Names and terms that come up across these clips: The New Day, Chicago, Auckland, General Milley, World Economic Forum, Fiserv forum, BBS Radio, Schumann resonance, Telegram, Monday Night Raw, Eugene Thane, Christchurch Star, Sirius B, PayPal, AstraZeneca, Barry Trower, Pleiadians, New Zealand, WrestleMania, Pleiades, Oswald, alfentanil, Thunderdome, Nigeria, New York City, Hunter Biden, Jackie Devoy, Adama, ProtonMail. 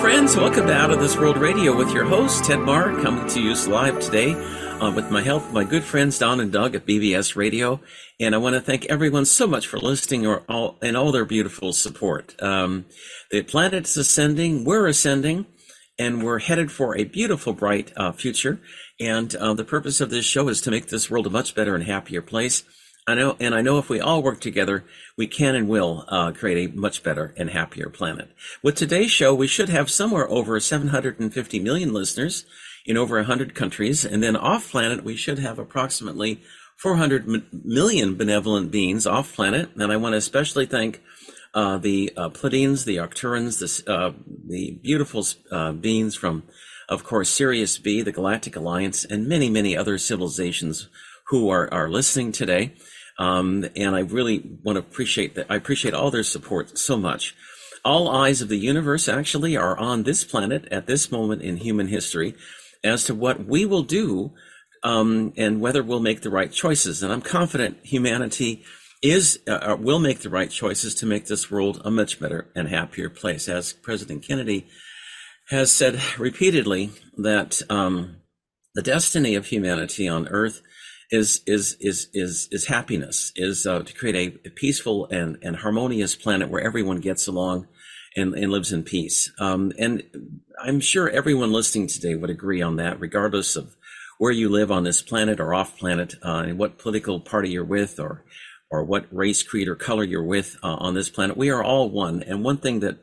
friends, welcome to Out of This World Radio with your host, Ted Barr, coming to you live today with my help, my good friends Don and Doug at BBS Radio. And I want to thank everyone so much for listening and all their beautiful support. The planet's ascending, we're ascending, and we're headed for a beautiful, bright future. And the purpose of this show is to make this world a much better and happier place. I know if we all work together, we can and will create a much better and happier planet. With today's show, we should have somewhere over 750 million listeners in over 100 countries. And then off planet, we should have approximately 400 million benevolent beings off planet. And I want to especially thank the Pleiadians, the Arcturans, the beautiful beings from, of course, Sirius B, the Galactic Alliance, and many, many other civilizations who are listening today. And I really want to appreciate that. I appreciate all their support so much. All eyes of the universe actually are on this planet at this moment in human history as to what we will do and whether we'll make the right choices. And I'm confident humanity will make the right choices to make this world a much better and happier place. As President Kennedy has said repeatedly, that the destiny of humanity on Earth is happiness, is to create a peaceful and harmonious planet where everyone gets along and lives in peace. And I'm sure everyone listening today would agree on that, regardless of where you live on this planet or off planet, and what political party you're with or what race, creed, or color you're with on this planet. We are all one. And one thing that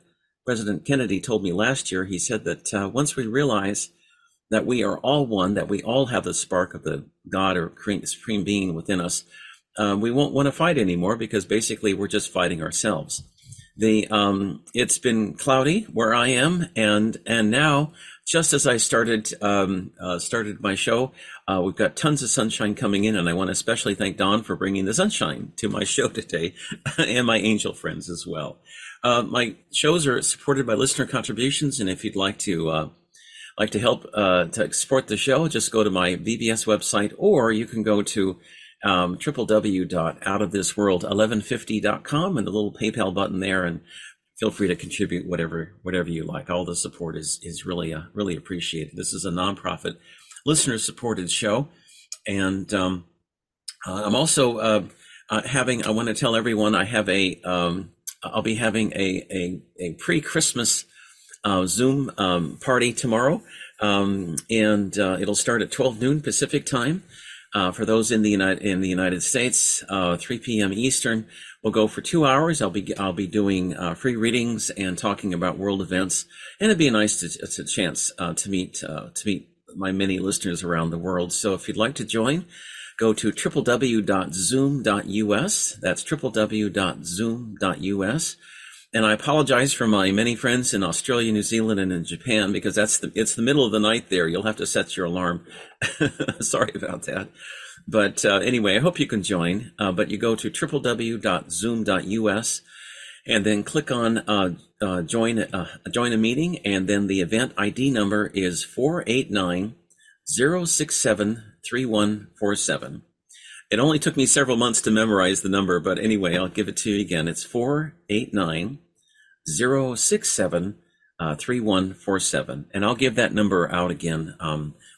President Kennedy told me last year, he said that once we realize that we are all one, that we all have the spark of the God or Supreme Being within us, we won't want to fight anymore, because basically we're just fighting ourselves. It's been cloudy where I am, and now, just as I started my show, we've got tons of sunshine coming in, and I want to especially thank Don for bringing the sunshine to my show today, and my angel friends as well. My shows are supported by listener contributions, and if you'd like to help to support the show, just go to my BBS website, or you can go to www.outofthisworld1150.com and the little PayPal button there, and feel free to contribute whatever you like. All the support is really appreciated. This is a nonprofit, listener-supported show, and I'm also having. I want to tell everyone I have a. I'll be having a pre-Christmas Zoom party tomorrow, and it'll start at 12 noon Pacific time for those in the United States, 3 p.m. Eastern. We'll go for 2 hours. I'll be doing free readings and talking about world events, and it'd be nice to chance to meet my many listeners around the world. So if you'd like to join, go to www.zoom.us. That's www.zoom.us. And I apologize for my many friends in Australia, New Zealand, and in Japan, because it's the middle of the night there. You'll have to set your alarm. Sorry about that. But anyway, I hope you can join. But you go to www.zoom.us and then click on join a meeting. And then the event ID number is 489-067-3147. It only took me several months to memorize the number, but anyway, I'll give it to you again. It's 489-067-3147. And I'll give that number out again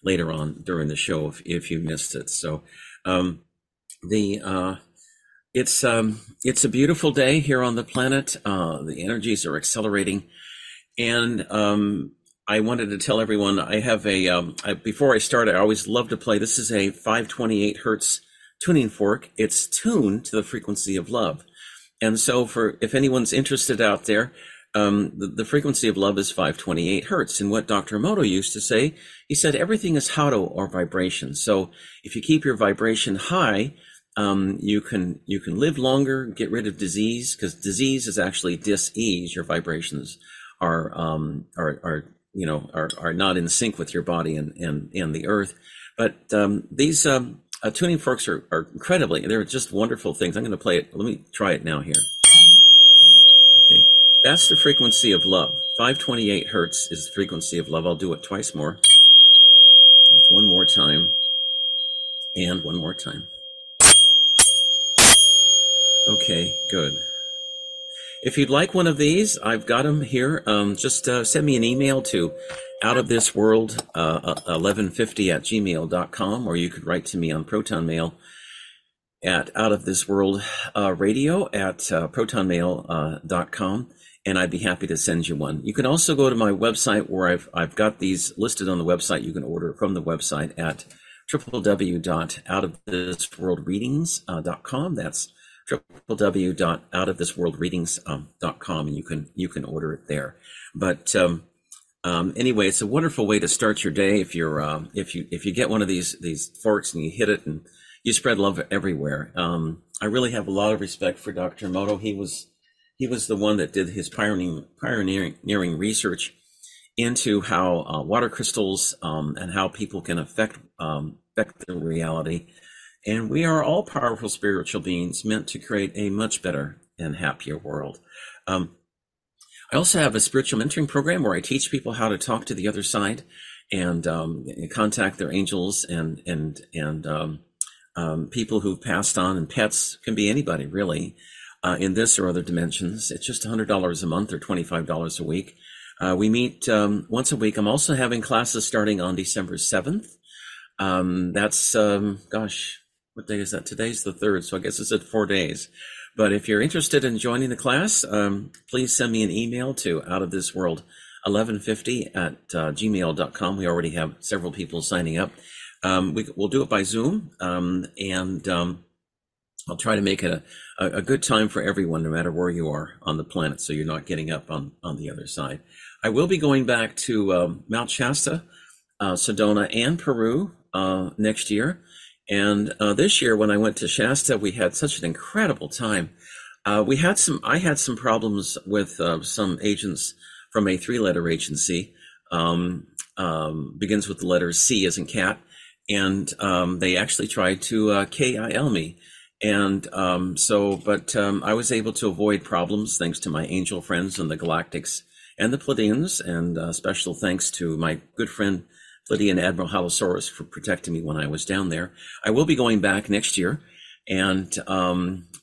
later on during the show if you missed it. So it's a beautiful day here on the planet. The energies are accelerating. And I wanted to tell everyone I have before I start, I always love to play. This is a 528 hertz tuning fork. It's tuned to the frequency of love. And so if anyone's interested out there, the frequency of love is 528 hertz. And what Dr. Moto used to say, he said, everything is Hado or vibration. So if you keep your vibration high, you can live longer, get rid of disease, because disease is actually dis-ease. Your vibrations are not in sync with your body and the earth. But these tuning forks are incredibly, they're just wonderful things. I'm going to play it. Let me try it now here. Okay, that's the frequency of love. 528 hertz is the frequency of love. I'll do it twice more. Just one more time. And one more time. Okay, good. If you'd like one of these, I've got them here. Just send me an email to outofthisworld1150@gmail.com, or you could write to me on Proton Mail at outofthisworldradio@protonmail.com, and I'd be happy to send you one. You can also go to my website, where I've got these listed on the website. You can order from the website at www.outofthisworldreadings.com. That's www.outofthisworldreadings.com, and you can order it there. But anyway, it's a wonderful way to start your day. If you're if you get one of these forks and you hit it, and you spread love everywhere. I really have a lot of respect for Dr. Moto. He was the one that did his pioneering research into how water crystals and how people can affect their reality. And we are all powerful spiritual beings meant to create a much better and happier world. I also have a spiritual mentoring program where I teach people how to talk to the other side and contact their angels and people who've passed on, and pets, can be anybody really, in this or other dimensions. It's just $100 a month or $25 a week. We meet once a week. I'm also having classes starting on December 7th. That's, what day is that? Today's the 3rd, so I guess it's at 4 days. But if you're interested in joining the class, please send me an email to outofthisworld1150@gmail.com. We already have several people signing up. We'll do it by Zoom, and I'll try to make it a good time for everyone, no matter where you are on the planet, so you're not getting up on the other side. I will be going back to Mount Shasta, Sedona, and Peru next year. And this year, when I went to Shasta, we had such an incredible time. I had some problems with some agents from a 3-letter agency, begins with the letter C as in cat, and they actually tried to KIL me. And I was able to avoid problems thanks to my angel friends and the Galactics and the Pleiadians, and special thanks to my good friend Pleiadian Admiral Halosaurus for protecting me when I was down there. I will be going back next year, and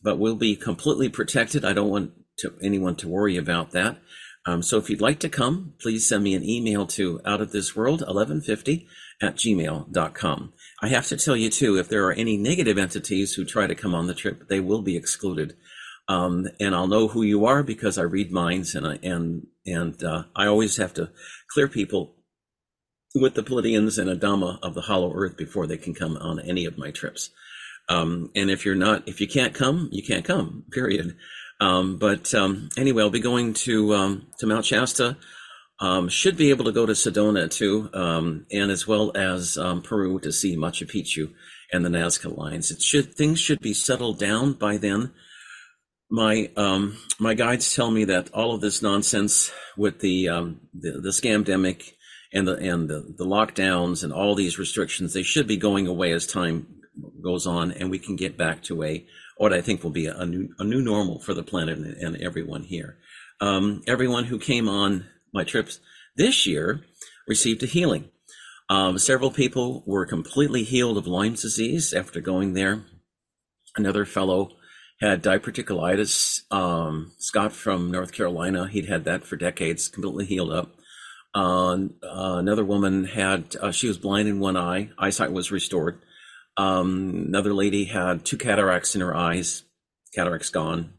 but we'll be completely protected. I don't want anyone to worry about that. So if you'd like to come, please send me an email to outofthisworld1150@gmail.com. I have to tell you, too, if there are any negative entities who try to come on the trip, they will be excluded. And I'll know who you are because I read minds, and I always have to clear people with the Pleiadians and Adama of the Hollow Earth before they can come on any of my trips. And if you can't come, you can't come, period. Anyway, I'll be going to Mount Shasta. Should be able to go to Sedona too, and as well as Peru to see Machu Picchu and the Nazca lines. Things should be settled down by then. My guides tell me that all of this nonsense with the scamdemic and the lockdowns and all these restrictions, they should be going away as time goes on, and we can get back to what I think will be a new normal for the planet and everyone here. Everyone who came on my trips this year received a healing. Several people were completely healed of Lyme disease after going there. Another fellow had diverticulitis. Scott from North Carolina, he'd had that for decades, completely healed up. Another woman had, she was blind in one eye. Eyesight was restored. Another lady had 2 cataracts in her eyes. Cataracts gone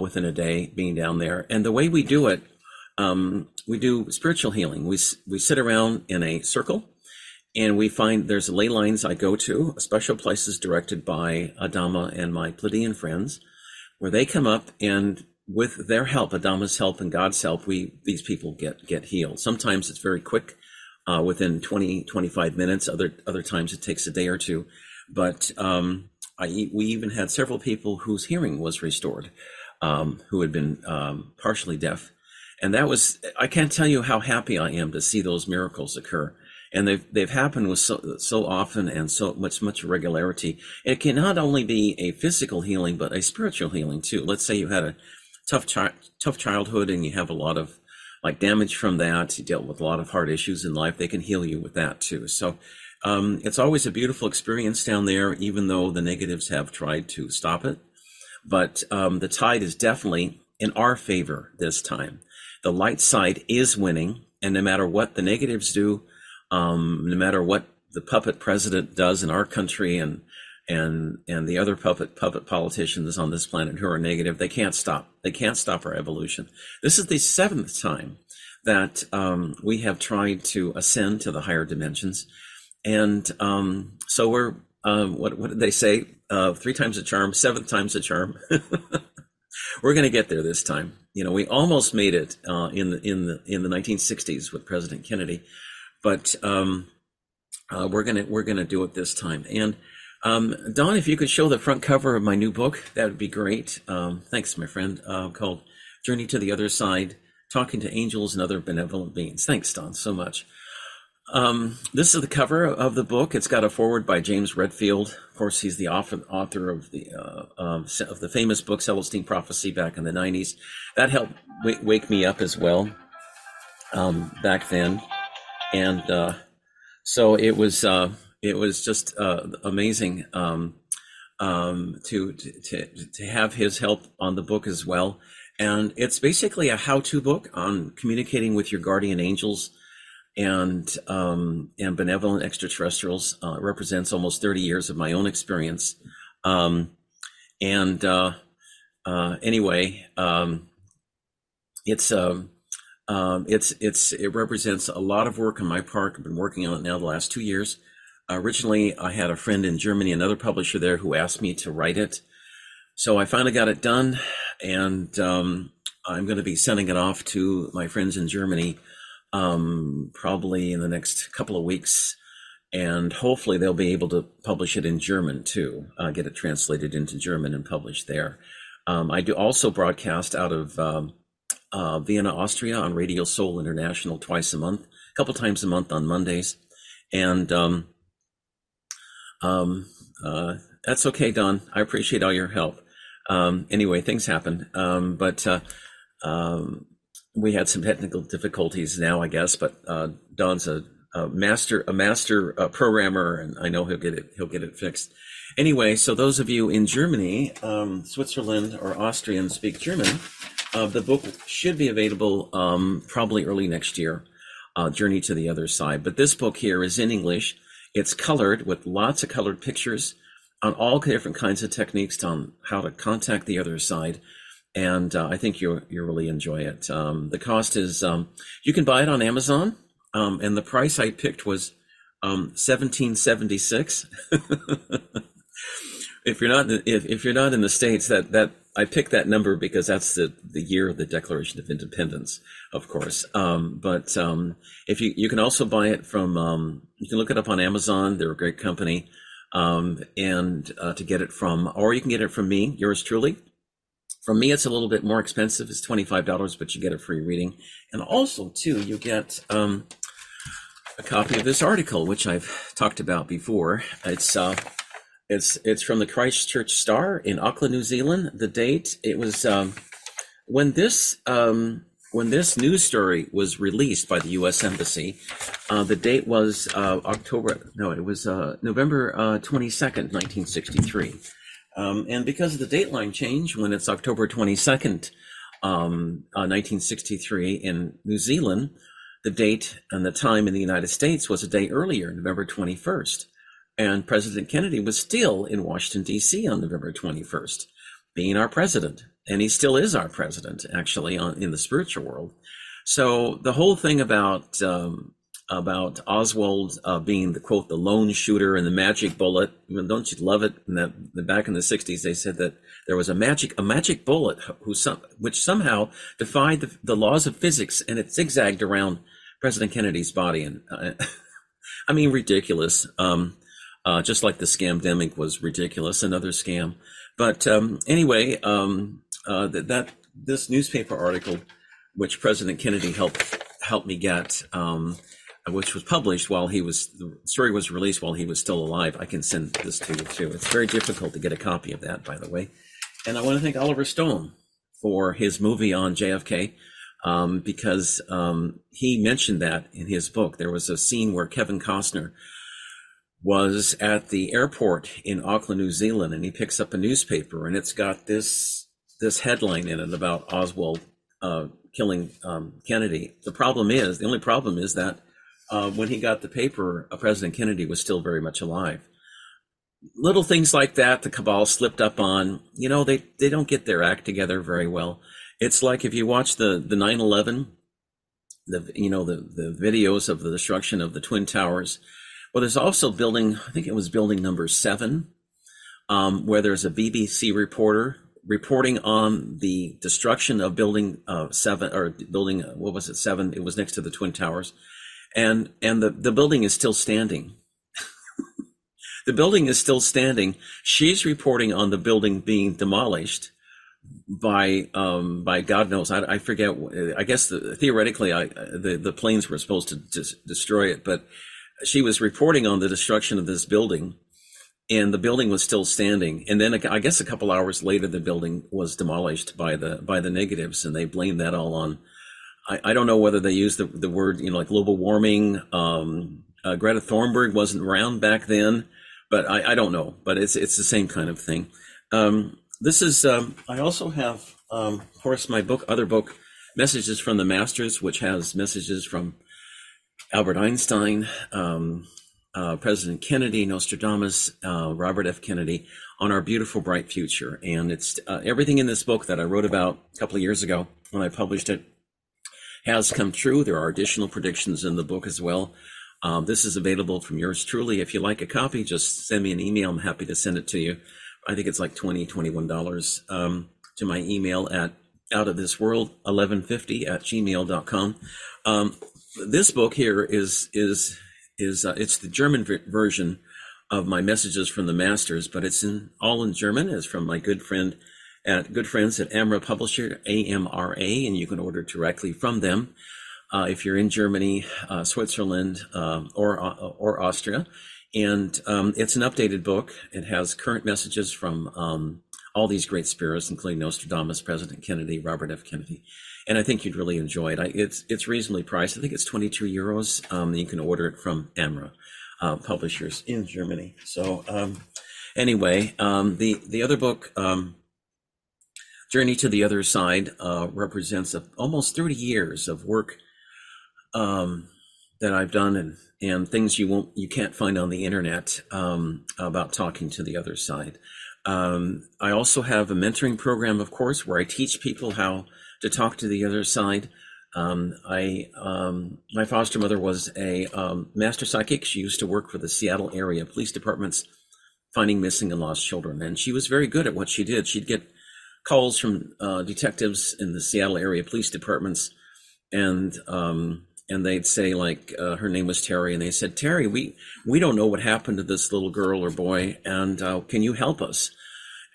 within a day being down there. And the way we do it, we do spiritual healing. We sit around in a circle, and we find there's ley lines I go to, special places directed by Adama and my Pleiadian friends, where they come up, and with their help, Adama's help and God's help, these people get healed. Sometimes it's very quick, within 20, 25 minutes. Other times it takes a day or two. But we even had several people whose hearing was restored, who had been partially deaf. And that was, I can't tell you how happy I am to see those miracles occur. And they've happened with so often and so much regularity. It can not only be a physical healing, but a spiritual healing too. Let's say you had a tough childhood and you have a lot of damage from that. You dealt with a lot of hard issues in life. They can heal you with that too. So it's always a beautiful experience down there, even though the negatives have tried to stop it. But the tide is definitely in our favor this time. The light side is winning, and no matter what the negatives do, no matter what the puppet president does in our country and the other puppet politicians on this planet who are negative, they can't stop. They can't stop our evolution. This is the seventh time that we have tried to ascend to the higher dimensions. And so we're, what did they say? Three times the charm, seventh time's the charm. We're going to get there this time. You know, we almost made it in the 1960s with President Kennedy, but we're gonna do it this time. And Don, if you could show the front cover of my new book, that would be great. Thanks, my friend. Called Journey to the Other Side: Talking to Angels and Other Benevolent Beings. Thanks, Don, so much. This is the cover of the book. It's got a foreword by James Redfield. Of course, he's the author of the famous book Celestine Prophecy back in the 90s. That helped wake me up as well back then, and so it was just amazing to have his help on the book as well. And it's basically a how-to book on communicating with your guardian angels and benevolent extraterrestrials. Represents almost 30 years of my own experience. It represents a lot of work on my part. I've been working on it now the last 2 years. Originally, I had a friend in Germany, another publisher there, who asked me to write it. So I finally got it done, and I'm going to be sending it off to my friends in Germany probably in the next couple of weeks, and hopefully they'll be able to publish it in German too, get it translated into German and published there. I do also broadcast out of Vienna, Austria on Radio Soul International twice a month, a couple times a month on Mondays. And that's okay, Don. I appreciate all your help. Anyway, things happen, but we had some technical difficulties now, I guess, but Don's a master programmer, and I know he'll get it fixed. Anyway, so those of you in Germany, Switzerland, or Austrian speak German, the book should be available probably early next year, Journey to the Other Side. But this book here is in English. It's colored with lots of colored pictures on all different kinds of techniques on how to contact the other side. And I think you'll really enjoy it. The cost is, you can buy it on Amazon, and the price I picked was $17.76. If you're not in the States, that I picked that number because that's the year of the Declaration of Independence, of course. But if you can also buy it from, you can look it up on Amazon. They're a great company, and to get it from, or you can get it from me, yours truly. From me, it's a little bit more expensive. It's $25, but you get a free reading. And also, too, you get a copy of this article, which I've talked about before. It's from the Christchurch Star in Auckland, New Zealand. The date, it was when this news story was released by the U.S. Embassy. The date was November 22nd, 1963. And because of the dateline change, when it's October 22nd, 1963 in New Zealand, the date and the time in the United States was a day earlier, November 21st. And President Kennedy was still in Washington, D.C. on November 21st, being our president. And he still is our president, actually, in the spiritual world. So the whole thing about Oswald being the quote the lone shooter and the magic bullet. Don't you love it? And that back in the 1960s, they said that there was a magic bullet which somehow defied the laws of physics, and it zigzagged around President Kennedy's body. And I mean, ridiculous. Just like the scamdemic was ridiculous, another scam. But anyway, this newspaper article, which President Kennedy helped me get. Which was published the story was released while he was still alive. I can send this to you too. It's very difficult to get a copy of that, by the way. And I want to thank Oliver Stone for his movie on JFK, because he mentioned that in his book. There was a scene where Kevin Costner was at the airport in Auckland, New Zealand, and he picks up a newspaper, and it's got this this headline in it about Oswald killing Kennedy. The only problem is that when he got the paper, President Kennedy was still very much alive. Little things like that, the cabal slipped up on, you know, they don't get their act together very well. It's like if you watch the 9/11, the videos of the destruction of the Twin Towers. Well, there's also building, I think it was building number 7, where there's a BBC reporter reporting on the destruction of building 7 or building, 7? It was next to the Twin Towers. And the building is still standing. The building is still standing. She's reporting on the building being demolished by God knows. I forget. I guess theoretically the planes were supposed to destroy it, but she was reporting on the destruction of this building, and the building was still standing. And then I guess a couple hours later, the building was demolished by the negatives, and they blamed that all on. I don't know whether they used the word, like global warming. Greta Thunberg wasn't around back then, but I don't know. But it's the same kind of thing. This is I also have, of course, my book, other book, Messages from the Masters, which has messages from Albert Einstein, President Kennedy, Nostradamus, Robert F. Kennedy, on our beautiful, bright future. And it's everything in this book that I wrote about a couple of years ago when I published it has come true. There are additional predictions in the book as well. This is available from yours truly. If you like a copy, just send me an email. I'm happy to send it to you. I think it's like $20, $21 to my email at outofthisworld1150@gmail.com. This book here is it's the German version of my Messages from the Masters, but it's all in German. It's from my good friends at Amra Publisher, AMRA, and you can order directly from them. If you're in Germany, Switzerland, or Austria. And it's an updated book. It has current messages from all these great spirits, including Nostradamus, President Kennedy, Robert F. Kennedy. And I think you'd really enjoy it. It's reasonably priced. I think it's 22 euros. You can order it from Amra Publishers in Germany. So anyway, the other book, Journey to the Other Side, represents almost 30 years of work that I've done and things you can't find on the internet about talking to the other side. I also have a mentoring program, of course, where I teach people how to talk to the other side. My foster mother was a master psychic. She used to work for the Seattle area police departments, finding missing and lost children. And she was very good at what she did. She'd get calls from detectives in the Seattle area police departments, and they'd say, like, her name was Terry, and they said, "Terry, we don't know what happened to this little girl or boy, and can you help us?"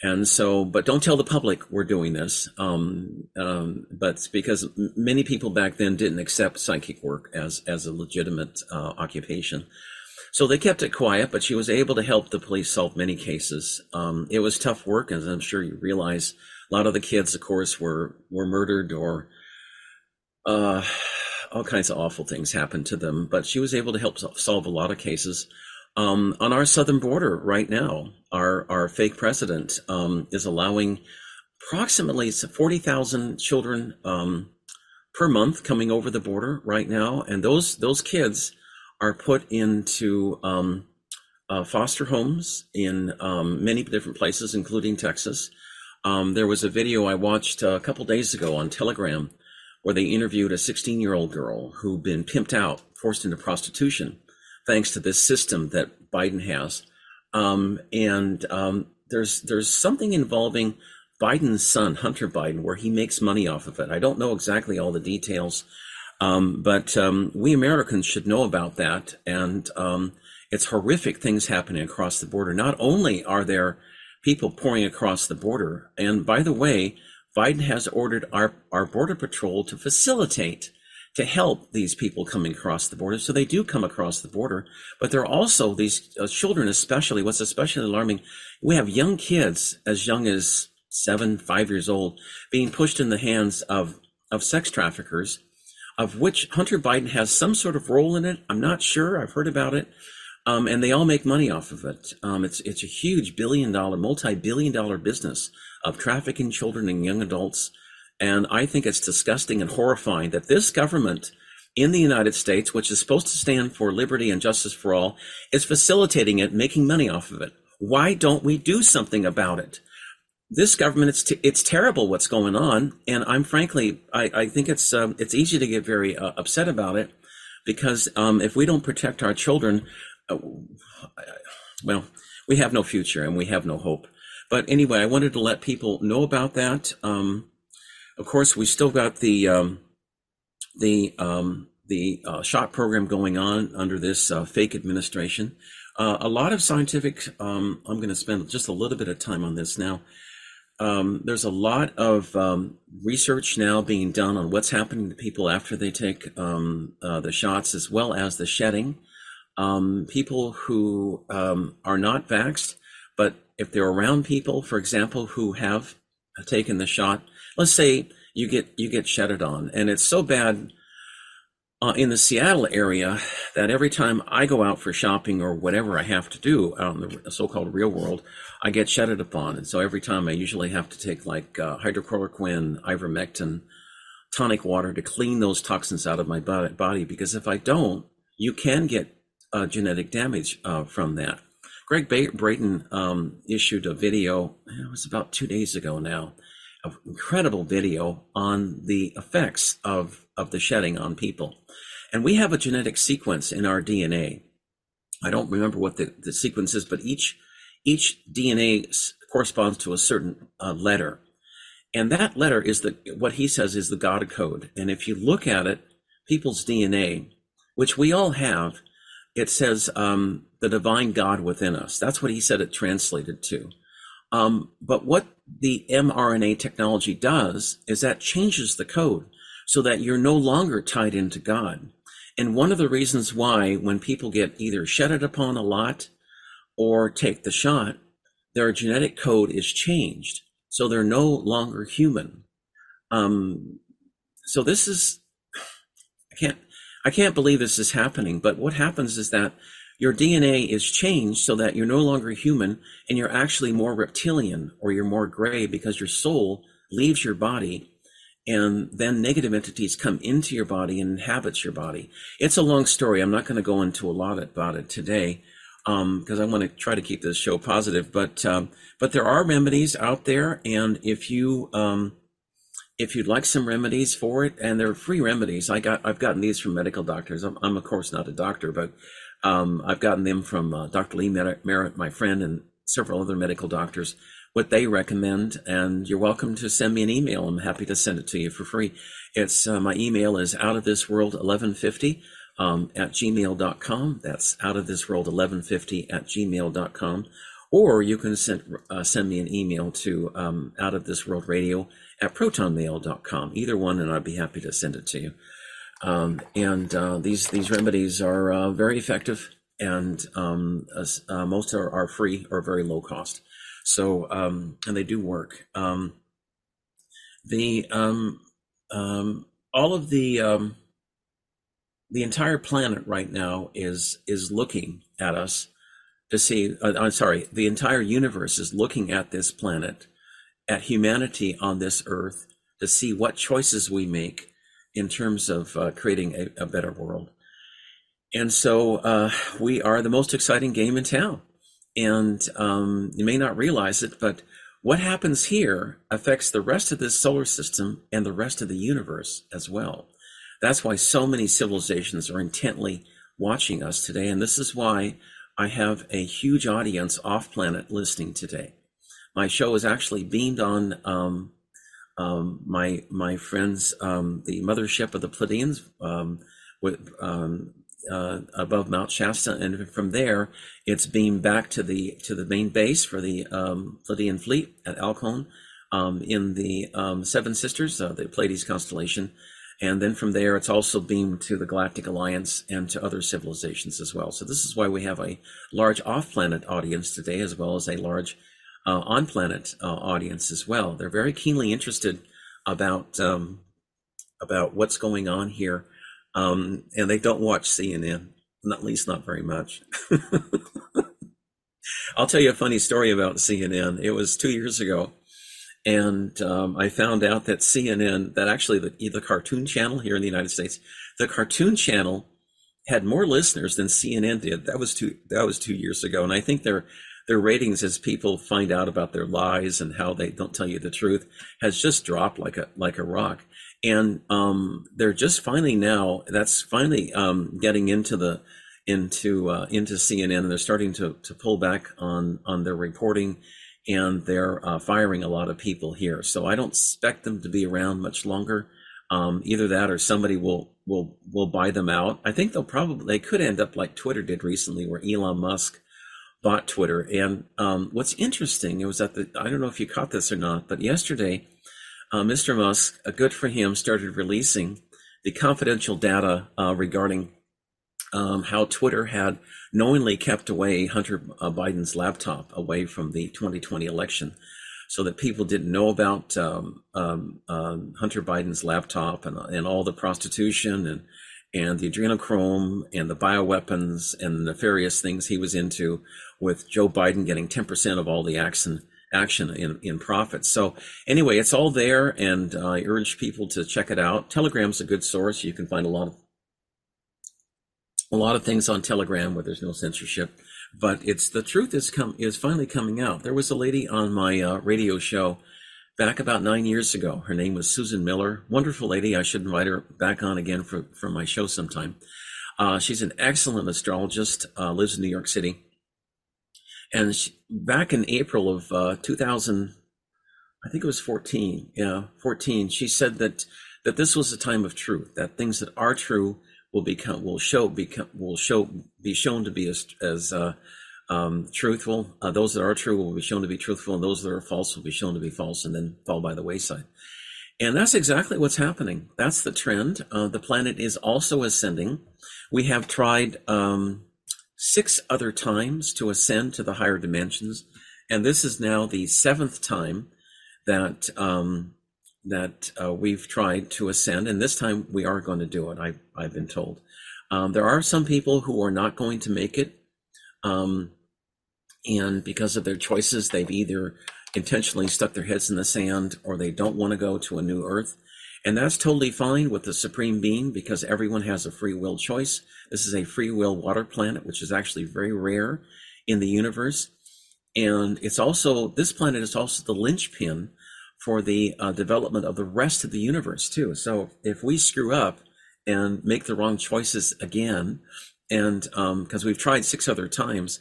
And so, but don't tell the public we're doing this, but because many people back then didn't accept psychic work as a legitimate occupation. So they kept it quiet, but she was able to help the police solve many cases. It was tough work, as I'm sure you realize. A lot of the kids, of course, were murdered, or all kinds of awful things happened to them, but she was able to help solve a lot of cases. On our southern border right now, our fake president is allowing approximately 40,000 children per month coming over the border right now, and those kids are put into foster homes in many different places, including Texas. There was a video I watched a couple days ago on Telegram where they interviewed a 16-year-old girl who'd been pimped out, forced into prostitution, thanks to this system that Biden has. There's something involving Biden's son, Hunter Biden, where he makes money off of it. I don't know exactly all the details, but we Americans should know about that. And it's horrific things happening across the border. Not only are there people pouring across the border, and by the way, Biden has ordered our Border Patrol to facilitate, to help these people coming across the border. So they do come across the border, but there are also these children, especially. What's especially alarming, we have young kids as young as 7, 5 years old being pushed in the hands of sex traffickers, of which Hunter Biden has some sort of role in it. I'm not sure. I've heard about it. And they all make money off of it. It's a huge multi-billion dollar business of trafficking children and young adults. And I think it's disgusting and horrifying that this government in the United States, which is supposed to stand for liberty and justice for all, is facilitating it, making money off of it. Why don't we do something about it? This government, it's terrible what's going on. And I'm frankly, I think it's easy to get very upset about it, because if we don't protect our children, well, we have no future and we have no hope. But anyway, I wanted to let people know about that. Of course, we still got the shot program going on under this fake administration. A lot of scientific, I'm going to spend just a little bit of time on this now. There's a lot of research now being done on what's happening to people after they take the shots, as well as the shedding. People who are not vaxxed, but if they're around people, for example, who have taken the shot, let's say you get shedded on, and it's so bad in the Seattle area that every time I go out for shopping or whatever I have to do out in the so-called real world, I get shedded upon. And so every time I usually have to take like hydroxychloroquine, ivermectin, tonic water to clean those toxins out of my body, because if I don't, you can get genetic damage from that. Greg Brayton issued a video, it was about 2 days ago now, an incredible video on the effects of the shedding on people. And we have a genetic sequence in our DNA. I don't remember what the sequence is, but each DNA corresponds to a certain letter. And that letter is what he says is the God code. And if you look at it, people's DNA, which we all have, it says the divine God within us. That's what he said it translated to. But what the mRNA technology does is that changes the code so that you're no longer tied into God. And one of the reasons why when people get either shedded upon a lot or take the shot, their genetic code is changed. So they're no longer human. So this is, I can't believe this is happening, but what happens is that your DNA is changed so that you're no longer human and you're actually more reptilian or you're more gray, because your soul leaves your body and then negative entities come into your body and inhabits your body. It's a long story. I'm not going to go into a lot about it today because I want to try to keep this show positive, but there are remedies out there. And if you'd like some remedies for it, and they're free remedies, I've gotten these from medical doctors. I'm of course not a doctor, but I've gotten them from Dr. Lee Merritt, my friend, and several other medical doctors, what they recommend. And you're welcome to send me an email. I'm happy to send it to you for free. It's my email is outofthisworld1150 at gmail.com. That's outofthisworld1150 at gmail.com. Or you can send me an email to outofthisworldradio at protonmail.com. Either one, and I'd be happy to send it to you. These remedies are very effective, and most are free or very low cost. So and they do work. All of the entire planet right now is looking at us to see. I'm sorry, the entire universe is looking at this planet, at humanity on this earth, to see what choices we make in terms of creating a better world. And so we are the most exciting game in town. And you may not realize it, but what happens here affects the rest of this solar system and the rest of the universe as well. That's why so many civilizations are intently watching us today. And this is why I have a huge audience off planet listening today. My show is actually beamed on my friends, the mothership of the Pleiadians above Mount Shasta, and from there it's beamed back to the main base for the Pleiadian fleet at Alcon in the Seven Sisters, the Pleiades constellation, and then from there it's also beamed to the Galactic Alliance and to other civilizations as well. So this is why we have a large off-planet audience today, as well as a large on-planet audience as well. They're very keenly interested about what's going on here, and they don't watch CNN, at least not very much. I'll tell you a funny story about CNN. It was 2 years ago, And I found out that CNN, that actually the Cartoon Channel here in the United States, the Cartoon Channel had more listeners than CNN did. That was two years ago. And I think their ratings, as people find out about their lies and how they don't tell you the truth, has just dropped like a rock. And they're just finally now, that's finally getting into CNN, and they're starting to pull back on their reporting, and they're firing a lot of people here. So I don't expect them to be around much longer. Either that or somebody will buy them out. I think they could end up like Twitter did recently, where Elon Musk bought Twitter. And what's interesting, it was that I don't know if you caught this or not, but yesterday, Mr. Musk, good for him, started releasing the confidential data regarding how Twitter had knowingly kept away Hunter Biden's laptop away from the 2020 election, so that people didn't know about Hunter Biden's laptop and all the prostitution and the adrenochrome and the bioweapons and the nefarious things he was into, with Joe Biden getting 10% of all the action in profits. So anyway, it's all there, and I urge people to check it out. Telegram's a good source. You can find a lot of things on Telegram where there's no censorship, but it's the truth is finally coming out. There was a lady on my radio show back about 9 years ago. Her name was Susan Miller. Wonderful lady. I should invite her back on again for my show sometime. She's an excellent astrologist, lives in New York City. And she, back in April of 2000, I think it was 14, she said that this was a time of truth, that things that are true will be shown to be as truthful. Those that are true will be shown to be truthful, and those that are false will be shown to be false, and then fall by the wayside. And that's exactly what's happening. That's the trend. The planet is also ascending. We have tried 6 other times to ascend to the higher dimensions, and this is now the 7th time that we've tried to ascend, and this time we are going to do it. I've been told. There are some people who are not going to make it, and because of their choices, they've either intentionally stuck their heads in the sand, or they don't want to go to a new Earth, and that's totally fine with the Supreme Being, because everyone has a free will choice. This is a free will water planet, which is actually very rare in the universe, and it's also, this planet is also the linchpin for the development of the rest of the universe too. So if we screw up and make the wrong choices again, and because we've tried 6 other times,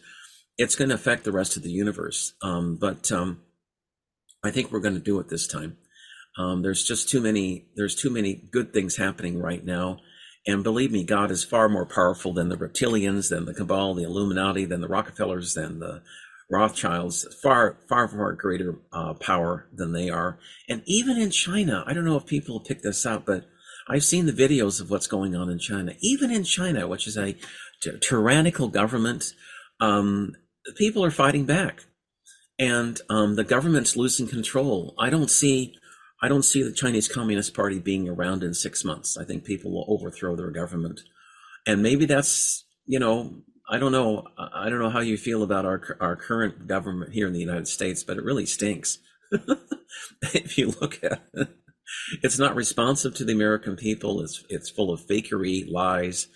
it's going to affect the rest of the universe. But I think we're going to do it this time. There's just too many good things happening right now. And believe me, God is far more powerful than the reptilians, than the Cabal, the Illuminati, than the Rockefellers, than the Rothschilds, far, far, far greater power than they are. And even in China, I don't know if people pick this up, but I've seen the videos of what's going on in China. Even in China, which is a tyrannical government, people are fighting back, and the government's losing control. I don't see the Chinese Communist Party being around in 6 months. I think people will overthrow their government, and maybe that's, I don't know. I don't know how you feel about our current government here in the United States, but it really stinks. If you look at it, it's not responsive to the American people. It's full of fakery, lies.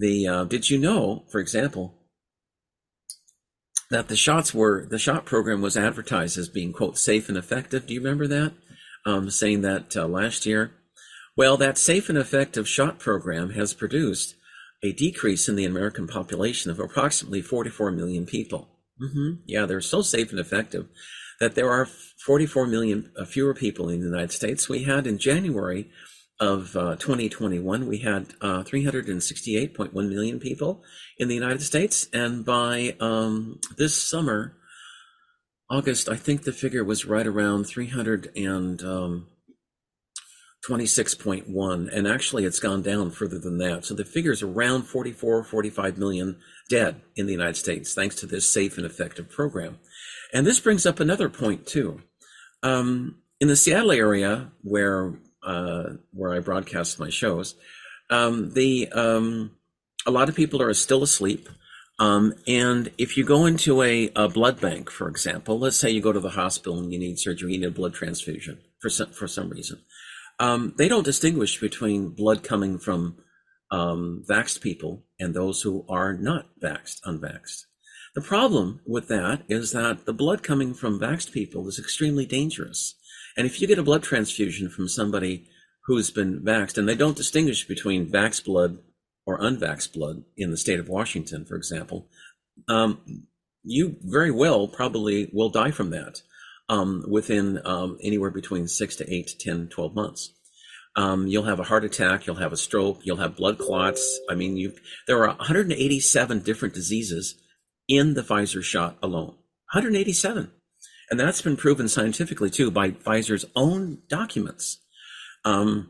Did you know, for example, that the shot program was advertised as being, quote, safe and effective? Do you remember that? Saying that last year. Well, that safe and effective shot program has produced a decrease in the American population of approximately 44 million people. Mm-hmm. Yeah, they're so safe and effective that there are 44 million fewer people in the United States. We had in January of 2021, we had 368.1 million people in the United States. And by this summer, August, I think the figure was right around 326.1, and actually it's gone down further than that. So the figure's around 44, 45 million dead in the United States, thanks to this safe and effective program. And this brings up another point too. In the Seattle area, where I broadcast my shows, a lot of people are still asleep. And if you go into a blood bank, for example, let's say you go to the hospital and you need surgery, you need a blood transfusion for some reason. They don't distinguish between blood coming from vaxxed people and those who are not vaxxed, unvaxxed. The problem with that is that the blood coming from vaxxed people is extremely dangerous. And if you get a blood transfusion from somebody who's been vaxxed, and they don't distinguish between vaxxed blood or unvaxxed blood in the state of Washington, for example, you very well probably will die from that within anywhere between 6 to 8 to 10, 12 months. You'll have a heart attack, you'll have a stroke, you'll have blood clots. I mean, there are 187 different diseases in the Pfizer shot alone, 187. And that's been proven scientifically too by Pfizer's own documents. And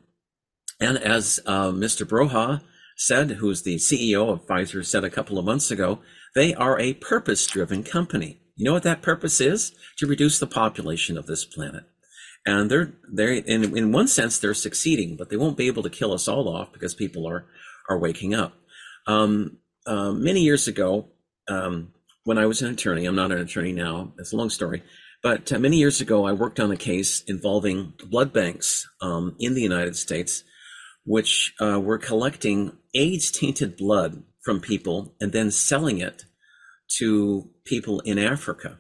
as Mr. Broha said, who's the CEO of Pfizer, said a couple of months ago, they are a purpose-driven company. You know what that purpose is? To reduce the population of this planet. And they're in one sense, they're succeeding, but they won't be able to kill us all off because people are waking up. Many years ago, when I was an attorney — I'm not an attorney now, it's a long story — but many years ago, I worked on a case involving blood banks in the United States, which were collecting AIDS-tainted blood from people and then selling it to people in Africa.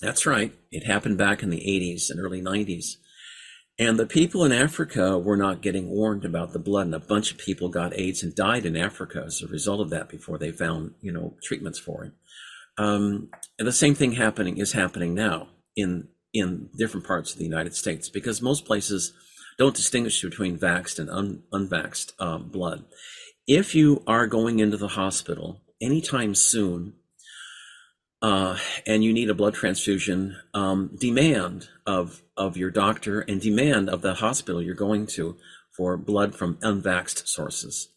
That's right. It happened back in the 80s and early 90s. And the people in Africa were not getting warned about the blood, and a bunch of people got AIDS and died in Africa as a result of that before they found, treatments for it. And the same thing is happening now in different parts of the United States, because most places don't distinguish between vaxxed and unvaxxed blood. If you are going into the hospital anytime soon, and you need a blood transfusion, demand of your doctor and demand of the hospital you're going to for blood from unvaxxed sources.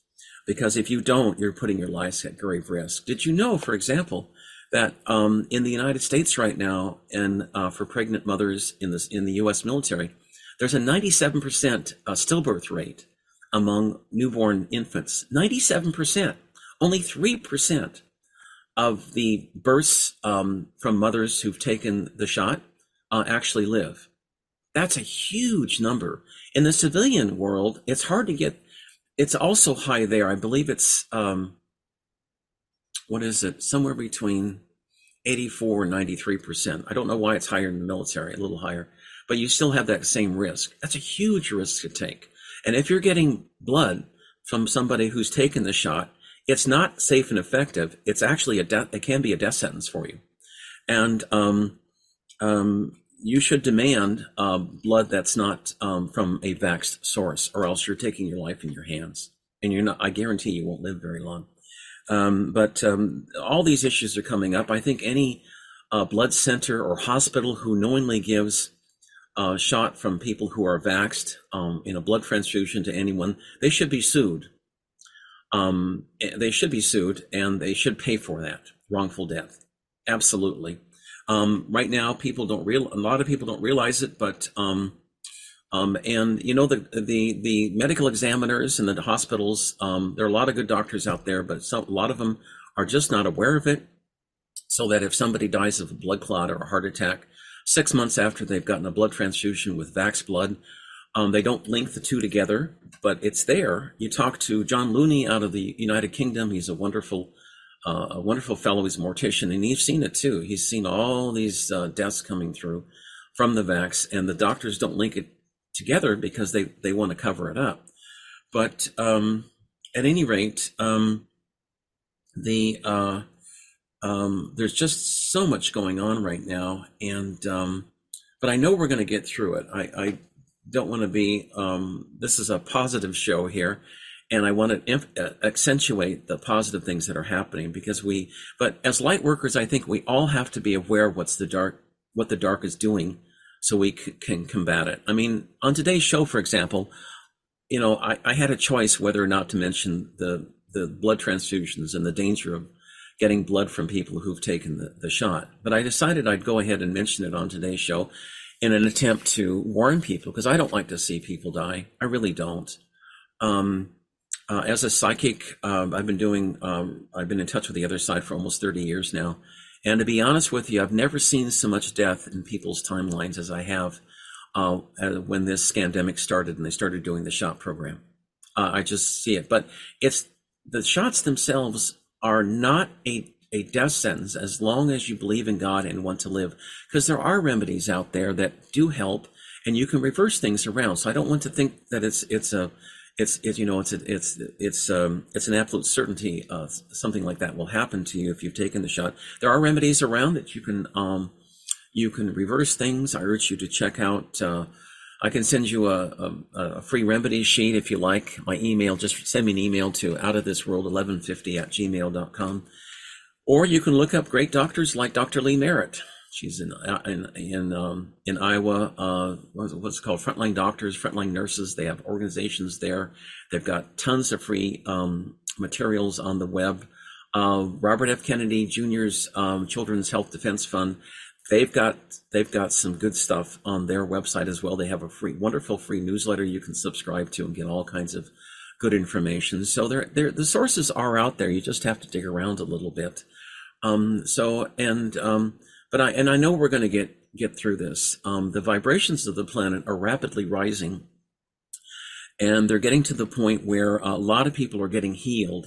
Because if you don't, you're putting your lives at grave risk. Did you know, for example, that in the United States right now, and for pregnant mothers in the U.S. military, there's a 97% stillbirth rate among newborn infants? 97%. Only 3% of the births from mothers who've taken the shot actually live. That's a huge number. In the civilian world, it's hard to get. It's also high there. I believe it's somewhere between 84 and 93%. I don't know why it's higher in the military, a little higher, but you still have that same risk. That's a huge risk to take. And if you're getting blood from somebody who's taken the shot, it's not safe and effective. It's actually it can be a death sentence for you. And you should demand blood that's not from a vaxxed source, or else you're taking your life in your hands. And you're not. I guarantee you won't live very long. But all these issues are coming up. I think any blood center or hospital who knowingly gives a shot from people who are vaxxed in a blood transfusion to anyone, they should be sued. They should be sued, and they should pay for that wrongful death. Absolutely. Right now, a lot of people don't realize it, but and the medical examiners and the hospitals, there are a lot of good doctors out there, but a lot of them are just not aware of it. So that if somebody dies of a blood clot or a heart attack 6 months after they've gotten a blood transfusion with vax blood, they don't link the two together, but it's there. You talk to John Looney out of the United Kingdom. He's a wonderful fellow. He's a mortician, and he's seen it too. He's seen all these deaths coming through from the vax, and the doctors don't link it together because they want to cover it up. But at any rate, there's just so much going on right now, and but I know we're going to get through it. I don't want to be, this is a positive show here, and I want to accentuate the positive things that are happening, but as light workers, I think we all have to be aware of what the dark is doing, so we can combat it. I mean, on today's show, for example, I had a choice whether or not to mention the blood transfusions and the danger of getting blood from people who've taken the shot, but I decided I'd go ahead and mention it on today's show, in an attempt to warn people, because I don't like to see people die. I really don't. As a psychic, I've been in touch with the other side for almost 30 years now. And to be honest with you, I've never seen so much death in people's timelines as I have when this scandemic started and they started doing the shot program. I just see it. But it's the shots themselves are not a death sentence as long as you believe in God and want to live, because there are remedies out there that do help and you can reverse things around. So I don't want to think that it's an absolute certainty of something like that will happen to you if you've taken the shot. There are remedies around that you can reverse things. I urge you to check out, I can send you a free remedy sheet if you like. My email, just send me an email to outofthisworld1150@gmail.com. Or you can look up great doctors like Dr. Lee Merritt. She's in Iowa. What's called frontline doctors, frontline nurses. They have organizations there. They've got tons of free materials on the web. Robert F. Kennedy Jr.'s Children's Health Defense Fund. They've got some good stuff on their website as well. They have a wonderful free newsletter you can subscribe to and get all kinds of good information. So the sources are out there. You just have to dig around a little bit. But I know we're going to get through this. The vibrations of the planet are rapidly rising, and they're getting to the point where a lot of people are getting healed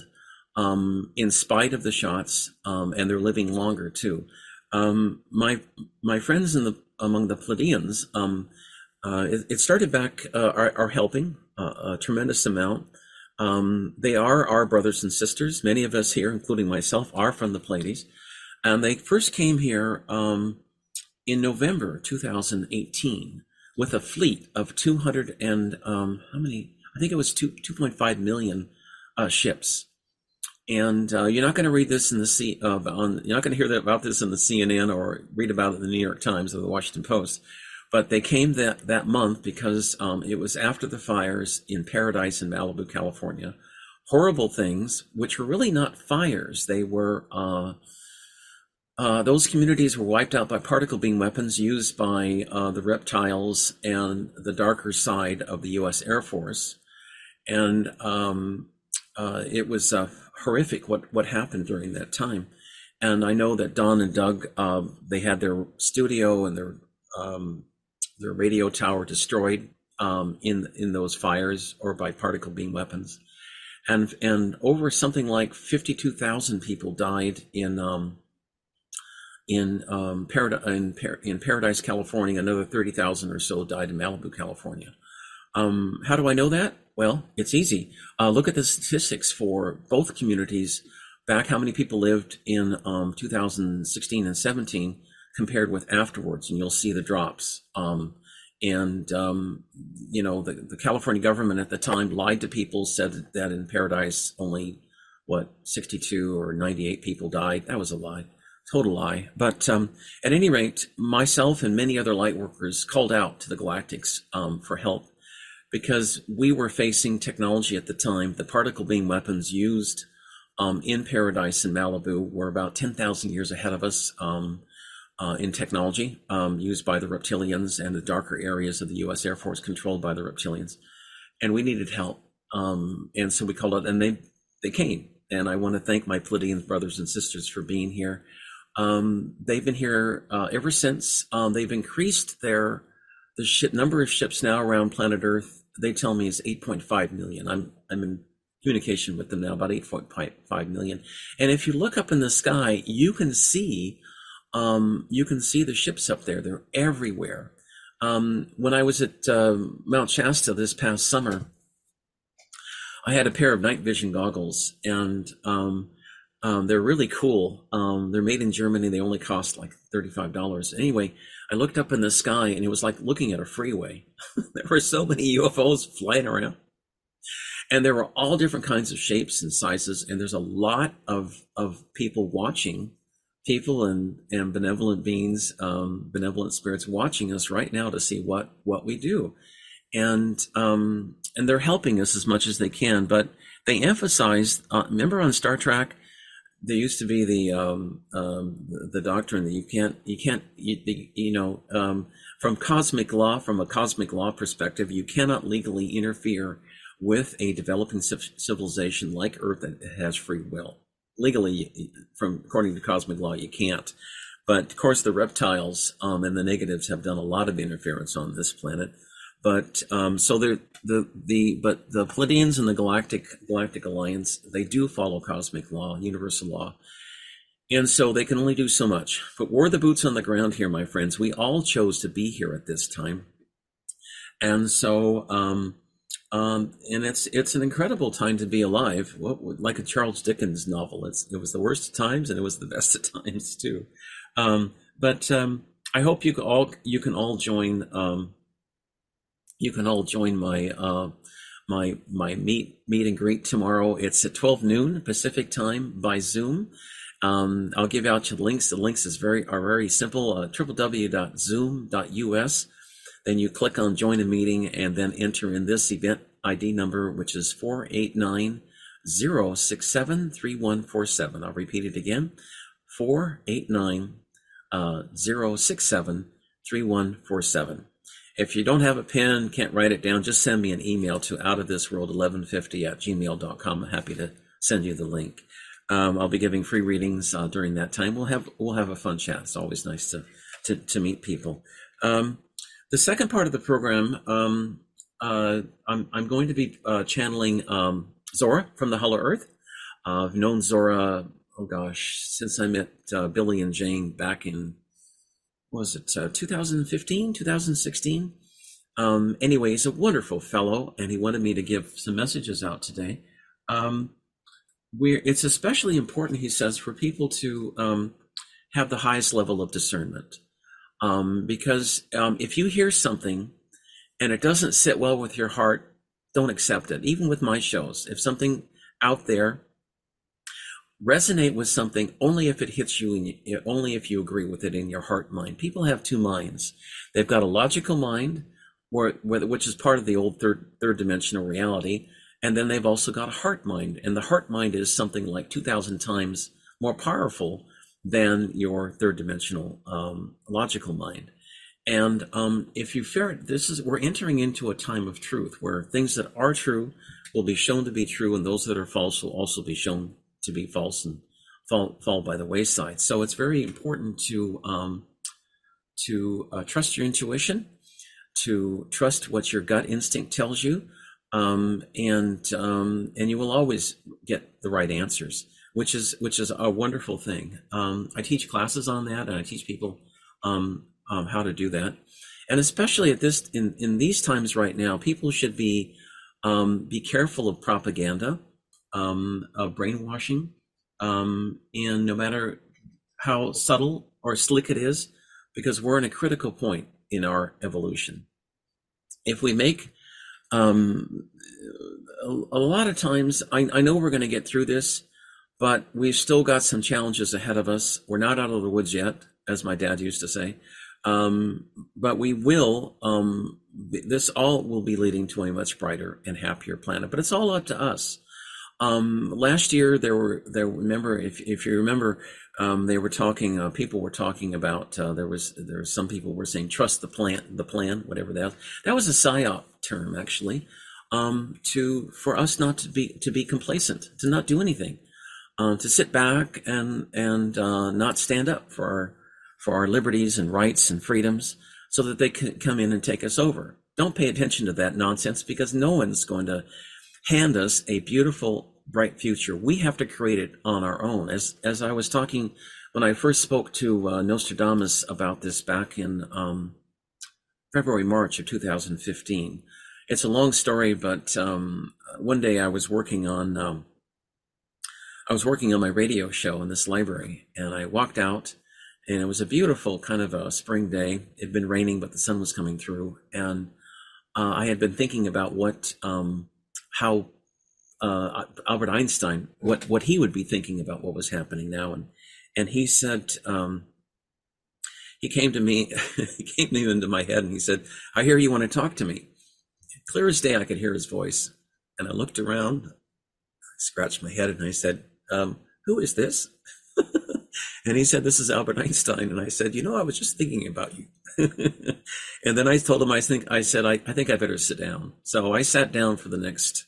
in spite of the shots, and they're living longer too. My friends among the Pleiadians, it started back, are helping a tremendous amount. They are our brothers and sisters. Many of us here, including myself, are from the Pleiades. And they first came here in November 2018 with a fleet of 200 and how many? I think it was 2.5 million ships. And you're not going to read this in the you're not going to hear about this in the CNN or read about it in the New York Times or the Washington Post. But they came that month because it was after the fires in Paradise in Malibu, California. Horrible things, which were really not fires. They were those communities were wiped out by particle beam weapons used by the reptiles and the darker side of the U.S. Air Force, and it was horrific what happened during that time. And I know that Don and Doug, they had their studio and their radio tower destroyed in those fires or by particle beam weapons, and over something like 52,000 people died in Paradise, California. Another 30,000 or so died in Malibu, California. How do I know that? Well, it's easy. Look at the statistics for both communities back, how many people lived in 2016 and 17 compared with afterwards, and you'll see the drops. The California government at the time lied to people, said that in Paradise only, 62 or 98 people died. That was a lie. Total lie. But at any rate, myself and many other light workers called out to the Galactics for help, because we were facing technology at the time. The particle beam weapons used in Paradise in Malibu were about 10,000 years ahead of us in technology, used by the reptilians and the darker areas of the U.S. Air Force controlled by the reptilians. And we needed help. And so we called out, and they came. And I want to thank my Pleiadian brothers and sisters for being here. They've been here ever since. They've increased the number of ships now around planet Earth. They tell me is 8.5 million. I'm in communication with them now about 8.5 million. And if you look up in the sky, you can see the ships up there. They're everywhere. When I was at Mount Shasta this past summer, I had a pair of night vision goggles, and they're really cool. They're made in Germany. They only cost like $35. Anyway, I looked up in the sky and it was like looking at a freeway. There were so many UFOs flying around, and there were all different kinds of shapes and sizes. And there's a lot of people watching, people and benevolent beings, benevolent spirits watching us right now to see what we do. And they're helping us as much as they can, but they emphasized, remember on Star Trek, there used to be the doctrine that from a cosmic law perspective, you cannot legally interfere with a developing civilization like Earth that has free will. Legally, according to cosmic law, you can't. But of course, the reptiles and the negatives have done a lot of interference on this planet. But so but the Pleiadians and the Galactic Alliance, they do follow cosmic law, universal law. And so they can only do so much. But we're the boots on the ground here, my friends. We all chose to be here at this time. And so, and it's an incredible time to be alive. Like a Charles Dickens novel. It was the worst of times and it was the best of times too. But I hope you can all join my my meet and greet tomorrow. It's at 12 noon Pacific time by Zoom. I'll give out you the links. The links are very simple. www.zoom.us. Then you click on join a meeting and then enter in this event ID number, which is 489-067-3147. I'll repeat it again, 489-067-3147. If you don't have a pen, can't write it down, just send me an email to outofthisworld1150@gmail.com. I'm happy to send you the link. I'll be giving free readings during that time. We'll have a fun chat. It's always nice to meet people. The second part of the program, I'm going to be channeling Zora from the Hollow Earth. I've known Zora, since I met Billy and Jane back in, 2015, 2016? Anyway, he's a wonderful fellow, and he wanted me to give some messages out today. It's especially important, he says, for people to have the highest level of discernment. Because if you hear something and it doesn't sit well with your heart, don't accept it. Even with my shows, if something out there resonate with something, only if it hits you, only if you agree with it in your heart mind. People have two minds. They've got a logical mind, which is part of the old third dimensional reality, and then they've also got a heart mind. And the heart mind is something like 2,000 times more powerful than your third dimensional logical mind. And if you ferret, we're entering into a time of truth where things that are true will be shown to be true, and those that are false will also be shown to be false and fall by the wayside. So it's very important to trust your intuition, to trust what your gut instinct tells you, and you will always get the right answers, which is a wonderful thing. I teach classes on that, and I teach people how to do that. And especially in these times right now, people should be careful of propaganda, of brainwashing, and no matter how subtle or slick it is, because we're in a critical point in our evolution. If we make a lot of times, I know we're going to get through this, but we've still got some challenges ahead of us. We're not out of the woods yet, as my dad used to say. But we will, this all will be leading to a much brighter and happier planet. But it's all up to us. Last year, remember, if you remember, people were talking about, there was some people were saying, trust the plan, whatever that was. That was a PSYOP term, actually, for us not to be complacent, to not do anything. To sit back and not stand up for our liberties and rights and freedoms, so that they can come in and take us over. Don't pay attention to that nonsense, because no one's going to hand us a beautiful, bright future. We have to create it on our own. As I was talking when I first spoke to Nostradamus about this back in February, March of 2015. It's a long story, but one day I was working on. I was working on my radio show in this library, and I walked out, and it was a beautiful kind of a spring day. It had been raining, but the sun was coming through, and I had been thinking about how Albert Einstein, what he would be thinking about what was happening now, and he said, he came to me, he came into my head, and he said, "I hear you want to talk to me." Clear as day, I could hear his voice, and I looked around, scratched my head, and I said, "Who is this?" And he said, "This is Albert Einstein." And I said, "I was just thinking about you." And then I told him, I think I better sit down. So I sat down for the next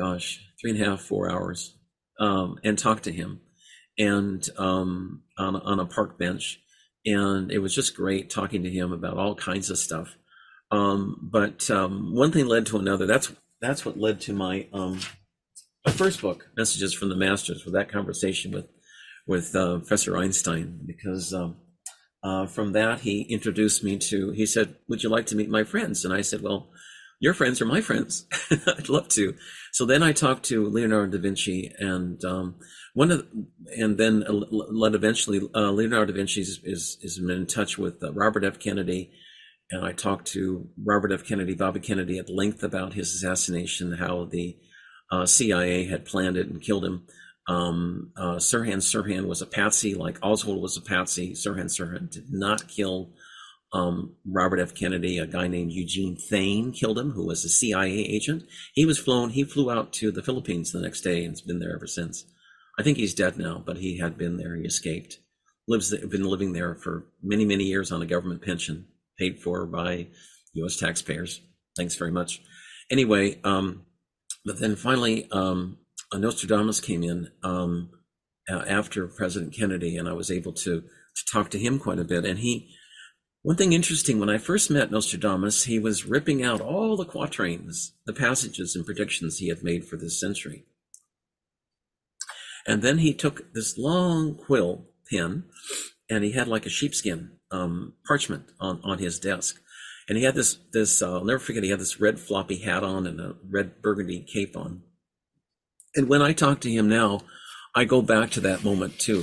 gosh, 3.5, 4 hours, and talked to him, and on a park bench. And it was just great talking to him about all kinds of stuff. But one thing led to another. That's what led to my first book, Messages from the Masters, with that conversation with Professor Einstein, because from that he introduced me to, he said, would you like to meet my friends? And I said, well, your friends are my friends. I'd love to. So then I talked to Leonardo da Vinci, and Leonardo da Vinci is in touch with Robert F. Kennedy, and I talked to Robert F. Kennedy, Bobby Kennedy, at length about his assassination, how the CIA had planned it and killed him. Sirhan was a patsy, like Oswald was a patsy. Sirhan did not kill Robert F. Kennedy. A guy named Eugene Thane killed him, who was a CIA agent. He flew out to the Philippines the next day and has been there ever since. I think he's dead now, but he had been there. He escaped. Been living there for many, many years on a government pension paid for by U.S. taxpayers. Thanks very much. Anyway, but then finally, Nostradamus came in after President Kennedy, and I was able to talk to him quite a bit. And one thing interesting, when I first met Nostradamus, he was ripping out all the quatrains, the passages and predictions he had made for this century. And then he took this long quill pen, and he had like a sheepskin parchment on his desk. And he had this I'll never forget, he had this red floppy hat on and a red burgundy cape on. And when I talk to him now, I go back to that moment too.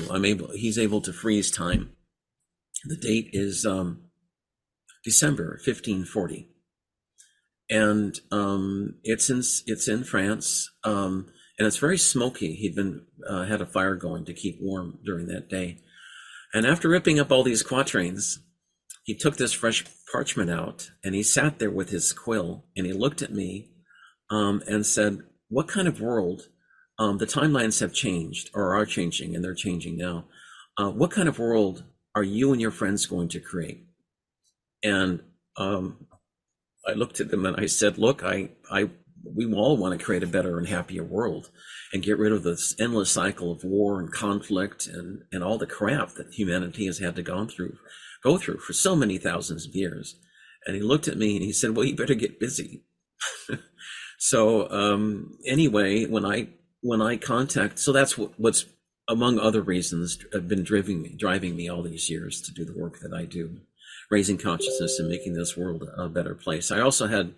He's able to freeze time. The date is December 1540, and it's in France, and it's very smoky. He'd been had a fire going to keep warm during that day, and after ripping up all these quatrains, he took this fresh parchment out, and he sat there with his quill, and he looked at me, and said, "What kind of world? The timelines have changed, or are changing, and they're changing now. What kind of world are you and your friends going to create?" And I looked at them and I said, look, we all want to create a better and happier world and get rid of this endless cycle of war and conflict and all the crap that humanity has had to go through for so many thousands of years. And he looked at me and he said, well, you better get busy. So anyway, when I contact, so that's what's among other reasons, have been driving me all these years to do the work that I do, raising consciousness and making this world a better place. I also had,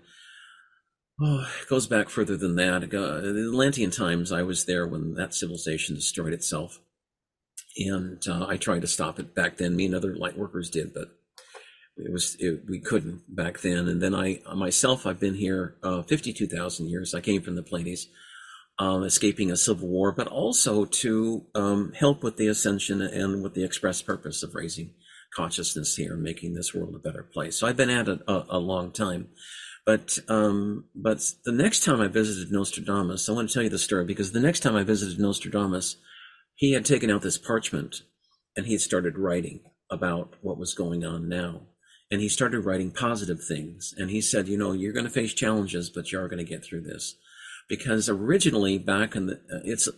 it goes back further than that. The Atlantean times, I was there when that civilization destroyed itself. And I tried to stop it back then. Me and other light workers did, but we couldn't back then. And then I've been here 52,000 years. I came from the Pleiades. Escaping a civil war, but also to help with the ascension and with the express purpose of raising consciousness here and making this world a better place. So I've been at it a long time. But the next time I visited Nostradamus, I want to tell you the story, because the next time I visited Nostradamus, he had taken out this parchment and he had started writing about what was going on now. And he started writing positive things. And he said, you're going to face challenges, but you are going to get through this. Because originally back in the,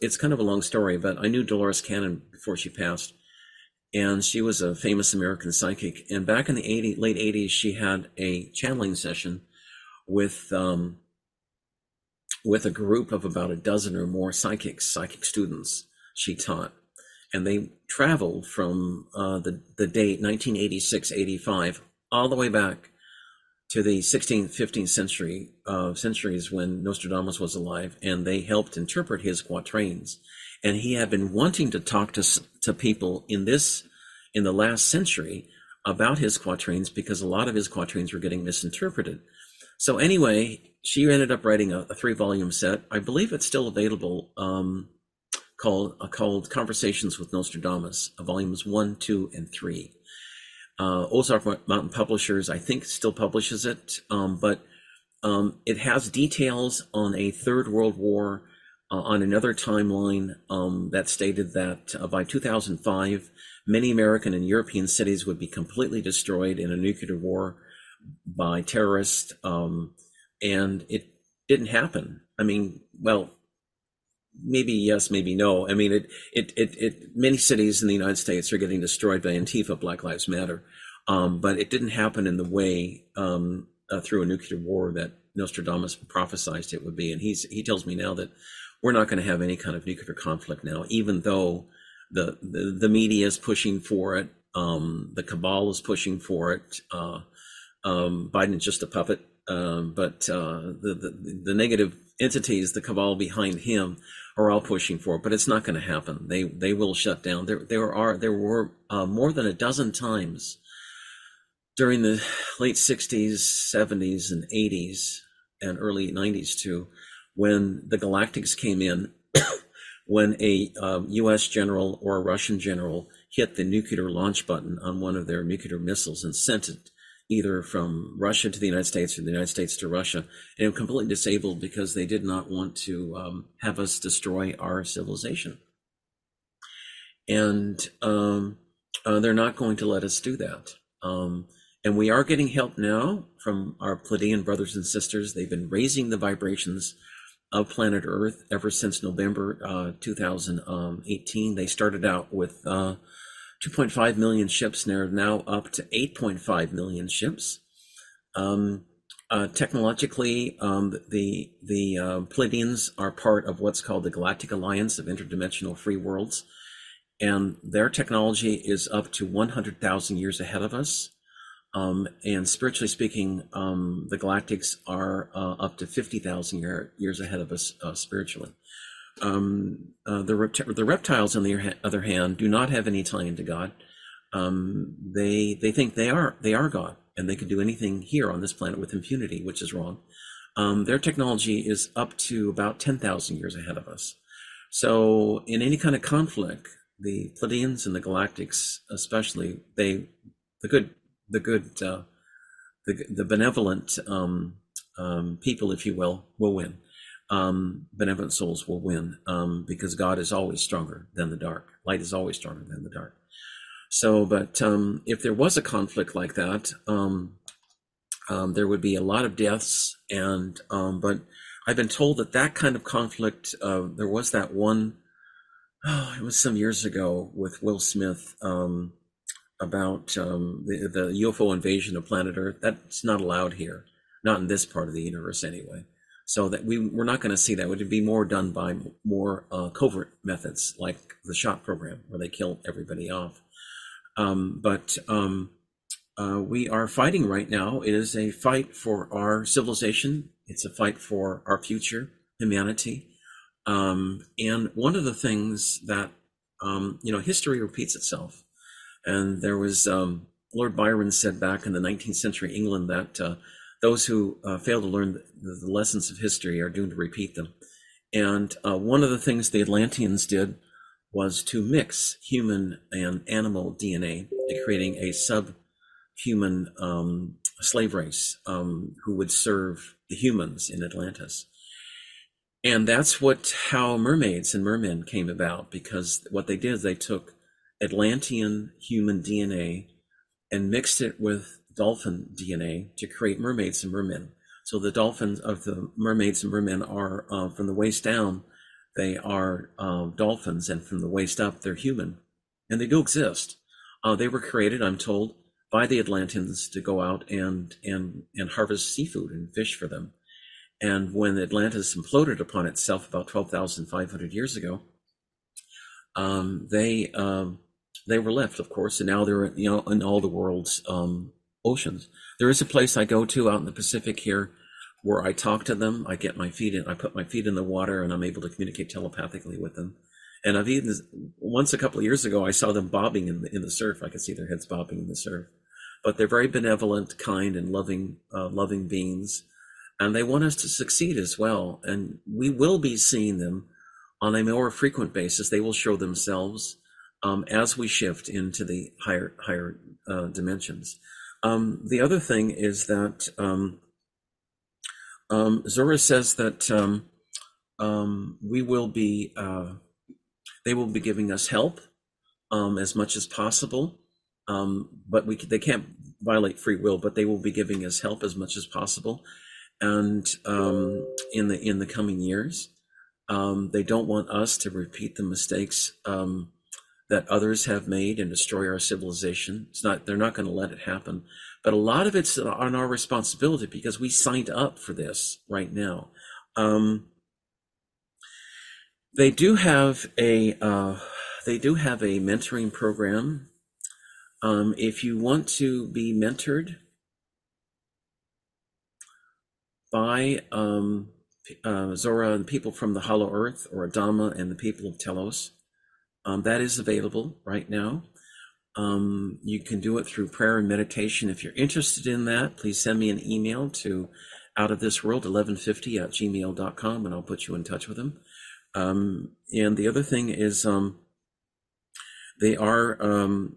it's kind of a long story, but I knew Dolores Cannon before she passed, and she was a famous American psychic. And back in the late 80s, she had a channeling session with a group of about a dozen or more psychic students she taught. And they traveled from the date 1986-85 all the way back to the 16th, 15th centuries when Nostradamus was alive, and they helped interpret his quatrains. And he had been wanting to talk to people in the last century about his quatrains, because a lot of his quatrains were getting misinterpreted. So anyway, she ended up writing a 3-volume set. I believe it's still available, called Conversations with Nostradamus, volumes 1, 2, and 3. Ozark Mountain Publishers, I think, still publishes it, but it has details on a Third World War, on another timeline that stated that by 2005, many American and European cities would be completely destroyed in a nuclear war by terrorists, and it didn't happen. I mean, well, maybe yes, maybe no. I mean, many cities in the United States are getting destroyed by Antifa, Black Lives Matter. But it didn't happen in the way through a nuclear war that Nostradamus prophesized it would be. And he tells me now that we're not going to have any kind of nuclear conflict now, even though the media is pushing for it. The cabal is pushing for it. Biden's just a puppet. But the negative entities, the cabal behind him, are all pushing for it, but it's not going to happen. They will shut down. There were more than a dozen times during the late 60s, 70s, and 80s, and early 90s too, when the Galactics came in, when a U.S. general or a Russian general hit the nuclear launch button on one of their nuclear missiles and sent it either from Russia to the United States or the United States to Russia, and it was completely disabled because they did not want to have us destroy our civilization. And they're not going to let us do that. And we are getting help now from our Pleiadian brothers and sisters. They've been raising the vibrations of planet Earth ever since November 2018. They started out with 2.5 million ships, and they're now up to 8.5 million ships. Technologically, the Pleiadians are part of what's called the Galactic Alliance of Interdimensional Free Worlds, and their technology is up to 100,000 years ahead of us. And spiritually speaking, the Galactics are up to 50,000 years ahead of us spiritually. The reptiles, on the other hand, do not have any tie into God. They think they are God, and they can do anything here on this planet with impunity, which is wrong. Their technology is up to about 10,000 years ahead of us. So in any kind of conflict, the Pleiadians and the Galactics, especially, the benevolent people, if you will win. Benevolent souls will win, because God is always stronger than the dark. Light is always stronger than the dark. So, but if there was a conflict like that, there would be a lot of deaths. And but I've been told that kind of conflict, there was that one. Oh, it was some years ago with Will Smith about the UFO invasion of planet Earth. That's not allowed here, not in this part of the universe anyway. So that we're not going to see that. It would be more done by more covert methods, like the shot program, where they kill everybody off. We are fighting right now. It is a fight for our civilization. It's a fight for our future, humanity. And one of the things that, history repeats itself. And there was, Lord Byron said back in the 19th century England that those who fail to learn the lessons of history are doomed to repeat them. And one of the things the Atlanteans did was to mix human and animal DNA, creating a subhuman slave race who would serve the humans in Atlantis. And that's how mermaids and mermen came about, because what they did is they took Atlantean human DNA and mixed it with dolphin DNA to create mermaids and mermen. So the dolphins of the mermaids and mermen are from the waist down, they are dolphins, and from the waist up, they're human. And they do exist. They were created, I'm told, by the Atlanteans to go out and harvest seafood and fish for them. And when Atlantis imploded upon itself about 12,500 years ago, they were left, of course, and now they're in all the world's oceans. There is a place I go to out in the Pacific here where I talk to them. I get my feet in, I put my feet in the water, and I'm able to communicate telepathically with them. And I've once a couple of years ago, I saw them bobbing in the surf. I could see their heads bobbing in the surf, but they're very benevolent, kind, and loving beings. And they want us to succeed as well. And we will be seeing them on a more frequent basis. They will show themselves as we shift into the higher dimensions. The other thing is that Zora says that we will be, they will be giving us help as much as possible. But they can't violate free will, but they will be giving us help as much as possible. and in the coming years. They don't want us to repeat the mistakes that others have made and destroy our civilization. It's not, they're not going to let it happen. But a lot of it's on our responsibility because we signed up for this right now. They do have a mentoring program. If you want to be mentored by Zora and the people from the Hollow Earth, or Adama and the people of Telos, that is available right now. You can do it through prayer and meditation. If you're interested in that, please send me an email to outofthisworld1150@gmail.com, and I'll put you in touch with them. And the other thing is, they are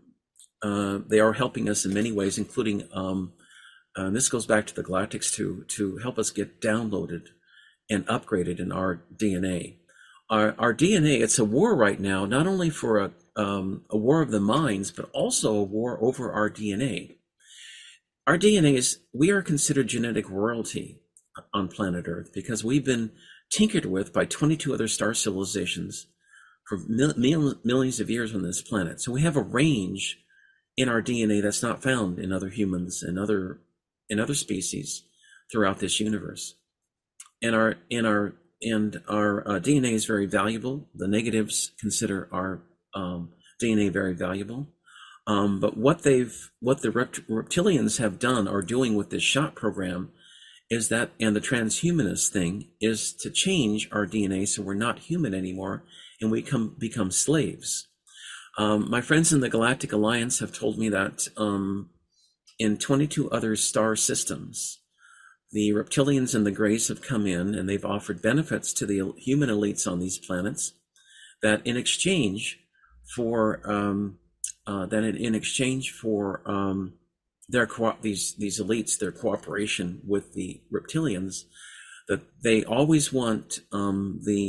helping us in many ways, including and this goes back to the Galactics to help us get downloaded and upgraded in our DNA. Our DNA, it's a war right now, not only for a war of the minds, but also a war over our DNA. Our DNA is, we are considered genetic royalty on planet Earth because we've been tinkered with by 22 other star civilizations for millions of years on this planet. So we have a range in our DNA that's not found in other humans and other species throughout this universe. And our DNA is very valuable. The negatives consider our DNA very valuable. But what the reptilians have done or doing with this shot program is that, and the transhumanist thing is to change our DNA so we're not human anymore and we become slaves. My friends in the Galactic Alliance have told me that in 22 other star systems, the reptilians and the greys have come in and they've offered benefits to the human elites on these planets that in exchange for their these elites, their cooperation with the reptilians, that they always want the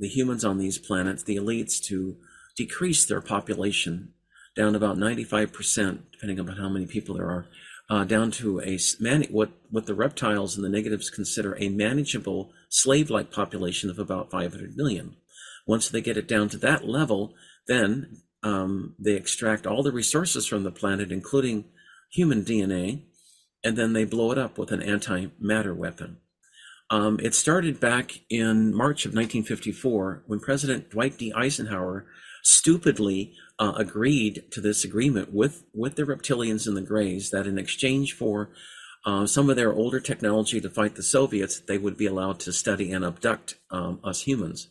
humans on these planets, the elites, to decrease their population down about 95%, depending on how many people there are, down to a what the reptiles and the negatives consider a manageable slave-like population of about 500 million. Once they get it down to that level, then they extract all the resources from the planet, including human DNA, and then they blow it up with an antimatter weapon. It started back in March of 1954 when President Dwight D. Eisenhower stupidly agreed to this agreement with the reptilians and the greys that in exchange for some of their older technology to fight the Soviets, they would be allowed to study and abduct us humans.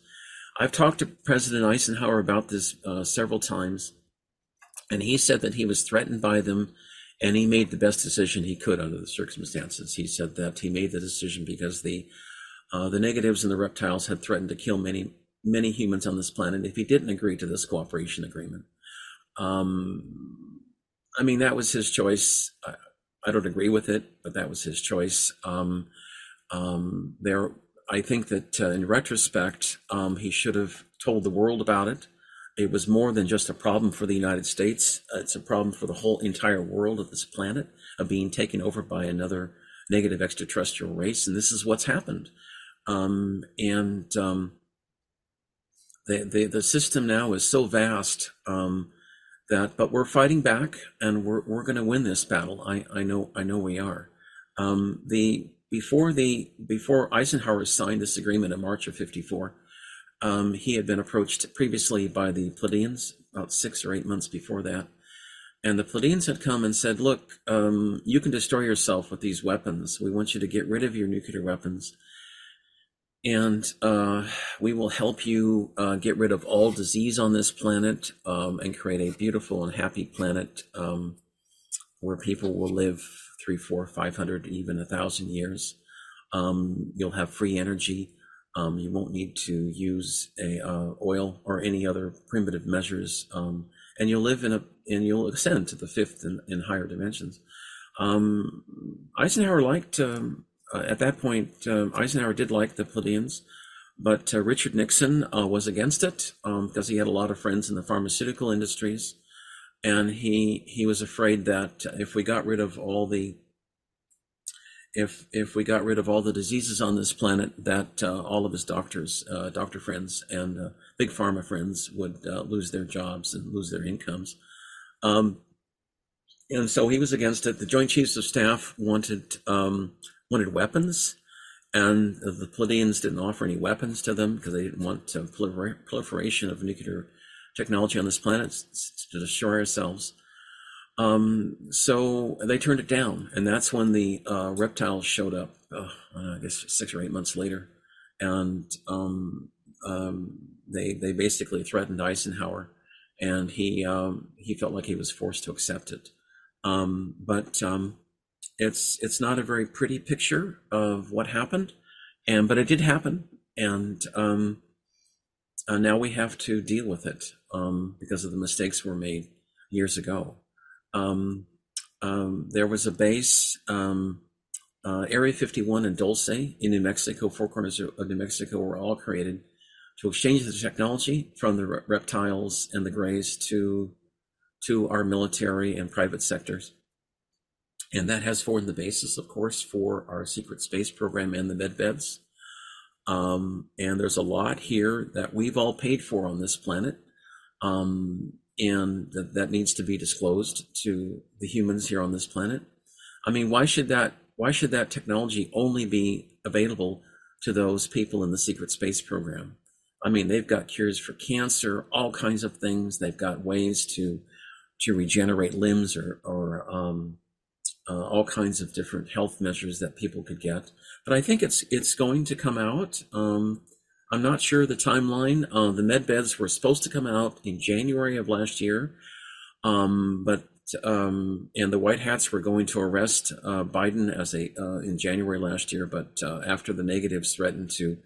I've talked to President Eisenhower about this several times, and he said that he was threatened by them and he made the best decision he could under the circumstances. He said that he made the decision because the negatives and the reptiles had threatened to kill many humans on this planet if he didn't agree to this cooperation agreement. I mean, that was his choice. I don't agree with it, but that was his choice. I think that in retrospect, he should have told the world about it. It was more than just a problem for the United States. It's a problem for the whole entire world of this planet of being taken over by another negative extraterrestrial race. And this is what's happened. The system now is so vast but we're fighting back and we're going to win this battle. I know we are. Before Eisenhower signed this agreement in March of 54, he had been approached previously by the Pleiadians about 6 or 8 months before that. And the Pleiadians had come and said, look, you can destroy yourself with these weapons. We want you to get rid of your nuclear weapons. And we will help you get rid of all disease on this planet and create a beautiful and happy planet where people will live 300, 400, 500, even 1,000 years. You'll have free energy. You won't need to use oil or any other primitive measures, and you'll live and you'll ascend to the fifth and higher dimensions. Eisenhower liked at that point. Eisenhower did like the Pleiadians, but Richard Nixon was against it because he had a lot of friends in the pharmaceutical industries. And he was afraid that if we got rid of all the if we got rid of all the diseases on this planet, that all of his doctors, doctor friends and big pharma friends would lose their jobs and lose their incomes. And so he was against it. The Joint Chiefs of Staff wanted weapons, and the Pleiadians didn't offer any weapons to them because they didn't want proliferation of nuclear technology on this planet to destroy ourselves. So they turned it down, and that's when the reptiles showed up, I guess 6 or 8 months later, and they basically threatened Eisenhower, and he felt like he was forced to accept it. It's not a very pretty picture of what happened, but it did happen, and now we have to deal with it because of the mistakes were made years ago. There was a base, Area 51 in Dulce in New Mexico. Four corners of New Mexico were all created to exchange the technology from the reptiles and the greys to our military and private sectors. And that has formed the basis, of course, for our secret space program and the medbeds. And there's a lot here that we've all paid for on this planet. And that needs to be disclosed to the humans here on this planet. I mean, why should that technology only be available to those people in the secret space program? I mean, they've got cures for cancer, all kinds of things. They've got ways to regenerate limbs or all kinds of different health measures that people could get. But I think it's going to come out. I'm not sure the timeline. The medbeds were supposed to come out in January of last year, and the White Hats were going to arrest Biden in January last year, but after the negatives threatened to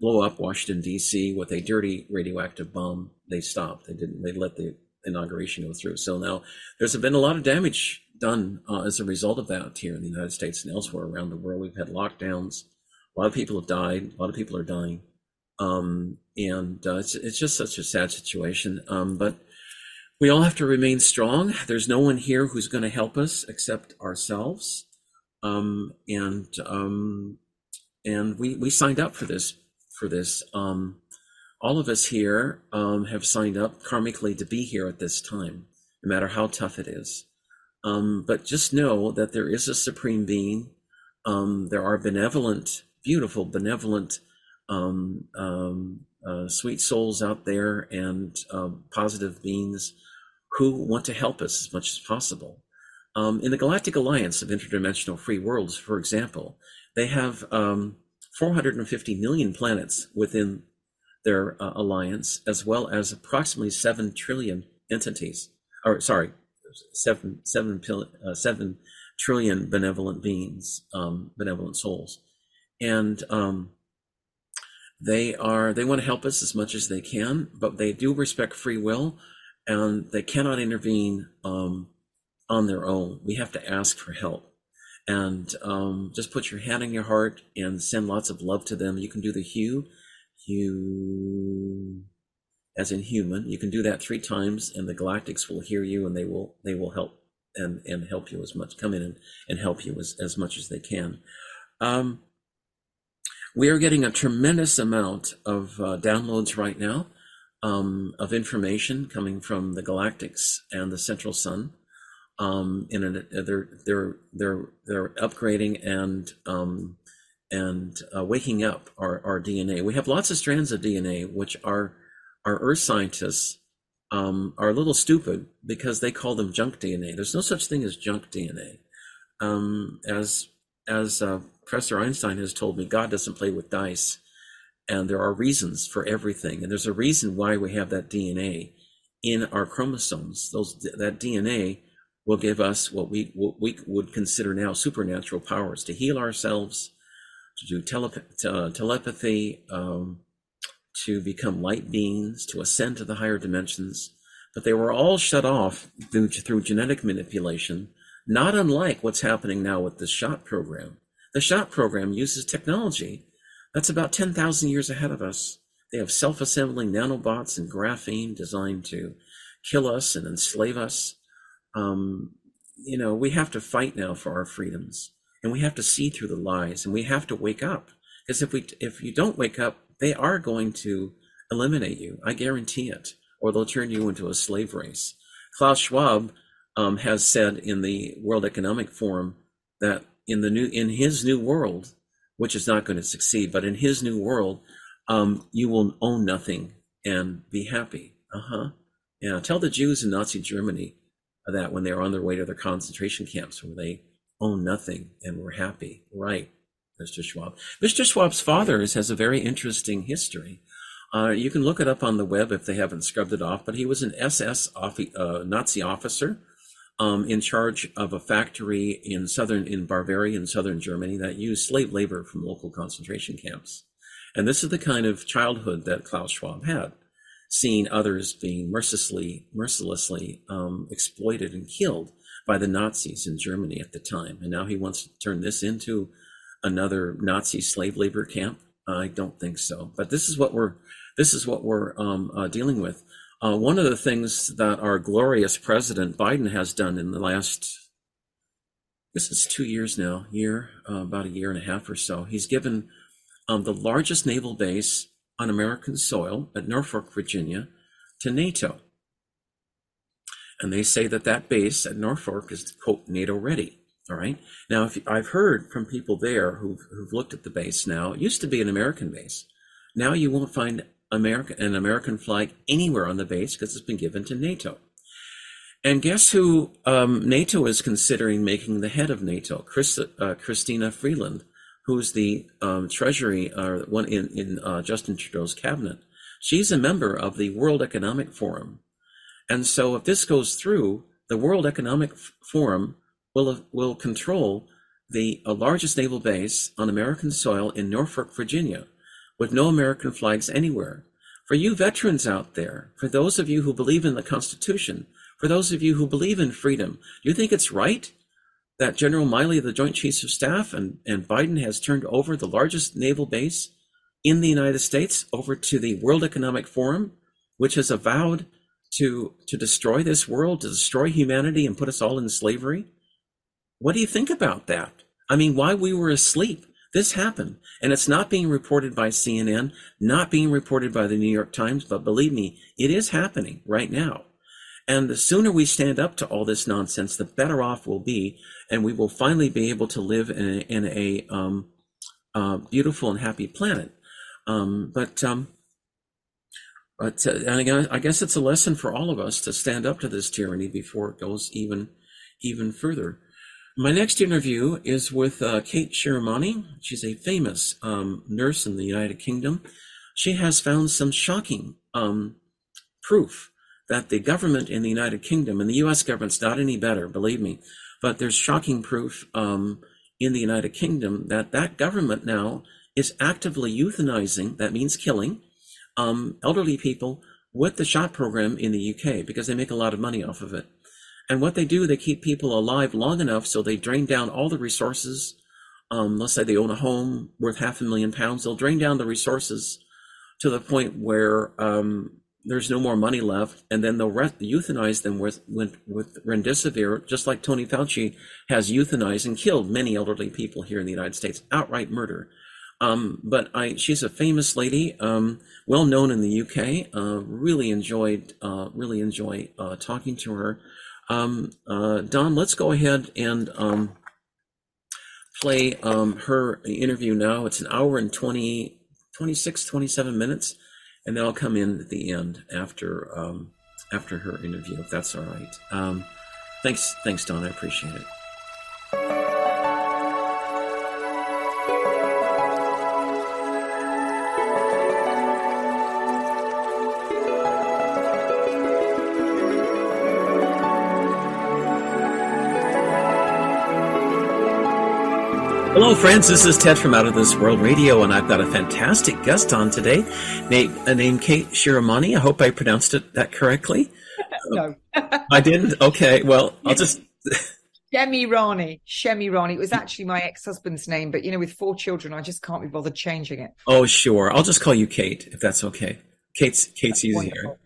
blow up Washington D.C. with a dirty radioactive bomb, they stopped. They didn't. They let the inauguration go through. So now there's been a lot of damage done as a result of that here in the United States and elsewhere around the world. We've had lockdowns. A lot of people have died. A lot of people are dying. It's just such a sad situation, but we all have to remain strong. There's no one here who's going to help us except ourselves, and we signed up for this. All of us here have signed up karmically to be here at this time, no matter how tough it is, but just know that there is a supreme being. There are benevolent sweet souls out there and positive beings who want to help us as much as possible. In the Galactic Alliance of Interdimensional Free Worlds, for example, they have 450 million planets within their alliance, as well as approximately 7 trillion entities, 7 trillion benevolent beings, benevolent souls, and they want to help us as much as they can, but they do respect free will, and they cannot intervene on their own. We have to ask for help, and just put your hand on your heart and send lots of love to them. You can do the hue as in human. You can do that 3 times, and the galactics will hear you, and they will help and help you as much, come in and help you as much as they can. We are getting a tremendous amount of downloads right now, of information coming from the galactics and the central sun. They're upgrading and waking up our DNA. We have lots of strands of DNA, which our Earth scientists are a little stupid because they call them junk DNA. There's no such thing as junk DNA, as Professor Einstein has told me. God doesn't play with dice, and there are reasons for everything. And there's a reason why we have that DNA in our chromosomes. That DNA will give us what we would consider now supernatural powers to heal ourselves, to do telepathy, to become light beings, to ascend to the higher dimensions. But they were all shut off through genetic manipulation, not unlike what's happening now with the SHOT program. The SHOT program uses technology that's about 10,000 years ahead of us. They have self-assembling nanobots and graphene designed to kill us and enslave us. We have to fight now for our freedoms. and we have to see through the lies, and we have to wake up. Because if you don't wake up, they are going to eliminate you. I guarantee it. Or they'll turn you into a slave race. Klaus Schwab has said in the World Economic Forum that in his new world, which is not going to succeed, but in his new world, you will own nothing and be happy. Yeah, tell the Jews in Nazi Germany that when they were on their way to their concentration camps, where they owned nothing and were happy. Right, Mr. Schwab. Mr. Schwab's father has a very interesting history. You can look it up on the web if they haven't scrubbed it off, but he was an SS Nazi officer in charge of a factory in Bavaria, in southern Germany, that used slave labor from local concentration camps. And this is the kind of childhood that Klaus Schwab had, seeing others being mercilessly exploited and killed by the Nazis in Germany at the time. And now he wants to turn this into another Nazi slave labor camp. I don't think so. But this is what we're dealing with. One of the things that our glorious President Biden has done in the last, this is 2 years now, about a year and a half or so, he's given the largest naval base on American soil at Norfolk, Virginia, to NATO. And they say that base at Norfolk is, quote, NATO ready. All right. Now, I've heard from people there who've looked at the base now. It used to be an American base. Now you won't find an American flag anywhere on the base because it's been given to NATO. And guess who NATO is considering making the head of NATO? Christina Freeland, who's the Treasury one in Justin Trudeau's cabinet. She's a member of the World Economic Forum. And so if this goes through, the World Economic Forum will control the largest naval base on American soil in Norfolk, Virginia, with no American flags anywhere. For you veterans out there, for those of you who believe in the Constitution, for those of you who believe in freedom, do you think it's right that General Milley, the Joint Chiefs of Staff, and Biden has turned over the largest naval base in the United States over to the World Economic Forum, which has avowed to destroy this world, to destroy humanity, and put us all in slavery? What do you think about that? I mean, while we were asleep, this happened. And it's not being reported by CNN, not being reported by the New York Times, but believe me, it is happening right now. And the sooner we stand up to all this nonsense, the better off we'll be, and we will finally be able to live in a beautiful and happy planet. But I guess it's a lesson for all of us to stand up to this tyranny before it goes even further. My next interview is with Kate Shemirani. She's a famous nurse in the United Kingdom. She has found some shocking proof that the government in the United Kingdom, and the U.S. government's not any better, believe me, but there's shocking proof in the United Kingdom that government now is actively euthanizing, that means killing, elderly people with the shot program in the U.K. because they make a lot of money off of it. And what they do, they keep people alive long enough so they drain down all the resources. Let's say they own a home worth £500,000. They'll drain down the resources to the point where there's no more money left, and then they'll euthanize them with Rendisivir, just like Tony Fauci has euthanized and killed many elderly people here in the United States. Outright murder. But she's a famous lady, well known in the UK. Really enjoy talking to her. Don, let's go ahead and play her interview now. It's an hour and 27 minutes, and then I'll come in at the end after her interview, if that's all right. Thanks, Don. I appreciate it. Hello, friends. This is Ted from Out of This World Radio, and I've got a fantastic guest on today named Kate Shemirani. I hope I pronounced that correctly. No. I didn't? Okay. Well, I'll just... Shemirani. It was actually my ex-husband's name, but, with 4 children, I just can't be bothered changing it. Oh, sure. I'll just call you Kate, if that's okay. Kate's easier. Wonderful.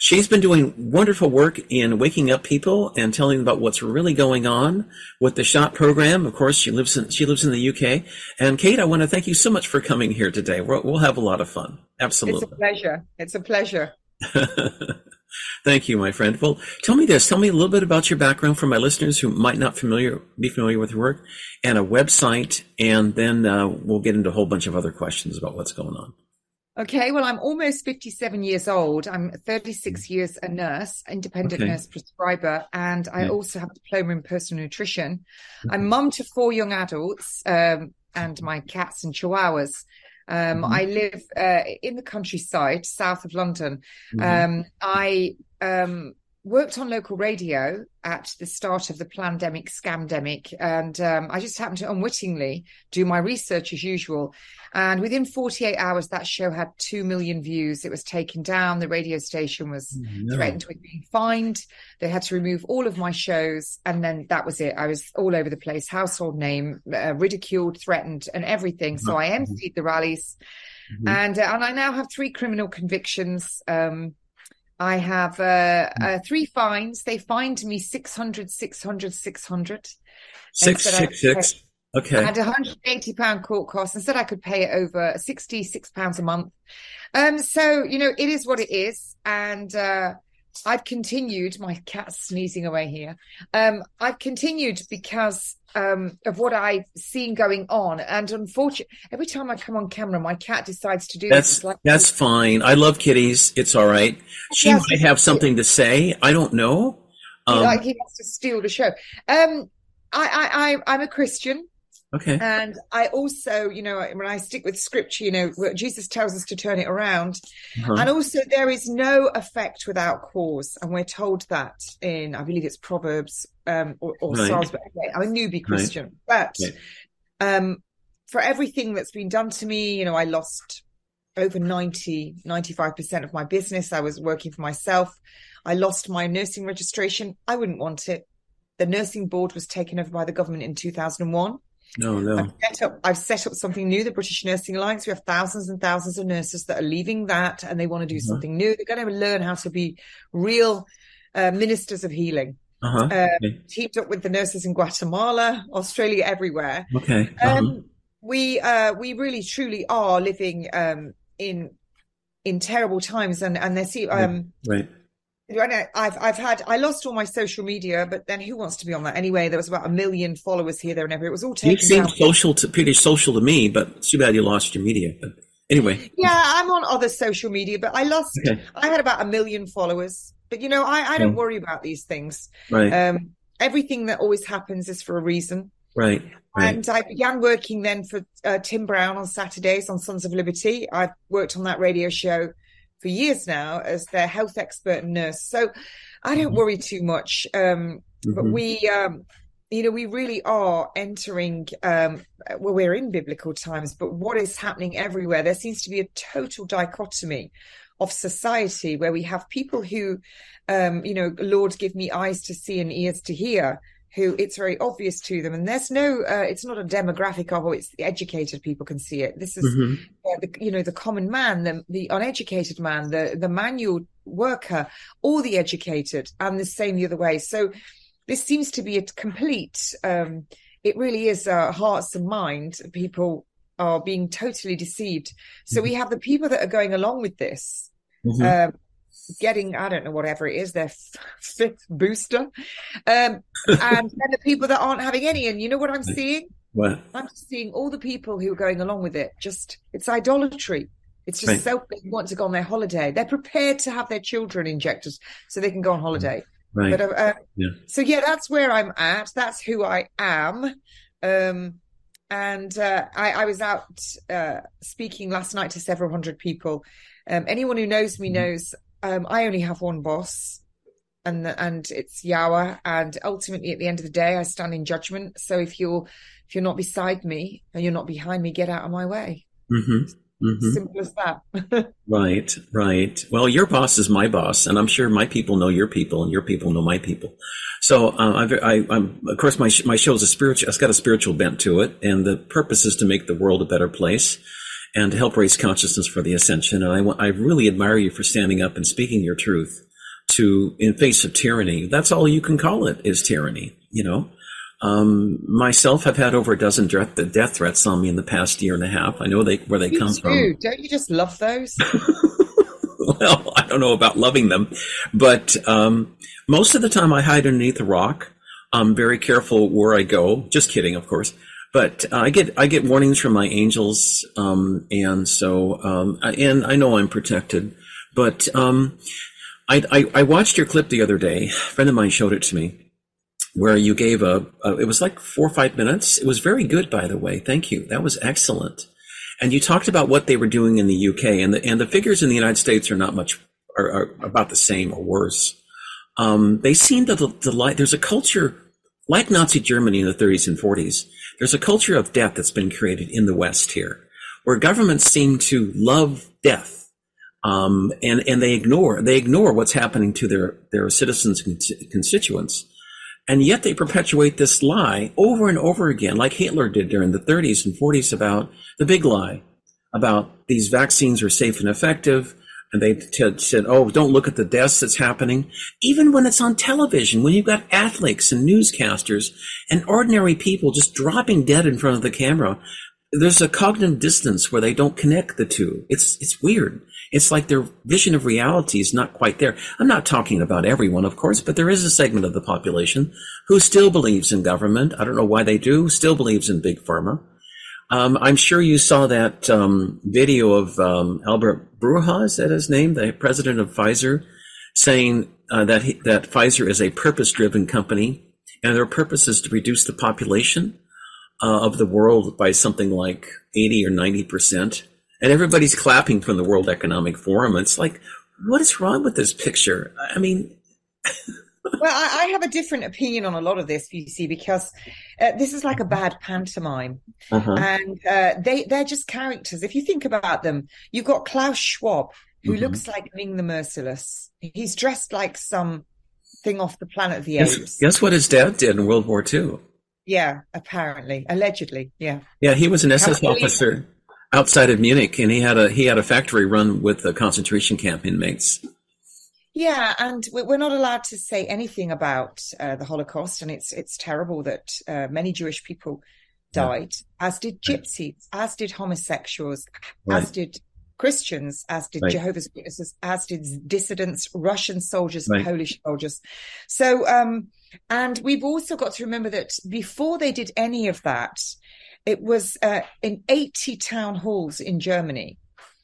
She's been doing wonderful work in waking up people and telling them about what's really going on with the SHOT program. Of course, she lives in the UK. And Kate, I want to thank you so much for coming here today. We'll have a lot of fun. Absolutely. It's a pleasure. It's a pleasure. Thank you, my friend. Well, tell me this. Tell me a little bit about your background for my listeners who might not be familiar with your work, and a website, and then we'll get into a whole bunch of other questions about what's going on. Okay, well, I'm almost 57 years old. I'm 36 years a nurse, independent nurse prescriber, and I also have a diploma in personal nutrition. I'm mum to 4 young adults and my cats and chihuahuas. I live in the countryside, south of London. I worked on local radio at the start of the plandemic, scamdemic, and I just happened to unwittingly do my research as usual. And within 48 hours, that show had 2 million views. It was taken down. The radio station was threatened with being fined. They had to remove all of my shows. And then that was it. I was all over the place, household name, ridiculed, threatened, and everything. So I emceed the rallies. And I now have 3 criminal convictions. I have 3 fines. They fined me 600, 600, 600. 666. Okay. I had a £180 court cost and said I could pay it over £66 a month. So, you know, it is what it is. And I've continued. My cat's sneezing away here. I've continued because of what I've seen going on. And unfortunately, every time I come on camera, my cat decides to do this. That's fine. I love kitties. It's all right. She might have something to say. I don't know. Like he wants to steal the show. I'm a Christian. Okay. And I also, you know, when I stick with scripture, you know, Jesus tells us to turn it around. And also there is no effect without cause. And we're told that in, I believe it's Proverbs or Psalms. But anyway, I'm a newbie Christian. For everything that's been done to me, you know, I lost over 95% of my business. I was working for myself. I lost my nursing registration. I wouldn't want it. The nursing board was taken over by the government in 2001. No. I've set up something new, the British Nursing Alliance. We have thousands and thousands of nurses that are leaving that, and they want to do something new. They're going to learn how to be real ministers of healing. Teamed up with the nurses in Guatemala, Australia, everywhere. We really, truly are living in terrible times, and they see I lost all my social media, but then who wants to be on that anyway? There was about 1 million followers here, there, and everywhere. It was all taken down. You seemed pretty social to me, but it's too bad you lost your media. But anyway, yeah, I'm on other social media, but I lost. I had about 1 million followers, but you know, I don't worry about these things. Everything that always happens is for a reason. And I began working then for Tim Brown on Saturdays on Sons of Liberty. I've worked on that radio show for years now as their health expert and nurse. So I don't worry too much. But we, you know, we really are entering, well, we're in biblical times, but what is happening everywhere, there seems to be a total dichotomy of society where we have people who, you know, Lord, give me eyes to see and ears to hear, who it's very obvious to them. And there's no, it's not a demographic of, it's the educated people can see it. This is, the common man, the uneducated man, the manual worker, all the educated, and the same the other way. So this seems to be a complete, it really is hearts and mind. People are being totally deceived. So we have the people that are going along with this, getting, I don't know, whatever it is, their 5th booster. And then the people that aren't having any. And you know what I'm seeing? What? I'm seeing all the people who are going along with it. Just, it's idolatry. It's just selfish. They want to go on their holiday. They're prepared to have their children injected so they can go on holiday. But, so, yeah, that's where I'm at. That's who I am. And I was out speaking last night to several hundred people. Anyone who knows me knows I only have one boss, and it's Yahweh. And ultimately, at the end of the day, I stand in judgment. So if you're not beside me and you're not behind me, get out of my way. Simple as that. Right. Well, your boss is my boss, and I'm sure my people know your people, and your people know my people. So, I'm of course my show is it's got a spiritual bent to it, and the purpose is to make the world a better place and to help raise consciousness for the ascension. And I really admire you for standing up and speaking your truth to, in face of tyranny, that's all you can call it, is tyranny, you know. Myself have had over a dozen death threats on me in the past year and a half. I know where they come from. Don't you just love those? Well, I don't know about loving them, but most of the time I hide underneath a rock. I'm very careful where I go. Just kidding, of course. But I get warnings from my angels, and so and I know I'm protected. But I watched your clip the other day. A friend of mine showed it to me, where you gave it was like 4 or 5 minutes. It was very good, by the way. Thank you. That was excellent. And you talked about what they were doing in the UK, and the figures in the United States are not much, are about the same or worse. They seem to delight. There's a culture like Nazi Germany in the 30s and 40s. There's a culture of death that's been created in the West here, where governments seem to love death, and they ignore what's happening to their citizens and constituents, and yet they perpetuate this lie over and over again, like Hitler did during the 30s and 40s about the big lie, about these vaccines are safe and effective. And they said, oh, don't look at the deaths that's happening. Even when it's on television, when you've got athletes and newscasters and ordinary people just dropping dead in front of the camera, there's a cognitive distance where they don't connect the two. It's weird. It's like their vision of reality is not quite there. I'm not talking about everyone, of course, but there is a segment of the population who still believes in government. I don't know why they do, still believes in Big Pharma. I'm sure you saw that video of Albert Bruja, is that his name, the president of Pfizer, saying that Pfizer is a purpose-driven company, and their purpose is to reduce the population of the world by something like 80 or 90%. And everybody's clapping from the World Economic Forum. It's like, what is wrong with this picture? I mean... Well, I have a different opinion on a lot of this, you see, because this is like a bad pantomime. Uh-huh. And they're just characters. If you think about them, you've got Klaus Schwab, who mm-hmm. looks like Ming the Merciless. He's dressed like something off the Planet of the Apes. Guess what his dad did in World War II? Yeah, apparently. Allegedly, yeah. Yeah, he was an SS officer outside of Munich, and he had a factory run with the concentration camp inmates. Yeah, and we're not allowed to say anything about the Holocaust, and it's terrible that many Jewish people died, yeah. As did gypsies, as did homosexuals, right. As did Christians, as did right. Jehovah's Witnesses, as did dissidents, Russian soldiers, right. Polish soldiers. So, and we've also got to remember that before they did any of that, it was in 80 town halls in Germany.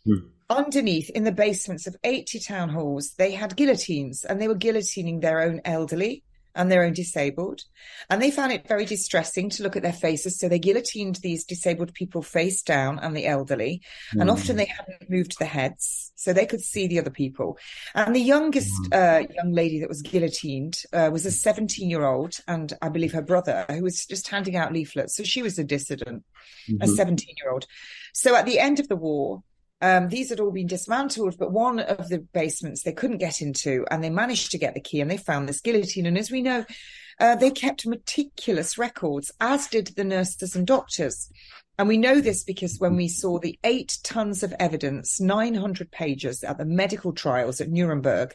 Hmm. Underneath, in the basements of 80 town halls, they had guillotines, and they were guillotining their own elderly and their own disabled. And they found it very distressing to look at their faces. So they guillotined these disabled people face down and the elderly. Mm. And often they hadn't moved their heads so they could see the other people. And the youngest young lady that was guillotined was a 17-year-old. And I believe her brother, who was just handing out leaflets. So she was a dissident, mm-hmm. a 17-year-old. So at the end of the war, these had all been dismantled, but one of the basements they couldn't get into, and they managed to get the key, and they found this guillotine. And as we know, they kept meticulous records, as did the nurses and doctors. And we know this because when we saw the 8 tons of evidence, 900 pages at the medical trials at Nuremberg,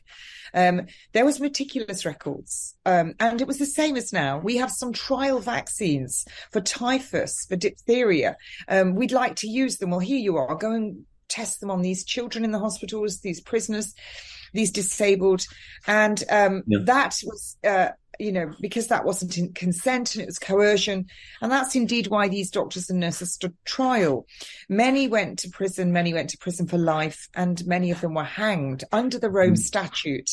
there was meticulous records. And it was the same as now. We have some trial vaccines for typhus, for diphtheria. We'd like to use them. Well, here you are, go and test them on these children in the hospitals, these prisoners, these disabled. And that was, because that wasn't in consent and it was coercion. And that's indeed why these doctors and nurses stood trial. Many went to prison, for life, and many of them were hanged under the Rome Statute.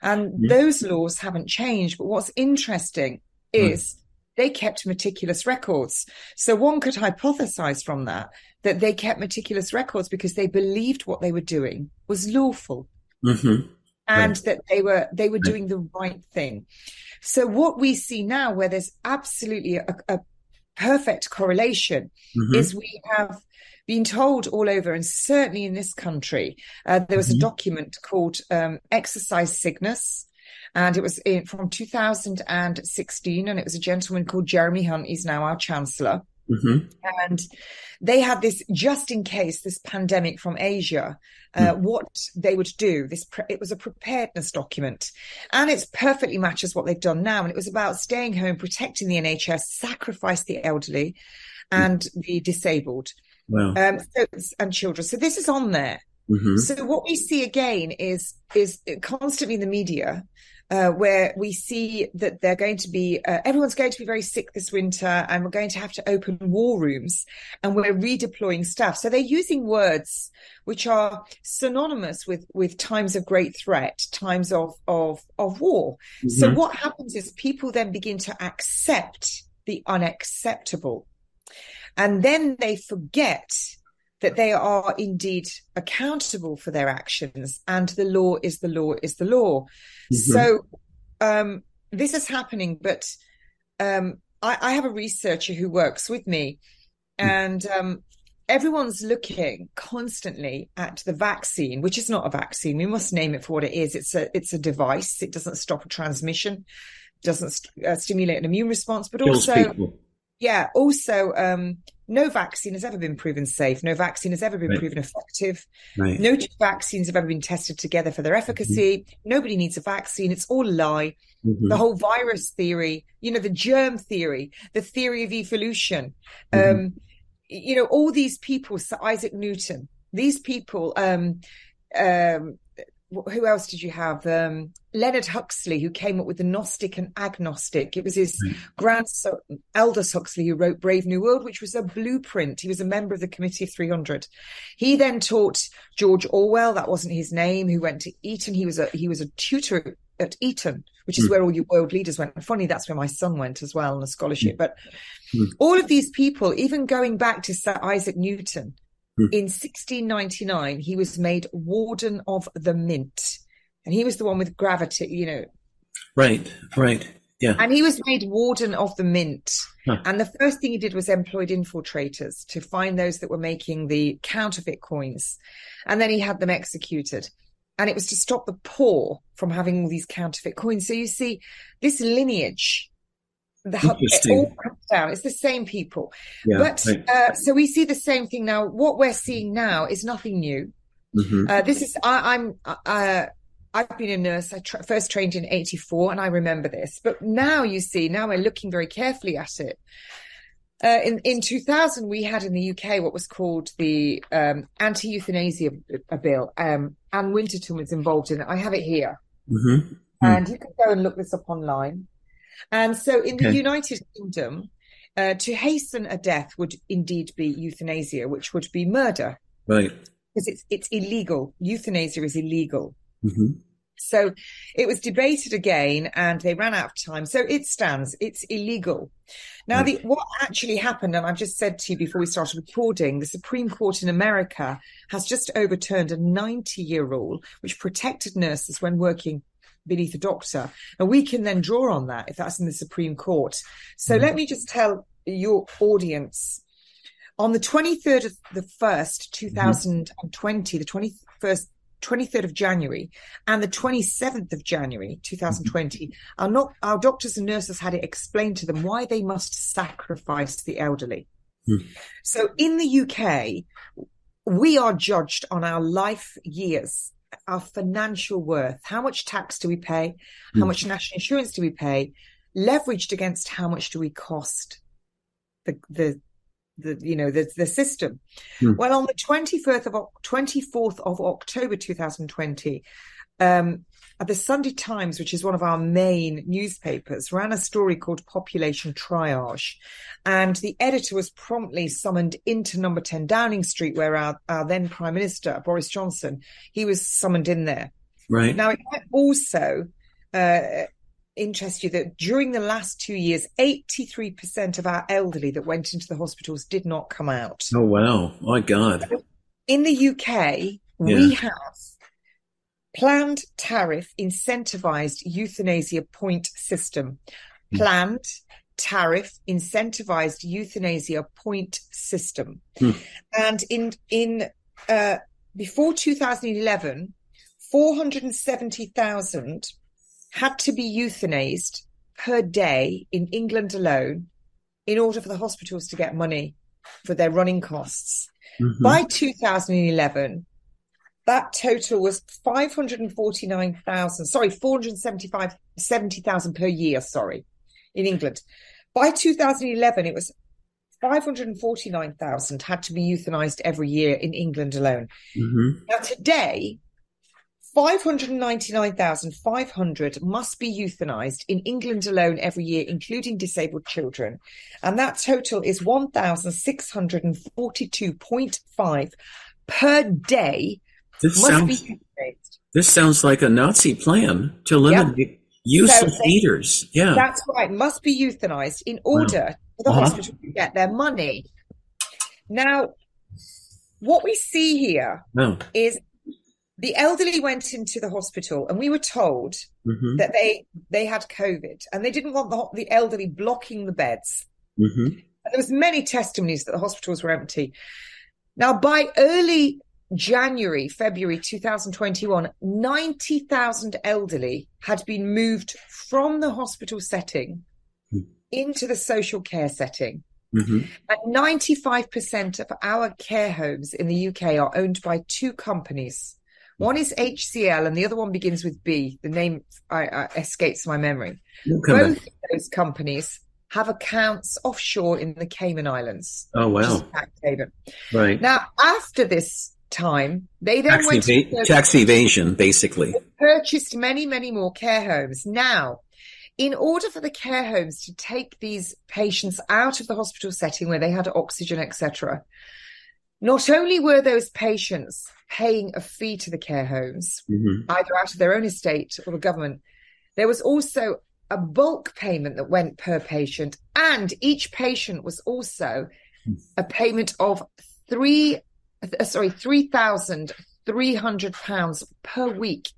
And those laws haven't changed. But what's interesting is they kept meticulous records. So one could hypothesize from that they kept meticulous records because they believed what they were doing was lawful, mm-hmm. and right. that they were doing the right thing. So what we see now, where there's absolutely a perfect correlation, mm-hmm. is we have been told all over, and certainly in this country, there was mm-hmm. a document called Exercise Sickness. And it was from 2016, and it was a gentleman called Jeremy Hunt. He's now our chancellor. Mm-hmm. And they had this, just in case this pandemic from Asia, what they would do. It was a preparedness document, and it's perfectly matches what they've done now. And it was about staying home, protecting the NHS, sacrifice the elderly and the disabled, wow. And children. So this is on there. Mm-hmm. So what we see again is constantly in the media, where we see that they're going to be, everyone's going to be very sick this winter, and we're going to have to open war rooms, and we're redeploying staff. So they're using words which are synonymous with times of great threat, times of war. Mm-hmm. So what happens is people then begin to accept the unacceptable, and then they forget that they are indeed accountable for their actions, and the law is the law is the law. Mm-hmm. So this is happening, but I have a researcher who works with me, and everyone's looking constantly at the vaccine, which is not a vaccine. We must name it for what it is. It's a device. It doesn't stop a transmission, doesn't stimulate an immune response, but kills also people. Yeah, also, no vaccine has ever been proven safe. No vaccine has ever been right. proven effective. Right. No two vaccines have ever been tested together for their efficacy. Mm-hmm. Nobody needs a vaccine. It's all a lie. Mm-hmm. The whole virus theory, the germ theory, the theory of evolution. Mm-hmm. All these people, Sir Isaac Newton, these people, who else did you have? Leonard Huxley, who came up with the Gnostic and Agnostic. It was his grandson, Aldous Huxley, who wrote Brave New World, which was a blueprint. He was a member of the Committee of 300. He then taught George Orwell, that wasn't his name, who went to Eton. He was a tutor at Eton, which is where all your world leaders went. And funny, that's where my son went as well on a scholarship. But all of these people, even going back to Sir Isaac Newton, in 1699, he was made Warden of the Mint, and he was the one with gravity, Right, yeah. And he was made Warden of the Mint, and the first thing he did was employed infiltrators to find those that were making the counterfeit coins, and then he had them executed, and it was to stop the poor from having all these counterfeit coins. So you see, this lineage... it all comes down. It's the same people. Yeah, but so we see the same thing now. What we're seeing now is nothing new. Mm-hmm. I've been a nurse. I first trained in 1984, and I remember this. But now you see, now we're looking very carefully at it. In 2000, we had in the UK what was called the anti-euthanasia bill. Anne Winterton was involved in it. I have it here. Mm-hmm. And you can go and look this up online. And so in the United Kingdom, to hasten a death would indeed be euthanasia, which would be murder. Right. Because it's illegal. Euthanasia is illegal. Mm-hmm. So it was debated again, and they ran out of time. So it stands. It's illegal. Now, what actually happened, and I've just said to you before we started recording, the Supreme Court in America has just overturned a 90-year rule, which protected nurses when working beneath a doctor, and we can then draw on that if that's in the Supreme Court. So let me just tell your audience, on the 23rd of the 1st 2020, the 23rd of January and the 27th of January 2020, our doctors and nurses had it explained to them why they must sacrifice the elderly. So in the UK, we are judged on our life years, our financial worth. How much tax do we pay? How much national insurance do we pay? Leveraged against how much do we cost the system? Well, on the 24th of October 2020, the Sunday Times, which is one of our main newspapers, ran a story called Population Triage, and the editor was promptly summoned into number 10 Downing Street, where our then Prime Minister, Boris Johnson, he was summoned in there. Right. Now, it might also interest you that during the last 2 years, 83% of our elderly that went into the hospitals did not come out. Oh, wow. My God. So in the UK, we have planned tariff incentivized euthanasia point system. Planned tariff incentivized euthanasia point system. And in before 2011, 470,000 had to be euthanized per day in England alone in order for the hospitals to get money for their running costs. Mm-hmm. By 2011, that total was 475,000 per year, in England. By 2011, it was 549,000 had to be euthanized every year in England alone. Mm-hmm. Now today, 599,500 must be euthanized in England alone every year, including disabled children. And that total is 1,642.5 per day. This sounds like a Nazi plan to limit the use of feeders. Yeah, that's right. Must be euthanized in order for the hospital to get their money. Now, what we see here is the elderly went into the hospital, and we were told that they had COVID, and they didn't want the elderly blocking the beds. Mm-hmm. And there was many testimonies that the hospitals were empty. Now, by early February 2021, 90,000 elderly had been moved from the hospital setting into the social care setting. Mm-hmm. And 95% of our care homes in the UK are owned by two companies. One is HCL and the other one begins with B. The name escapes my memory. Both of those companies have accounts offshore in the Cayman Islands. Oh, wow. Right. Now, after this time, they then went to tax evasion, basically. Purchased many, many more care homes. Now, in order for the care homes to take these patients out of the hospital setting where they had oxygen, etc., not only were those patients paying a fee to the care homes, either out of their own estate or the government, there was also a bulk payment that went per patient, and each patient was also a payment of £3,300 per week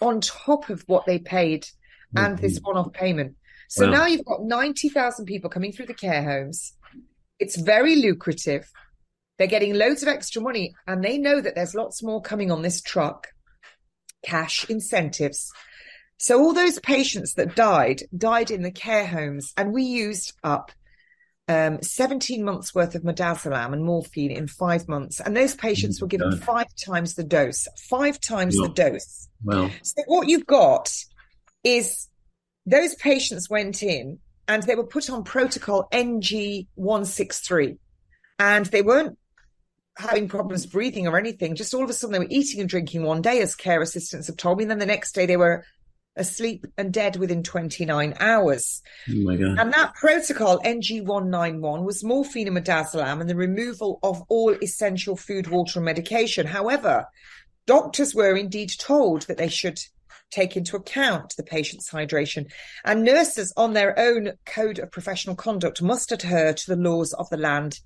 on top of what they paid and this one-off payment. So now you've got 90,000 people coming through the care homes. It's very lucrative. They're getting loads of extra money, and they know that there's lots more coming on this truck. Cash incentives. So all those patients that died in the care homes, and we used up 17 months worth of midazolam and morphine in 5 months. And those patients were given 5 times the dose, 5 times the dose. Wow. So what you've got is those patients went in and they were put on protocol NG163, and they weren't having problems breathing or anything. Just all of a sudden they were eating and drinking one day, as care assistants have told me. And then the next day they were asleep and dead within 29 hours. Oh my God. And that protocol, NG191, was morphine and midazolam and the removal of all essential food, water and medication. However, doctors were indeed told that they should take into account the patient's hydration, and nurses on their own code of professional conduct must adhere to the laws of the land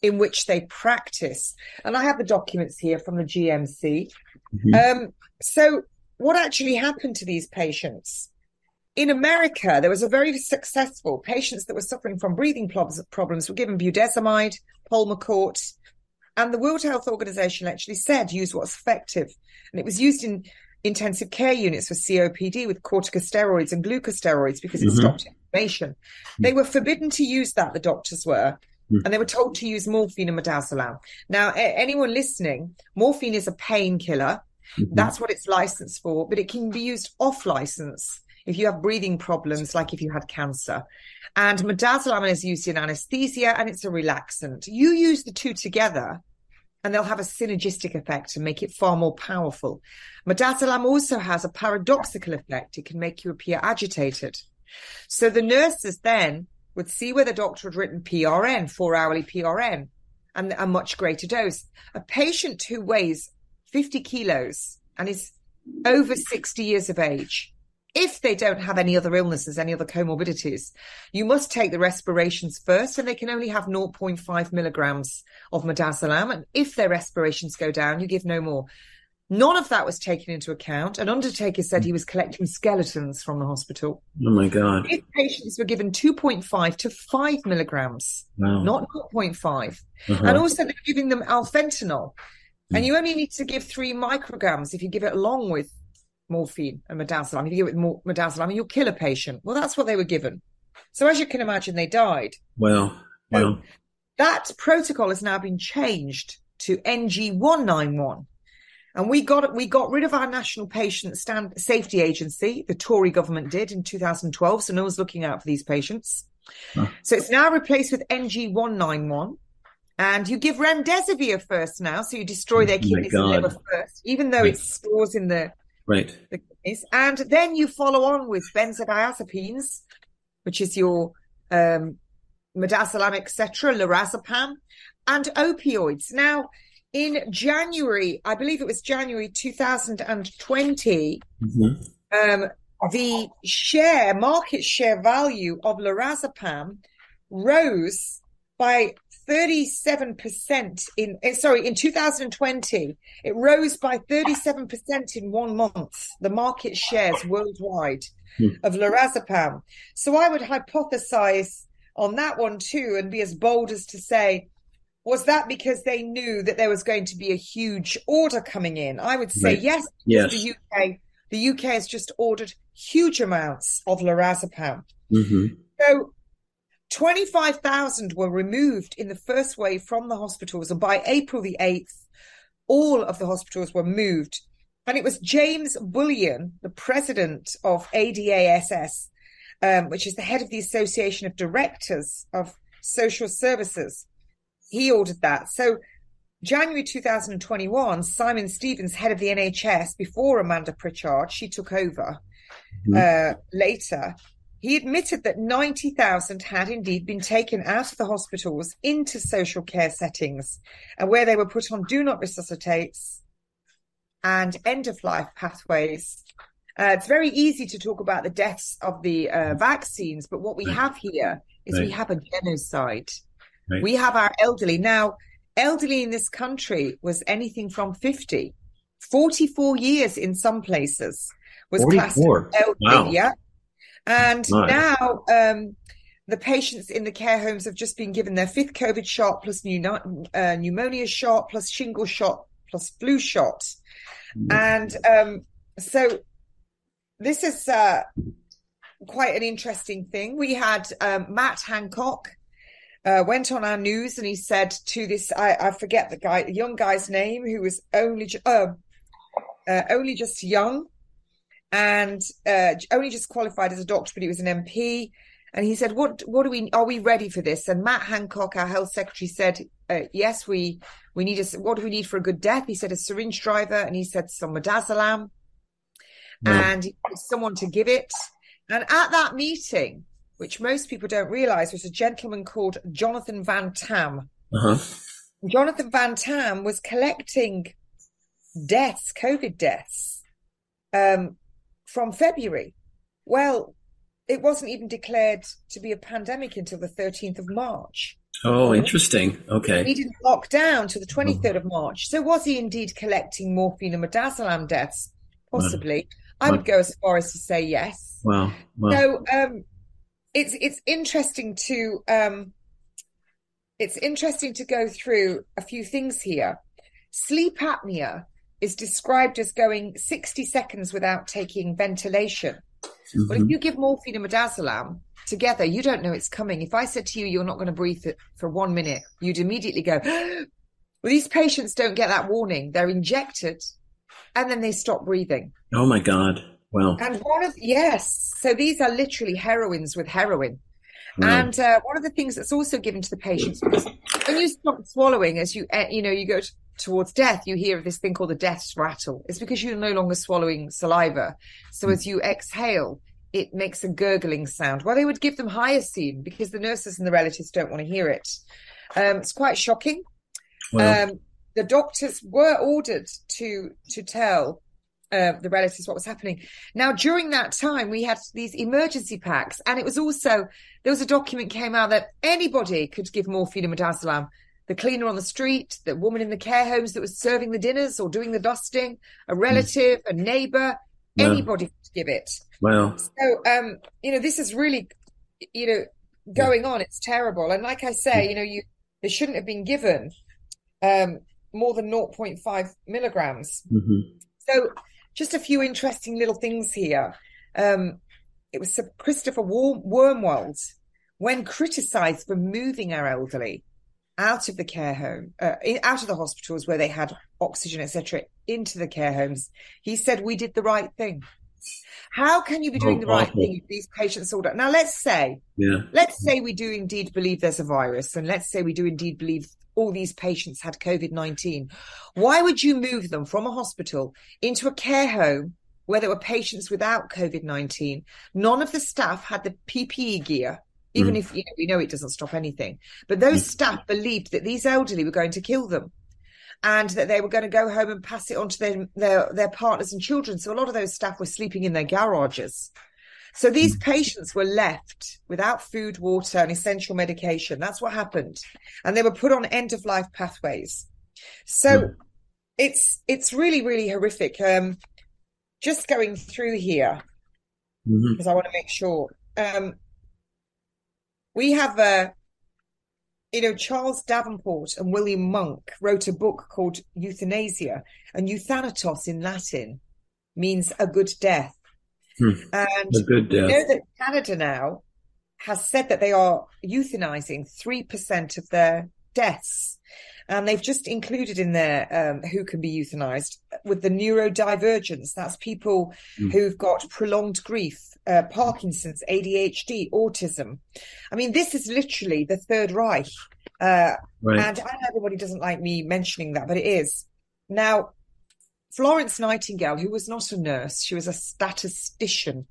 in which they practice. And I have the documents here from the GMC. So what actually happened to these patients? In America, there was a very successful, patients that were suffering from breathing problems were given budesonide, Pulmicort, and the World Health Organization actually said use what's effective. And it was used in intensive care units for COPD with corticosteroids and glucosteroids because it stopped inflammation. They were forbidden to use that, the doctors were. And they were told to use morphine and midazolam. Now, anyone listening, morphine is a painkiller. That's what it's licensed for, but it can be used off license if you have breathing problems, like if you had cancer. And midazolam is used in anesthesia, and it's a relaxant. You use the two together and they'll have a synergistic effect and make it far more powerful. Midazolam also has a paradoxical effect. It can make you appear agitated. So the nurses then would see where the doctor had written PRN, 4-hourly PRN, and a much greater dose. A patient who weighs 50 kilos and is over 60 years of age, if they don't have any other illnesses, any other comorbidities, you must take the respirations first, and they can only have 0.5 milligrams of midazolam. And if their respirations go down, you give no more. None of that was taken into account. An undertaker said he was collecting skeletons from the hospital. Oh, my God. His patients were given 2.5 to 5 milligrams, not 0.5. And also they're giving them alfentanil. And you only need to give 3 micrograms if you give it along with morphine and midazolam. If you give it with midazolam, you'll kill a patient. Well, that's what they were given. So as you can imagine, they died. Well. So that protocol has now been changed to NG191. And we got rid of our National Patient Safety Agency, the Tory government did in 2012, so no one's looking out for these patients. Oh. So it's now replaced with NG191. And you give remdesivir first now, so you destroy their kidneys and liver first, even though it stores in the kidneys. And then you follow on with benzodiazepines, which is your midazolam, etc., lorazepam, and opioids. Now, in January, I believe it was January 2020, the market share value of lorazepam rose by 37% in 2020. It rose by 37% in 1 month, the market shares worldwide of lorazepam. So I would hypothesize on that one too, and be as bold as to say, was that because they knew that there was going to be a huge order coming in? I would say yes. The UK has just ordered huge amounts of lorazepam. So 25,000 were removed in the first wave from the hospitals, and by April the 8th, all of the hospitals were moved. And it was James Bullion, the president of ADASS, which is the head of the Association of Directors of Social Services. He ordered that. So January 2021, Simon Stevens, head of the NHS, before Amanda Pritchard, she took over later. He admitted that 90,000 had indeed been taken out of the hospitals into social care settings, and where they were put on do not resuscitates and end-of-life pathways. It's very easy to talk about the deaths of the vaccines, but what we have here is we have a genocide. We have our elderly. Now, elderly in this country was anything from 50, 44 years in some places was classed as elderly. Wow. Yeah. And now the patients in the care homes have just been given their 5th COVID shot, plus pneumonia shot, plus shingle shot, plus flu shot. And so this is quite an interesting thing. We had Matt Hancock went on our news, and he said to this, I forget the young guy's name, who was only just young and only just qualified as a doctor, but he was an MP. And he said, "Are we ready for this?" And Matt Hancock, our health secretary, said, "Yes, we need a. What do we need for a good death?" He said, "A syringe driver," and he said, "Some midazolam," and he wanted someone to give it. And at that meeting, which most people don't realize, was a gentleman called Jonathan Van Tam. Jonathan Van Tam was collecting deaths, COVID deaths, from February. Well, it wasn't even declared to be a pandemic until the 13th of March. Oh, interesting. Okay. He didn't lock down to the 23rd of March. So was he indeed collecting morphine and midazolam deaths? Possibly. Wow. I would go as far as to say yes. Wow. So it's interesting to go through a few things here. Sleep apnea is described as going 60 seconds without taking ventilation. But if you give morphine and midazolam together, you don't know it's coming. If I said to you, you're not going to breathe for 1 minute, you'd immediately go, well, these patients don't get that warning. They're injected and then they stop breathing. Oh my God. Wow. And so these are literally heroines with heroin. And one of the things that's also given to the patients, because when you stop swallowing, as you go towards death, you hear of this thing called the death's rattle. It's because you're no longer swallowing saliva. So as you exhale, it makes a gurgling sound. Well, they would give them hyoscine because the nurses and the relatives don't want to hear it. It's quite shocking. Wow. The doctors were ordered to tell the relatives what was happening. Now, during that time, we had these emergency packs, and it was also, there was a document came out that anybody could give morphine and midazolam. The cleaner on the street, the woman in the care homes that was serving the dinners or doing the dusting, a relative, a neighbour, anybody could give it. Wow. So, this is really, going on. It's terrible. And like I say, they shouldn't have been given more than 0.5 milligrams. So just a few interesting little things here. It was Sir Christopher Wormwold when criticised for moving our elderly out of the care home, out of the hospitals where they had oxygen, etc., into the care homes, he said, we did the right thing. How can you be doing the right thing if these patients all don't? Now, let's say we do indeed believe there's a virus, and let's say we do indeed believe all these patients had COVID-19. Why would you move them from a hospital into a care home where there were patients without COVID-19? None of the staff had the PPE gear, even if we know it doesn't stop anything. But those staff believed that these elderly were going to kill them, and that they were going to go home and pass it on to their partners and children. So a lot of those staff were sleeping in their garages. So these patients were left without food, water, and essential medication. That's what happened. And they were put on end-of-life pathways. So it's really, really horrific. Just going through here, because I want to make sure. We have a... Charles Davenport and William Monk wrote a book called Euthanasia, and euthanatos in Latin means a good death. And a good death. We know that Canada now has said that they are euthanizing 3% of their deaths. And they've just included in there who can be euthanized with the neurodivergence. That's people who've got prolonged grief. Parkinson's, ADHD, autism. I mean, this is literally the Third Reich. And I know everybody doesn't like me mentioning that, but it is. Now, Florence Nightingale, who was not a nurse, she was a statistician.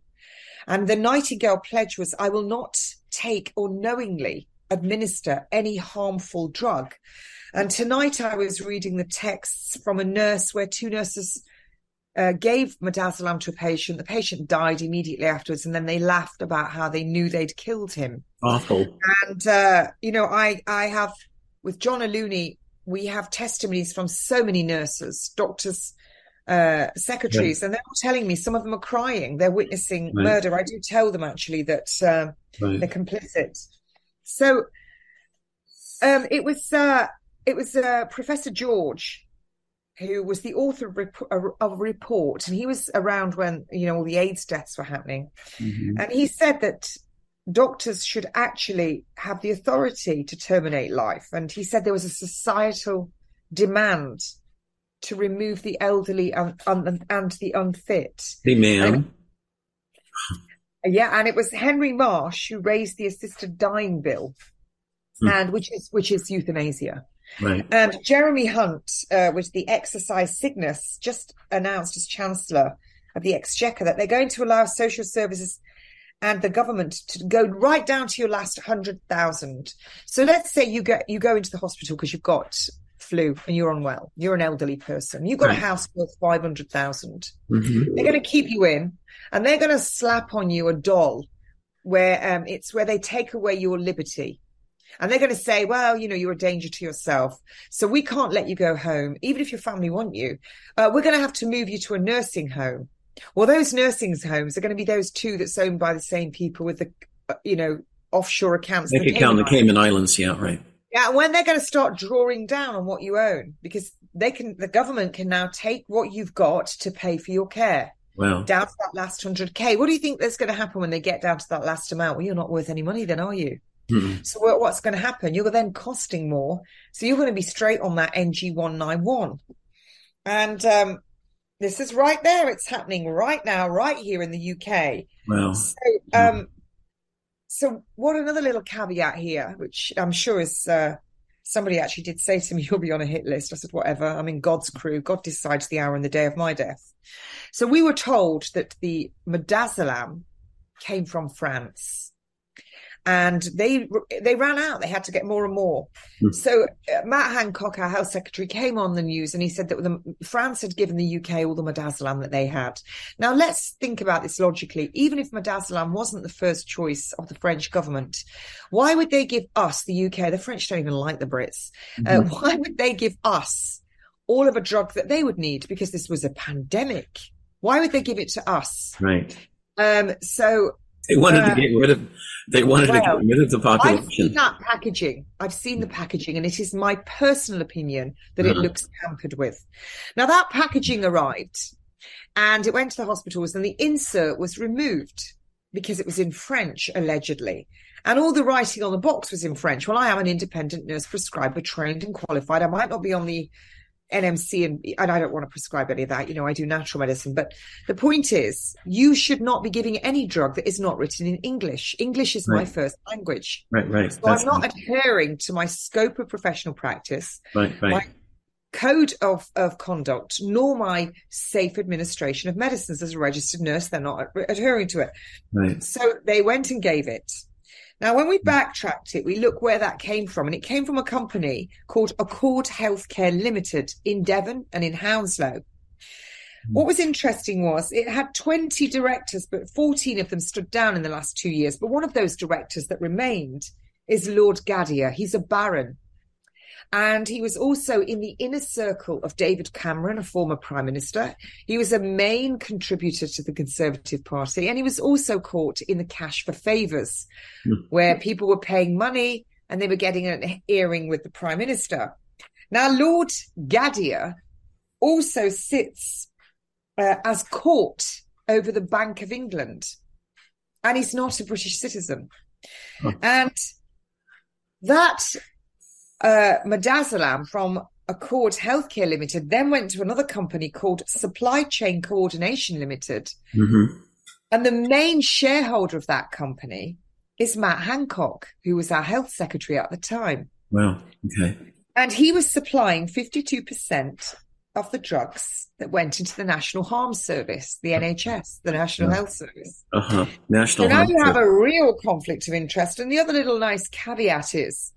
And the Nightingale Pledge was, I will not take or knowingly administer any harmful drug. And tonight I was reading the texts from a nurse where two nurses gave midazolam to a patient. The patient died immediately afterwards, and then they laughed about how they knew they'd killed him. Awful. And, I have, with John O'Looney, we have testimonies from so many nurses, doctors, secretaries, and they're all telling me, some of them are crying. They're witnessing murder. I do tell them, actually, that they're complicit. So it was Professor George, who was the author of a report, and he was around when all the AIDS deaths were happening, and he said that doctors should actually have the authority to terminate life, and he said there was a societal demand to remove the elderly and the unfit. And it was Henry Marsh who raised the assisted dying bill, and which is euthanasia. And Jeremy Hunt, with the Exercise Cygnus, just announced as Chancellor of the Exchequer that they're going to allow social services and the government to go right down to your last 100,000. So let's say you go into the hospital because you've got flu and you're unwell. You're an elderly person. You've got a house worth 500,000. They're going to keep you in, and they're going to slap on you a doll where it's where they take away your liberty. And they're going to say, well, you're a danger to yourself, so we can't let you go home, even if your family want you. We're going to have to move you to a nursing home. Well, those nursing homes are going to be those two that's owned by the same people with the, offshore accounts. They could count the Cayman Islands, Yeah, when they're going to start drawing down on what you own, because the government can now take what you've got to pay for your care. Wow. Down to that last 100K. What do you think that's going to happen when they get down to that last amount? Well, you're not worth any money then, are you? So what's going to happen? You're then costing more. So you're going to be straight on that NG 191. And this is right there. It's happening right now, right here in the UK. Wow. So, so what another little caveat here, which I'm sure is somebody actually did say to me, you'll be on a hit list. I said, whatever. I'm in God's crew. God decides the hour and the day of my death. So we were told that the midazolam came from France. And they ran out. They had to get more and more. So Matt Hancock, our health secretary, came on the news and he said that France had given the UK all the midazolam that they had. Now, let's think about this logically. Even if midazolam wasn't the first choice of the French government, why would they give us, the UK? The French don't even like the Brits. Why would they give us all of a drug that they would need? Because this was a pandemic. Why would they give it to us? Right. They wanted to get rid of. They wanted to get rid of the population. I've seen that packaging. I've seen the packaging, and it is my personal opinion that it looks tampered with. Now, that packaging arrived, and it went to the hospitals, and the insert was removed. because it was in French, allegedly. And all the writing on the box was in French. Well, I am an independent nurse prescriber, trained and qualified. I might not be on the NMC, and I don't want to prescribe any of that. You know, I do natural medicine. But the point is, you should not be giving any drug that is not written in English. English is my first language. Right. So that's, I'm not adhering to my scope of professional practice. Right. My code of conduct, nor my safe administration of medicines as a registered nurse. They're not adhering to it. Right. So they went and gave it. Now, when we backtracked it, we look where that came from. And it came from a company called Accord Healthcare Limited in Devon and in Hounslow. What was interesting was it had 20 directors, but 14 of them stood down in the last 2 years. But one of those directors that remained is Lord Gadier. He's a baron. And he was also in the inner circle of David Cameron, a former prime minister. He was a main contributor to the Conservative Party. And he was also caught in the cash for favours, where people were paying money and they were getting an earring with the prime minister. Now, Lord Gadier also sits as court over the Bank of England. And he's not a British citizen. And that... Madazalam from Accord Healthcare Limited then went to another company called Supply Chain Coordination Limited. Mm-hmm. And the main shareholder of that company is Matt Hancock, who was our health secretary at the time. Wow. Okay. And he was supplying 52% of the drugs that went into the National Harm Service, the NHS, the National Health Service. You have a real conflict of interest. And the other little nice caveat is,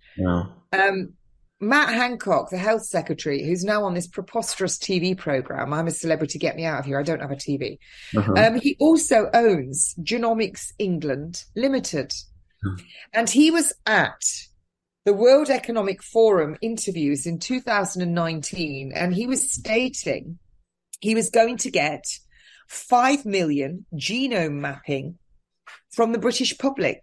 Matt Hancock, the health secretary, who's now on this preposterous TV program, I'm a Celebrity, Get Me Out of Here, I don't have a TV. He also owns Genomics England Limited. And he was at the World Economic Forum interviews in 2019, and he was stating he was going to get 5 million genome mapping from the British public.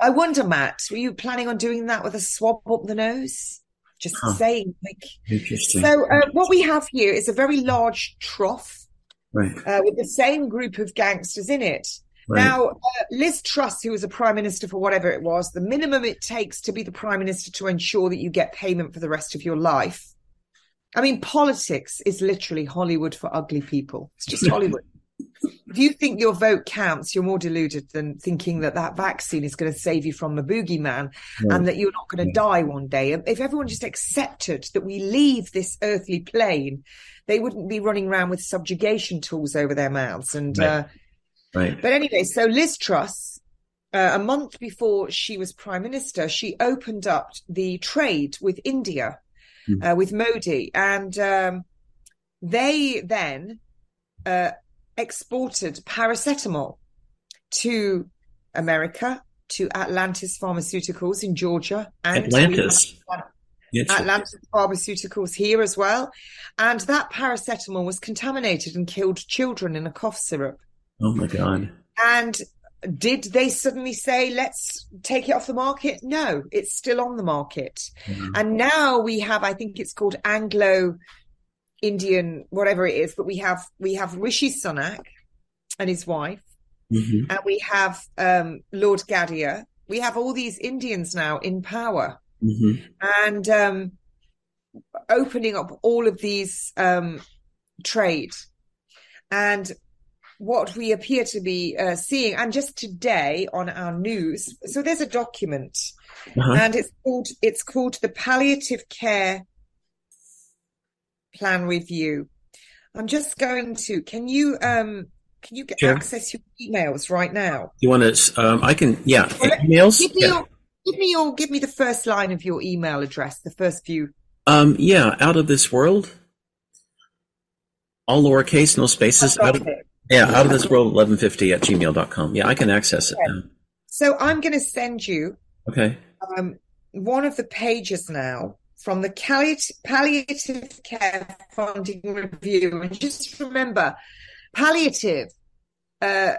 I wonder, Matt, were you planning on doing that with a swab up the nose? Just saying. Interesting. So what we have here is a very large trough with the same group of gangsters in it. Now, Liz Truss, who was a prime minister for whatever it was, the minimum it takes to be the prime minister to ensure that you get payment for the rest of your life. I mean, politics is literally Hollywood for ugly people. It's just Hollywood. If you think your vote counts, you're more deluded than thinking that that vaccine is going to save you from the boogeyman and that you're not going to die one day. If everyone just accepted that we leave this earthly plane, they wouldn't be running around with subjugation tools over their mouths. And But anyway, so Liz Truss, a month before she was prime minister, she opened up the trade with India, with Modi. And they then... exported paracetamol to America, to Atlantis Pharmaceuticals in Georgia. And Atlantis Pharmaceuticals here as well. And that paracetamol was contaminated and killed children in a cough syrup. Oh, my God. And did they suddenly say, let's take it off the market? No, it's still on the market. And now we have, I think it's called Anglo-Indian, whatever it is, but we have Rishi Sunak and his wife, and we have Lord Gadier. We have all these Indians now in power, and opening up all of these trade. And what we appear to be seeing, and just today on our news, so there's a document, and it's called the Palliative Care Plan Review. I'm just going to, can you get access your emails right now? You want to, I can, emails? Give me the first line of your email address, the first few. Out of this world, all lowercase, no spaces. Out of this world, 1150 at gmail.com. Yeah, I can access it now. So I'm going to send you one of the pages now from the Palliative Care Funding Review. And just remember, palliative,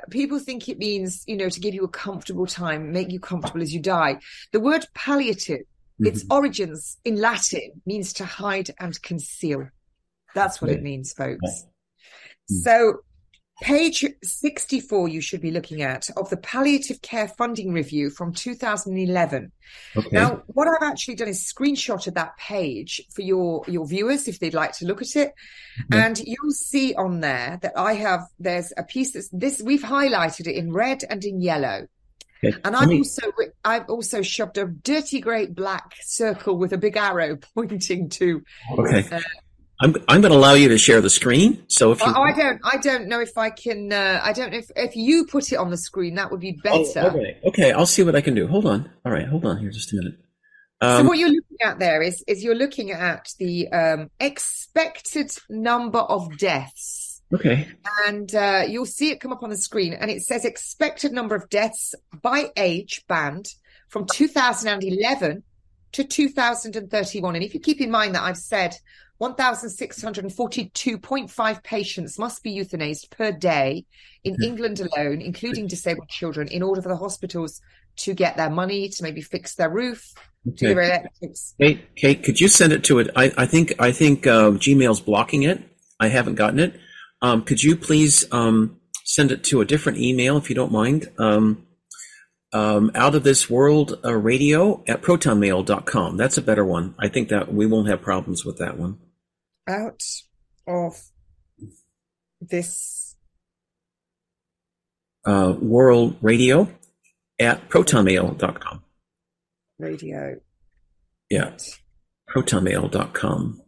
people think it means, you know, to give you a comfortable time, make you comfortable as you die. The word palliative, its origins in Latin, means to hide and conceal. That's what it means, folks. So Page 64 you should be looking at of the Palliative Care Funding Review from 2011. Okay. Now, what I've actually done is screenshotted that page for your viewers if they'd like to look at it. Yeah. And you'll see on there that there's a piece that's this, we've highlighted it in red and in yellow. Okay. And I've also shoved a dirty great black circle with a big arrow pointing to. Okay. I'm going to allow you to share the screen. So if I don't know if I can. I don't know if you put it on the screen, that would be better. Oh, okay. I'll see what I can do. Hold on. All right. Hold on here just a minute. So what you're looking at there is you're looking at the expected number of deaths. Okay. And you'll see it come up on the screen, and it says expected number of deaths by age band from 2011 to 2031. And if you keep in mind that I've said 1,642.5 patients must be euthanized per day in England alone, including disabled children, in order for the hospitals to get their money, to maybe fix their roof, to their electrics. Kate, could you send it to it? I think Gmail's blocking it. I haven't gotten it. Could you please send it to a different email, if you don't mind? Out of this world radio at protonmail.com. That's a better one. I think that we won't have problems with that one. Out of this world radio at protonmail.com. Radio. Yeah. Protonmail.com.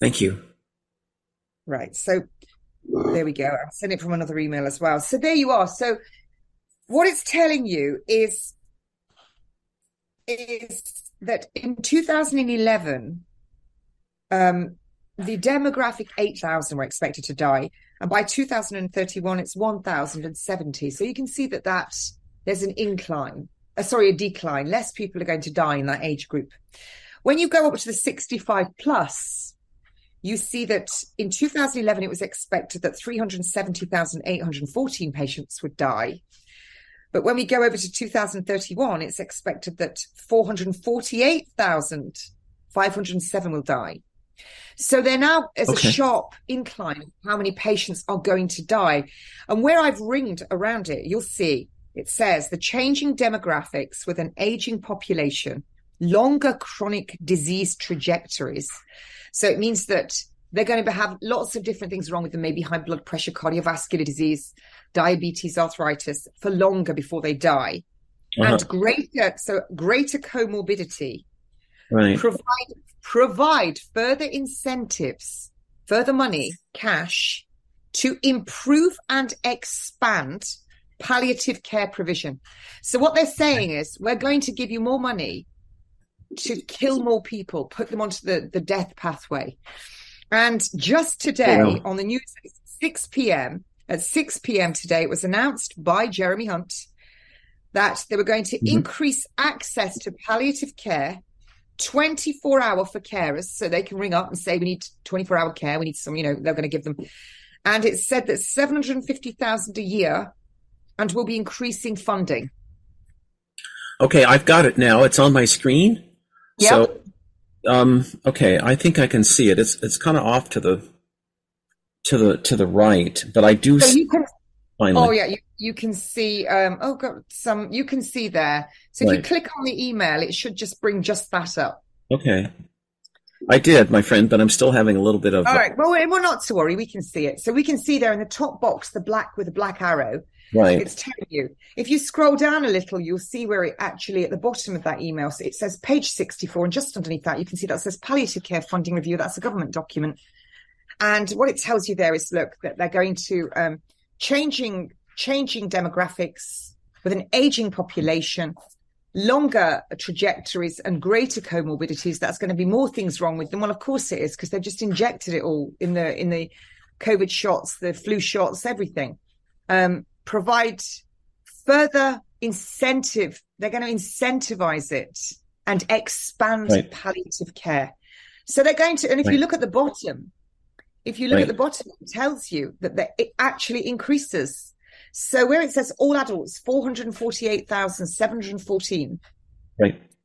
Thank you. Right. So there we go. I'll send it from another email as well. So there you are. So what it's telling you is that in 2011, the demographic 8,000 were expected to die. And by 2031, it's 1,070. So you can see that there's an decline. Less people are going to die in that age group. When you go up to the 65 plus, you see that in 2011, it was expected that 370,814 patients would die. But when we go over to 2031, it's expected that 448,507 will die. So there now is a sharp incline of how many patients are going to die. And where I've ringed around it, you'll see it says the changing demographics with an aging population, longer chronic disease trajectories. So it means that they're going to have lots of different things wrong with them, maybe high blood pressure, cardiovascular disease, diabetes, arthritis, for longer before they die. Uh-huh. And greater comorbidity. Right. Provide further incentives, further money, cash, to improve and expand palliative care provision. So what they're saying is, we're going to give you more money to kill more people, put them onto the death pathway. And just today on the news at 6 p.m. today, it was announced by Jeremy Hunt that they were going to increase access to palliative care, 24-hour for carers, so they can ring up and say, we need 24-hour care, we need some, they're going to give them. And it said that $750,000 a year, and will be increasing funding. Okay, I've got it now. It's on my screen. Yep. So, I think I can see it. It's kind of off to the right, but I do. So you can, finally. Oh yeah, you can see. You can see there. So if you click on the email, it should just bring just that up. Okay, I did, my friend, but I'm still having a little bit of. All right. Well, we're not to worry. We can see it. So we can see there in the top box the black with a black arrow. Right. It's telling you. If you scroll down a little, you'll see where it actually at the bottom of that email. So it says page 64, and just underneath that, you can see that says Palliative Care Funding Review. That's a government document. And what it tells you there is, look, that they're going to changing demographics with an aging population, longer trajectories and greater comorbidities. That's going to be more things wrong with them. Well, of course it is, because they've just injected it all in the COVID shots, the flu shots, everything. Provide further incentive. They're going to incentivize it and expand palliative care. So they're going to, and if you look at the bottom, it tells you that it actually increases. So where it says all adults, 448,714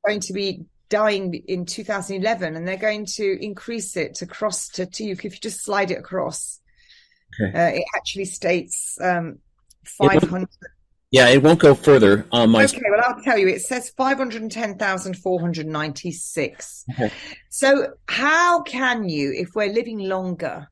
going to be dying in 2011, and they're going to increase it to cross to two. If you just slide it across, okay. It actually states 500. Yeah, it won't go further. Okay, well, I'll tell you. It says 510,496. Okay. So how can you, if we're living longer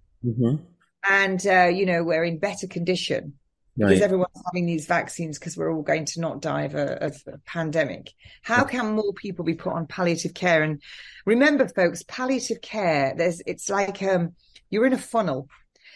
and, you know, we're in better condition, because everyone's having these vaccines because we're all going to not die of a pandemic, how can more people be put on palliative care? And remember, folks, palliative care, it's like you're in a funnel.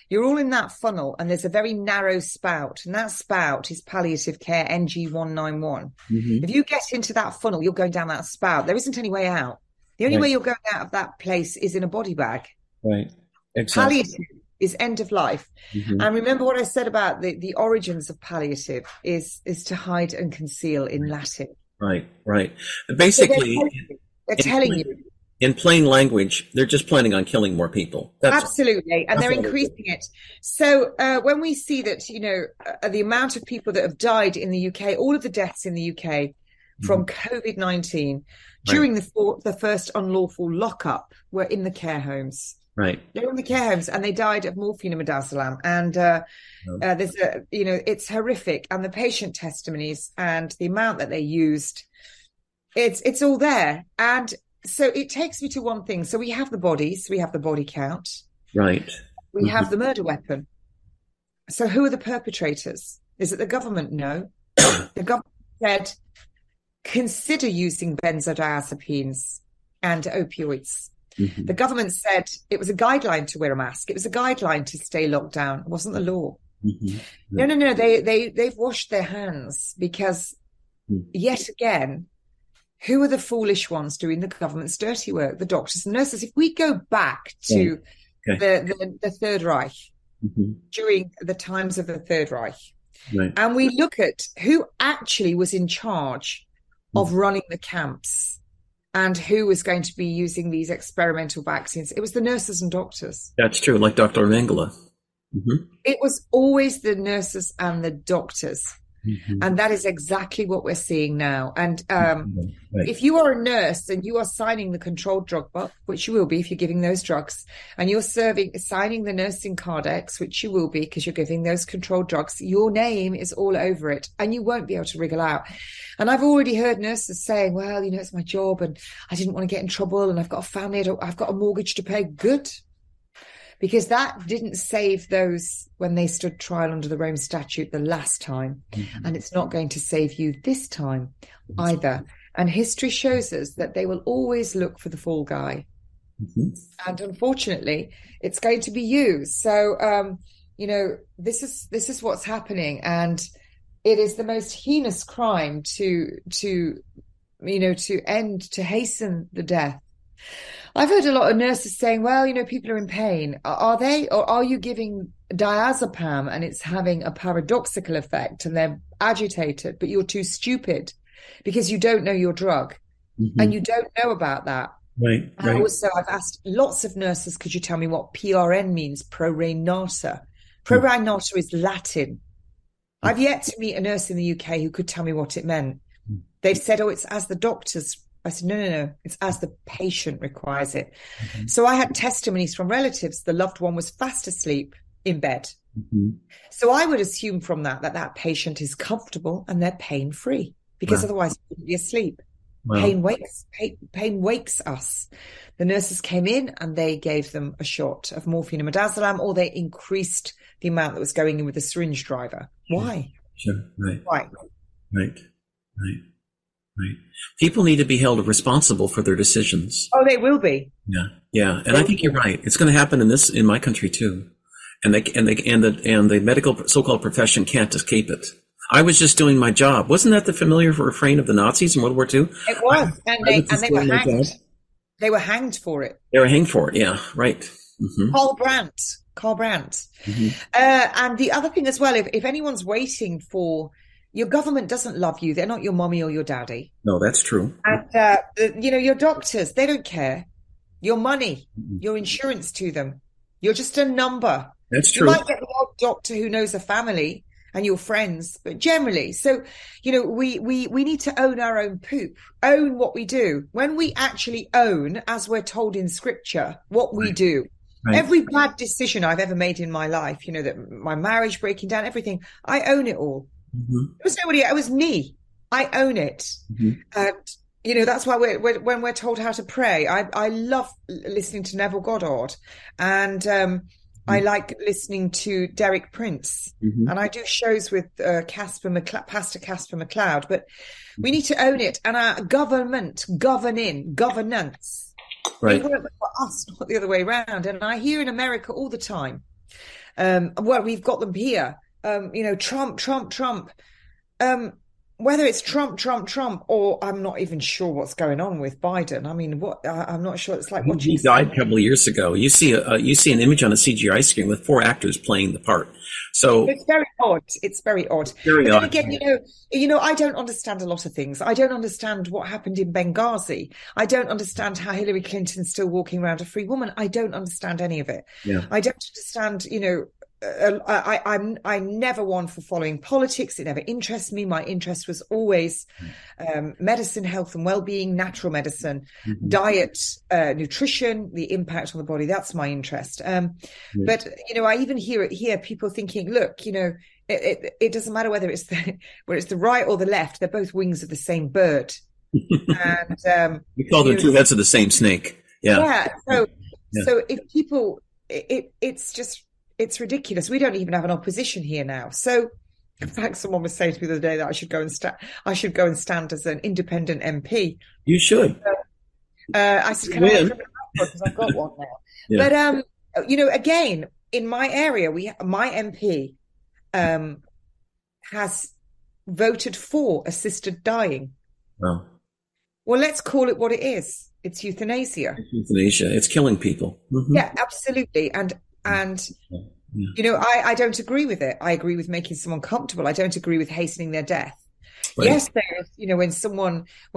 You're all in that funnel, and there's a very narrow spout, and that spout is palliative care NG191. If you get into that funnel, you're going down that spout. There isn't any way out. The only way you're going out of that place is in a body bag. Right. Exactly. Palliative is end of life. And remember what I said about the origins of palliative is to hide and conceal in Latin. Right, right. Basically, so they're telling you. In plain language, they're just planning on killing more people. Absolutely. And they're increasing it. So when we see that, you know, the amount of people that have died in the UK, all of the deaths in the UK from COVID-19 during the first unlawful lockup were in the care homes. They were in the care homes, and they died of morphine and midazolam. And there's a, you know, it's horrific. And the patient testimonies and the amount that they used, it's all there. And so it takes me to one thing. So we have the bodies, we have the body count. We have the murder weapon. So who are the perpetrators? Is it the government? No. The government said, consider using benzodiazepines and opioids. The government said it was a guideline to wear a mask. It was a guideline to stay locked down. It wasn't the law. No. They've washed their hands because yet again, who are the foolish ones doing the government's dirty work? The doctors and nurses. If we go back to the Third Reich, during the times of the Third Reich, and we look at who actually was in charge of running the camps and who was going to be using these experimental vaccines, it was the nurses and doctors. That's true, like Dr. Mengele. It was always the nurses and the doctors. And that is exactly what we're seeing now. And if you are a nurse and you are signing the controlled drug book, which you will be if you're giving those drugs, and you're signing the nursing cardex, which you will be because you're giving those controlled drugs, your name is all over it, and you won't be able to wriggle out. And I've already heard nurses saying, well, you know, it's my job, and I didn't want to get in trouble, and I've got a family, I've got a mortgage to pay. Good. Because that didn't save those when they stood trial under the Rome Statute the last time. And it's not going to save you this time either. And history shows us that they will always look for the fall guy. And unfortunately, it's going to be you. So, you know, this is what's happening. And it is the most heinous crime to hasten the death. I've heard a lot of nurses saying, well, you know, people are in pain. Are they? Or are you giving diazepam and it's having a paradoxical effect and they're agitated, but you're too stupid because you don't know your drug and you don't know about that. Right. And also, I've asked lots of nurses, could you tell me what PRN means, pro renata? Pro renata is Latin. I've yet to meet a nurse in the UK who could tell me what it meant. They've said, oh, it's as the doctors. I said, no, it's as the patient requires it. So I had testimonies from relatives. The loved one was fast asleep in bed. So I would assume from that patient is comfortable and they're pain-free because otherwise they would be asleep. Pain wakes us. The nurses came in and they gave them a shot of morphine and midazolam, or they increased the amount that was going in with the syringe driver. Why? Sure. Right. People need to be held responsible for their decisions. Oh, they will be. Yeah. And I think you're right. It's going to happen in my country too. And the medical so-called profession can't escape it. I was just doing my job. Wasn't that the familiar refrain of the Nazis in World War II? It was, and they were hanged. They were hanged for it. Yeah, right. Karl Brandt. And the other thing as well, if anyone's waiting for. Your government doesn't love you. They're not your mommy or your daddy. No, that's true. And, you know, your doctors, they don't care. Your money, your insurance to them. You're just a number. That's true. You might get the old doctor who knows a family and your friends, but generally. So, you know, we need to own our own poop, own what we do. When we actually own, as we're told in scripture, what we do, every bad decision I've ever made in my life, you know, that my marriage breaking down, everything, I own it all. It was nobody, it was me. I own it. And, you know, that's why when we're told how to pray, I love listening to Neville Goddard, and I like listening to Derek Prince, and I do shows with Pastor Casper McLeod. But we need to own it, and our governance. Right. It works for us, not the other way around. And I hear in America all the time, well, we've got them here, you know, Trump. Whether it's Trump, or I'm not even sure what's going on with Biden. I mean, I'm not sure. It's like watching. He died a couple of years ago. You see an image on a CGI screen with four actors playing the part. So it's very odd. But then again, you know, I don't understand a lot of things. I don't understand what happened in Benghazi. I don't understand how Hillary Clinton's still walking around a free woman. I don't understand any of it. Yeah. I don't understand. You know. I'm never one for following politics. It never interests me. My interest was always medicine, health and well-being, natural medicine, diet, nutrition, the impact on the body. That's my interest. But, you know, I even hear it here, people thinking, look, you know, it doesn't matter whether it's the right or the left. They're both wings of the same bird. And we call them two heads of the same snake. Yeah. So if people, it's just, it's ridiculous. We don't even have an opposition here now. So, in fact, someone was saying to me the other day that I should go and stand as an independent MP. You should. I said, "Can I have a criminal record? Because I've got one now." Yeah. But you know, again, in my area, my MP has voted for assisted dying. Wow. Well, let's call it what it is. It's euthanasia. It's killing people. Mm-hmm. Yeah, absolutely, and you know, I don't agree with it. I agree with making someone comfortable. I don't agree with hastening their death. Right. Yes, there is, you know, when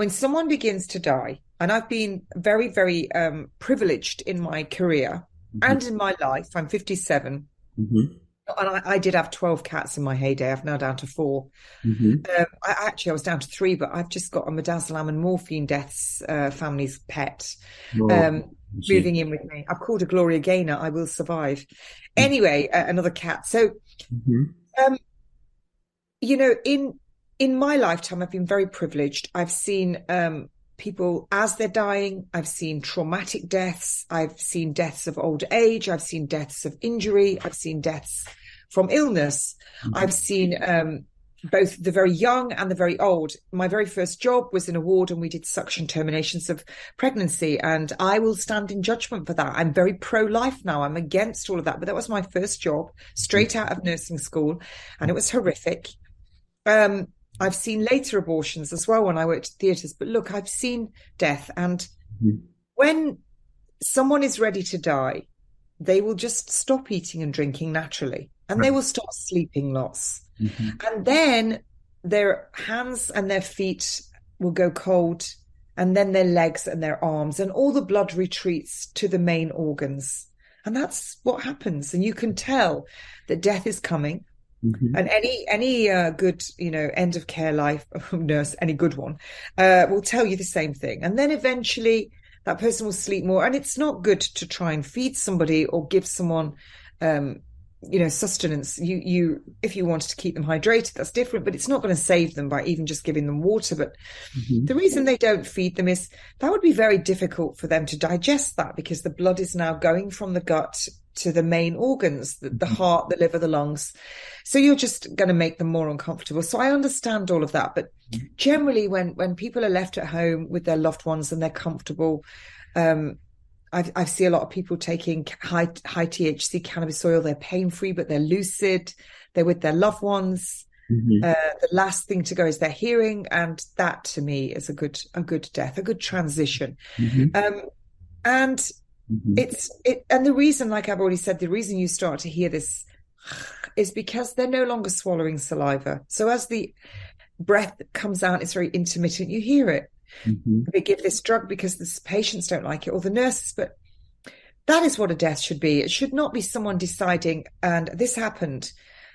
someone begins to die, and I've been very, very privileged in my career and in my life. I'm 57, and I did have 12 cats in my heyday. I've now down to 4. I was down to 3, but I've just got a midazolam and morphine deaths family's pet. Oh. Moving in with me. I've called a Gloria Gaynor. I will survive. Anyway, another cat. So, you know, in my lifetime, I've been very privileged. I've seen people as they're dying. I've seen traumatic deaths. I've seen deaths of old age. I've seen deaths of injury. I've seen deaths from illness. I've seen both the very young and the very old. My very first job was in a ward, and we did suction terminations of pregnancy. And I will stand in judgment for that. I'm very pro-life now. I'm against all of that. But that was my first job straight out of nursing school. And it was horrific. I've seen later abortions as well when I worked at theatres. But look, I've seen death. And when someone is ready to die, they will just stop eating and drinking naturally. And they will stop sleeping lots. And then their hands and their feet will go cold, and then their legs and their arms, and all the blood retreats to the main organs. And that's what happens. And you can tell that death is coming. And any good, you know, end of care life nurse, any good one, will tell you the same thing. And then eventually that person will sleep more. And it's not good to try and feed somebody or give someone, you know, sustenance. You if you wanted to keep them hydrated, that's different, but it's not going to save them by even just giving them water. But the reason they don't feed them is that would be very difficult for them to digest that, because the blood is now going from the gut to the main organs, the heart, the liver, the lungs. So you're just going to make them more uncomfortable. So I understand all of that, but generally when people are left at home with their loved ones and they're comfortable, I see a lot of people taking high THC cannabis oil. They're pain-free, but they're lucid. They're with their loved ones. The last thing to go is their hearing. And that, to me, is a good death, a good transition. And and the reason, like I've already said, the reason you start to hear this is because they're no longer swallowing saliva. So as the breath comes out, it's very intermittent. You hear it. They give this drug because the patients don't like it, or the nurses. But that is what a death should be. It should not be someone deciding, and this happened,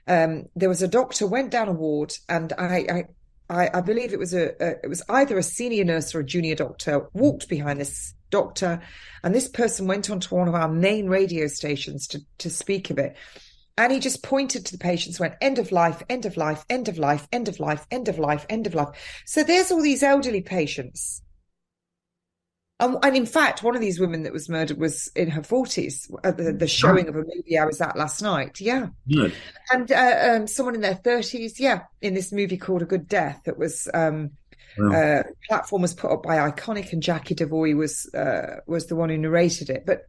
There was a doctor went down a ward, and I believe it was either a senior nurse or a junior doctor walked behind this doctor, and this person went onto one of our main radio stations to speak of it. And he just pointed to the patients, went, end of life, end of life, end of life, end of life, end of life, end of life. So there's all these elderly patients. And in fact, one of these women that was murdered was in her 40s at the showing of a movie I was at last night. Yeah. Good. And someone in their 30s, yeah, in this movie called A Good Death. It was platform was put up by Iconic, and Jackie Devoy was the one who narrated it. But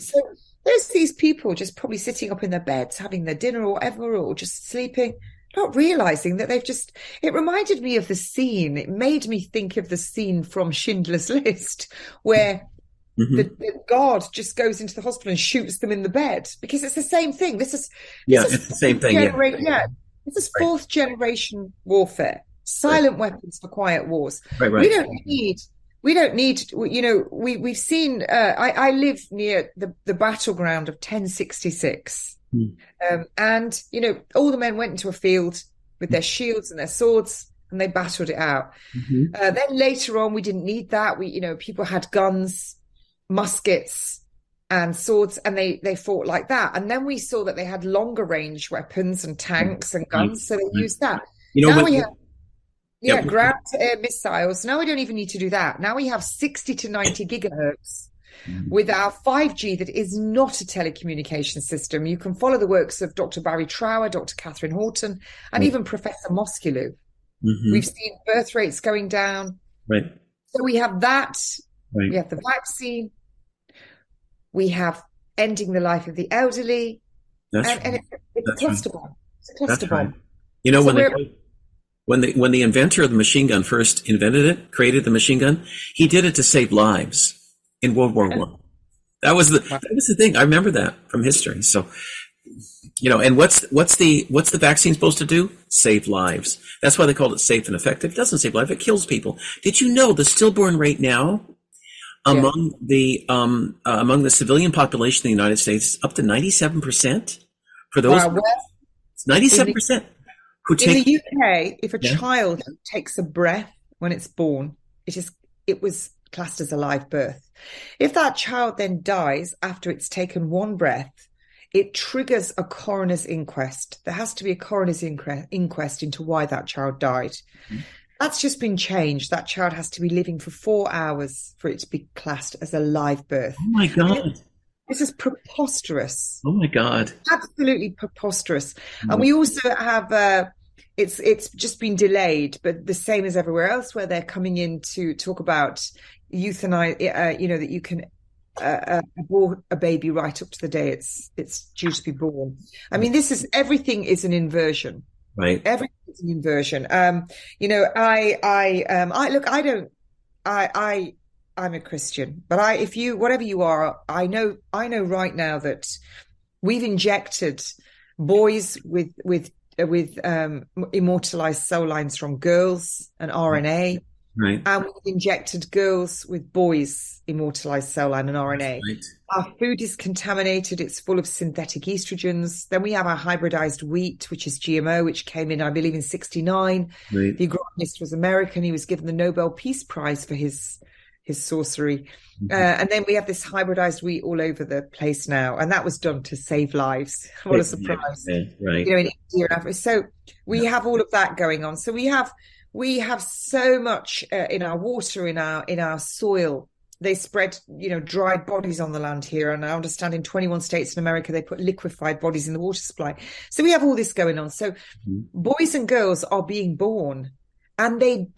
so there's these people just probably sitting up in their beds, having their dinner or whatever, or just sleeping, not realizing that they've just, it reminded me of the scene. It made me think of the scene from Schindler's List where the guard just goes into the hospital and shoots them in the bed, because it's the same thing. This is the same thing. This is fourth generation warfare, silent weapons for quiet wars. Right. We don't need, you know, we've seen, I live near the battleground of 1066. And, you know, all the men went into a field with their shields and their swords, and they battled it out. Then later on, we didn't need that. We, you know, people had guns, muskets and swords, and they fought like that. And then we saw that they had longer range weapons and tanks and guns. So they used that. You know, now we have ground-to-air missiles. Now we don't even need to do that. Now we have 60 to 90 gigahertz. With our 5G that is not a telecommunication system. You can follow the works of Dr. Barry Trower, Dr. Catherine Horton, and even Professor Moskalew. We've seen birth rates going down. Right. So we have that. Right. We have the vaccine. We have ending the life of the elderly. And it's a cluster bomb. It's a cluster bomb. You know, so when the inventor of the machine gun first invented it, created the machine gun, he did it to save lives. In World War One, that was the thing. I remember that from history. So, you know, and what's the vaccine supposed to do? Save lives. That's why they called it safe and effective. It doesn't save life; it kills people. Did you know the stillborn rate now among the civilian population in the United States is up to 97%? For those, it's 97% who take. In the UK, if a child takes a breath when it's born, it was classed as a live birth. If that child then dies after it's taken one breath, it triggers a coroner's inquest. There has to be a coroner's inquest into why that child died. That's just been changed. That child has to be living for 4 hours for it to be classed as a live birth. Oh my God. This is preposterous. Oh my God. Absolutely preposterous. And we also have it's just been delayed, but the same as everywhere else where they're coming in to talk about euthanasia, you know, that you can abort a baby right up to the day it's due to be born. I mean, everything is an inversion, right? Everything is an inversion. You know, I look, I don't, I'm a Christian, but whatever you are, I know right now that we've injected boys with immortalized cell lines from girls and RNA. Right. And we've injected girls with boys immortalized cell line and RNA. Right. Our food is contaminated. It's full of synthetic estrogens. Then we have our hybridized wheat, which is GMO, which came in, I believe, in 1969. Right. The agronomist was American. He was given the Nobel Peace Prize for his sorcery. And then we have this hybridized wheat all over the place now. And that was done to save lives. What a surprise. Right. You know, in India and Africa. So we have all of that going on. So we have so much in our water, in our soil. They spread, you know, dried bodies on the land here. And I understand in 21 states in America, they put liquefied bodies in the water supply. So we have all this going on. So boys and girls are being born, and they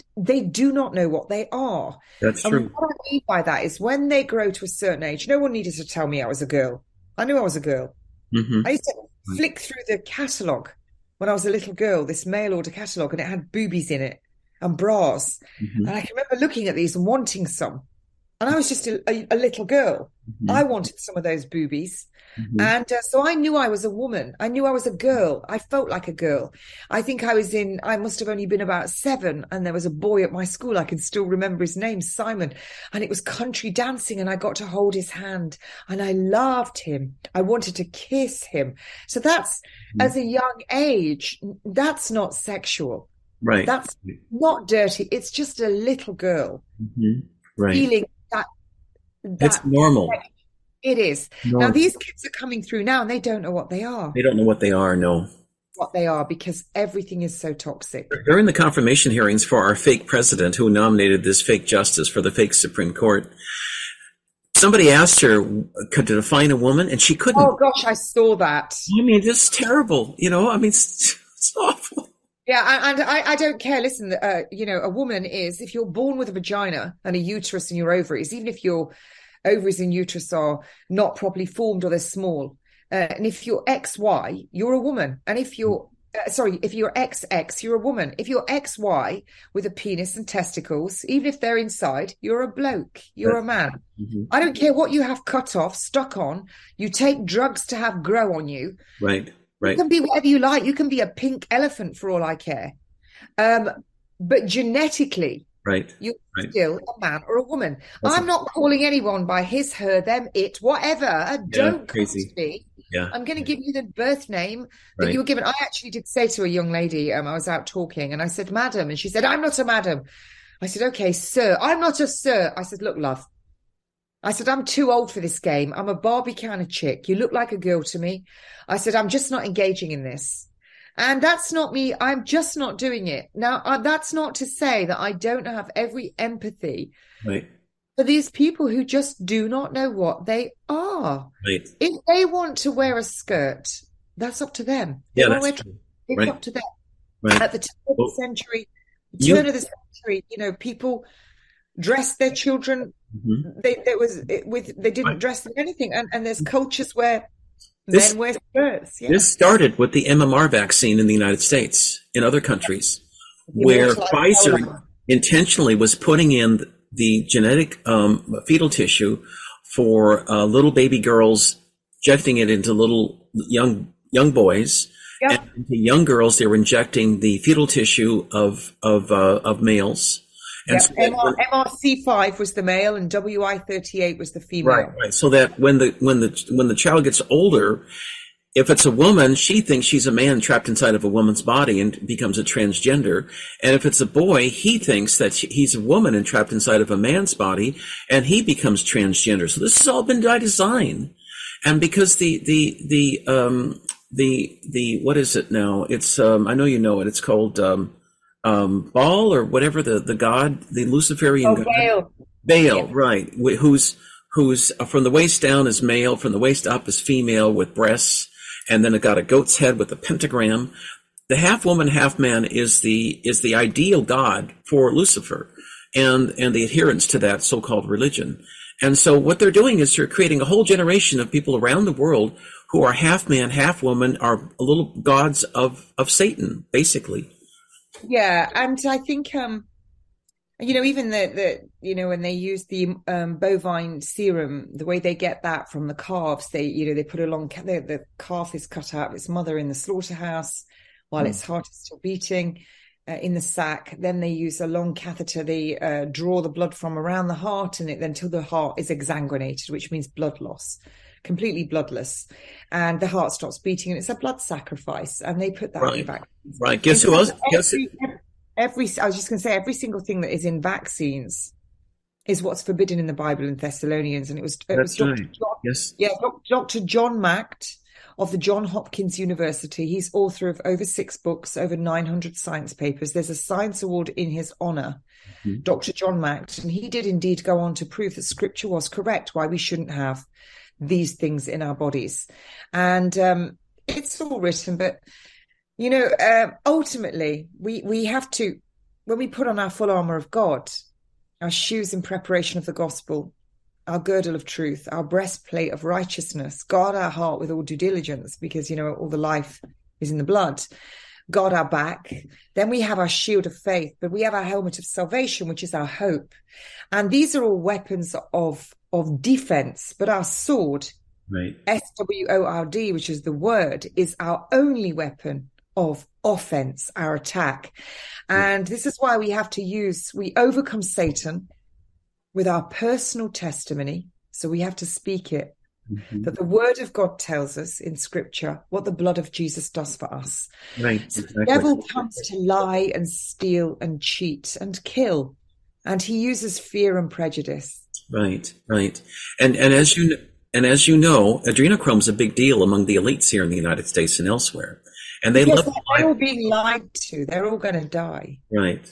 do not know what they are. That's true. And what I mean by that is when they grow to a certain age, no one needed to tell me I was a girl. I knew I was a girl. I used to flick through the catalogue when I was a little girl, this mail order catalogue, and it had boobies in it. And bras. And I can remember looking at these and wanting some. And I was just a little girl. Mm-hmm. I wanted some of those boobies. Mm-hmm. And so I knew I was a woman. I knew I was a girl. I felt like a girl. I think I must have only been about 7. And there was a boy at my school. I can still remember his name, Simon. And it was country dancing. And I got to hold his hand. And I loved him. I wanted to kiss him. So that's, mm-hmm. as a young age, that's not sexual. Right. That's not dirty. It's just a little girl. Mm-hmm. Right. Feeling that it's normal. It is normal. Now these kids are coming through now and they don't know what they are. No. What they are, because everything is so toxic. During the confirmation hearings for our fake president who nominated this fake justice for the fake Supreme Court, somebody asked her to define a woman and she couldn't. Oh gosh, I saw that. I mean, it's terrible. You know, I mean, it's awful. Yeah, and I don't care. Listen, a woman is, if you're born with a vagina and a uterus and your ovaries, even if your ovaries and uterus are not properly formed or they're small, and if you're XY, you're a woman. And if you're XX, you're a woman. If you're XY with a penis and testicles, even if they're inside, you're a bloke, you're a man. Mm-hmm. I don't care what you have cut off, stuck on, you take drugs to have grow on you. Right. Right. You can be whatever you like. You can be a pink elephant for all I care. But genetically, you're still a man or a woman. I'm not calling anyone by his, her, them, it, whatever. Don't come to me. Yeah. I'm going to give you the birth name that you were given. I actually did say to a young lady, I was out talking, and I said, madam. And she said, I'm not a madam. I said, okay, sir. I'm not a sir. I said, look, love. I said, I'm too old for this game. I'm a Barbie kind of chick. You look like a girl to me. I said, I'm just not engaging in this. And that's not me. I'm just not doing it. Now, that's not to say that I don't have every empathy for these people who just do not know what they are. Right. If they want to wear a skirt, that's up to them. Yeah, that's true. It's up to them. Right. At the turn of the century, you know, people dressed their children. Mm-hmm. They didn't dress them anything, and there's cultures where men wear skirts. Yeah. This started with the MMR vaccine in the United States, in other countries, where Pfizer intentionally was putting in the genetic fetal tissue for little baby girls, injecting it into little young boys, and into young girls. They were injecting the fetal tissue of males. And so MRC5 was the male and WI38 was the female. Right. So that when the child gets older, if it's a woman, she thinks she's a man trapped inside of a woman's body and becomes a transgender. And if it's a boy, he thinks that he's a woman and trapped inside of a man's body, and he becomes transgender. So this has all been by design, and because the what is it now? It's I know you know it. It's called. Baal or whatever the god, the Luciferian god. Baal, right. Who's from the waist down is male, from the waist up is female with breasts, and then it got a goat's head with a pentagram. The half woman, half man is the ideal god for Lucifer and the adherence to that so-called religion. And so what they're doing is they're creating a whole generation of people around the world who are half man, half woman, are little gods of Satan, basically. Yeah, and I think even the when they use the bovine serum, the way they get that from the calves, they put a long the calf is cut out of its mother in the slaughterhouse while its heart is still beating in the sack. Then they use a long catheter. They draw the blood from around the heart, and until the heart is exsanguinated, which means blood loss, completely bloodless, and the heart stops beating, and it's a blood sacrifice, and they put that in vaccines. Right. Guess who else? I was just going to say, every single thing that is in vaccines is what's forbidden in the Bible in Thessalonians, and it was Dr. John, Dr. John Macht of the John Hopkins University. He's author of over 6 books, over 900 science papers. There's a science award in his honor, mm-hmm. Dr. John Macht, and he did indeed go on to prove that Scripture was correct, why we shouldn't have these things in our bodies. And it's all written, but ultimately we have to, when we put on our full armor of God, our shoes in preparation of the gospel, our girdle of truth, our breastplate of righteousness, guard our heart with all due diligence, because all the life is in the blood, God our back. Then we have our shield of faith, but we have our helmet of salvation, which is our hope. And these are all weapons of defense, but our sword, right, S-W-O-R-D, which is the word, is our only weapon of offense, our attack. And this is why we have to use, we overcome Satan with our personal testimony. So we have to speak it. Mm-hmm. That the word of God tells us in scripture what the blood of Jesus does for us. Right, so exactly. The devil comes to lie and steal and cheat and kill, and he uses fear and prejudice. Right. And as you know, adrenochrome's a big deal among the elites here in the United States and elsewhere, and they love. They're all being lied to. They're all going to die. Right.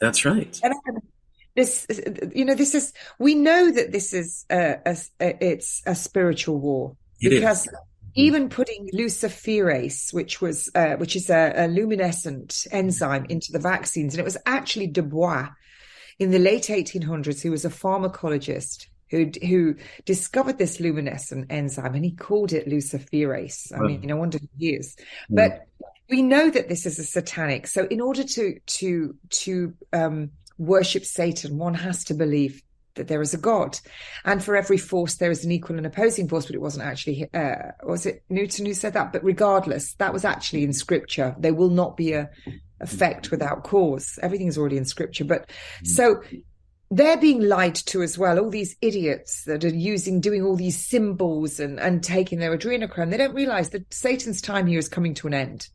That's right. It's a spiritual war, because even putting luciferase, which is a luminescent enzyme, into the vaccines, and it was actually Du Bois in the late 1800s, who was a pharmacologist who discovered this luminescent enzyme, and he called it luciferase. I wonder who he is, but we know that this is a satanic. So in order to worship Satan, one has to believe that there is a God, and for every force there is an equal and opposing force. But it wasn't actually was it Newton who said that? But regardless, that was actually in scripture. There will not be a effect without cause. Everything's already in scripture. But so they're being lied to as well, all these idiots that are doing all these symbols and taking their adrenochrome. They don't realize that Satan's time here is coming to an end,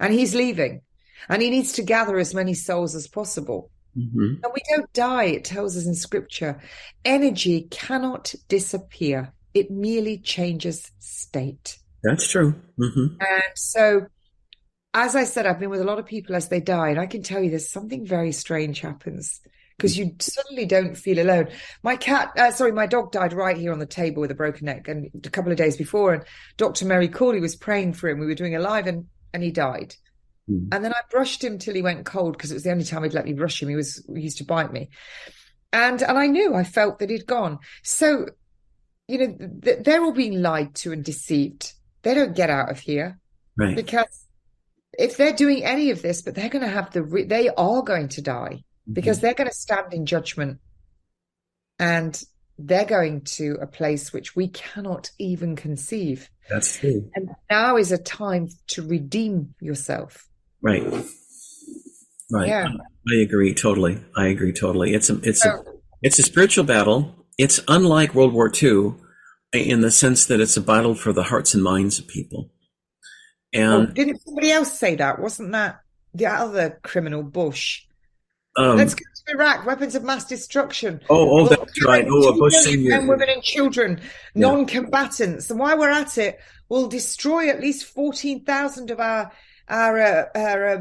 and he's leaving, and he needs to gather as many souls as possible. Mm-hmm. And we don't die, it tells us in scripture. Energy cannot disappear. It merely changes state. That's true. Mm-hmm. And so, as I said, I've been with a lot of people as they die, and I can tell you there's something very strange happens, because you suddenly don't feel alone. My dog died right here on the table with a broken neck, and a couple of days before, and Dr. Mary Corley was praying for him. We were doing a live, and he died. And then I brushed him till he went cold, because it was the only time he'd let me brush him. He used to bite me. And I felt that he'd gone. So, they're all being lied to and deceived. They don't get out of here. Right. Because if they're doing any of this, but they're going to have they are going to die, because they're going to stand in judgment, and they're going to a place which we cannot even conceive. That's true. And now is a time to redeem yourself. Right. Yeah. I agree totally. It's a spiritual battle. It's unlike World War II in the sense that it's a battle for the hearts and minds of people. And didn't somebody else say that? Wasn't that the other criminal, Bush? Let's go to Iraq. Weapons of mass destruction. Oh, that's right. Bush Senior. Men, women, and children, non-combatants. And while we're at it, we'll destroy at least 14,000 of our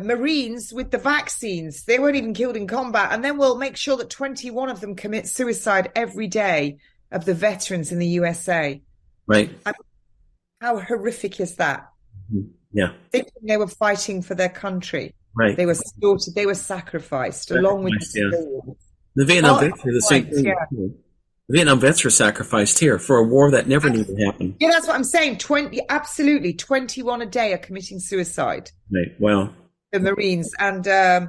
Marines with the vaccines. They weren't even killed in combat. And then we'll make sure that 21 of them commit suicide every day of the veterans in the USA. Right. How horrific is that? Yeah. Thinking they were fighting for their country. Right. They were slaughtered. They were sacrificed along with the Vietnam vets. The same thing. Yeah. The Vietnam vets were sacrificed here for a war that never needed to happen. Yeah, that's what I'm saying. 21 a day are committing suicide. Right. Wow. The Marines, and I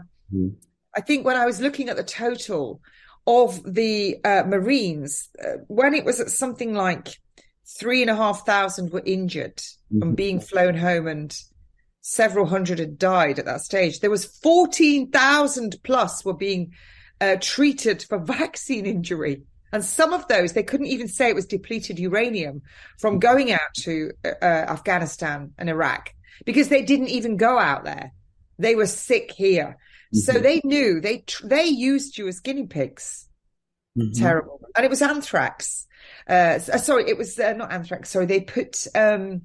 think when I was looking at the total of the Marines, when it was at something like 3,500 were injured and being flown home, and several hundred had died at that stage. There was 14,000 plus were being treated for vaccine injury. And some of those, they couldn't even say it was depleted uranium from going out to Afghanistan and Iraq, because they didn't even go out there. They were sick here. Mm-hmm. So they knew, they used you as guinea pigs. Mm-hmm. Terrible. And it was anthrax. Not anthrax. Sorry, they put... it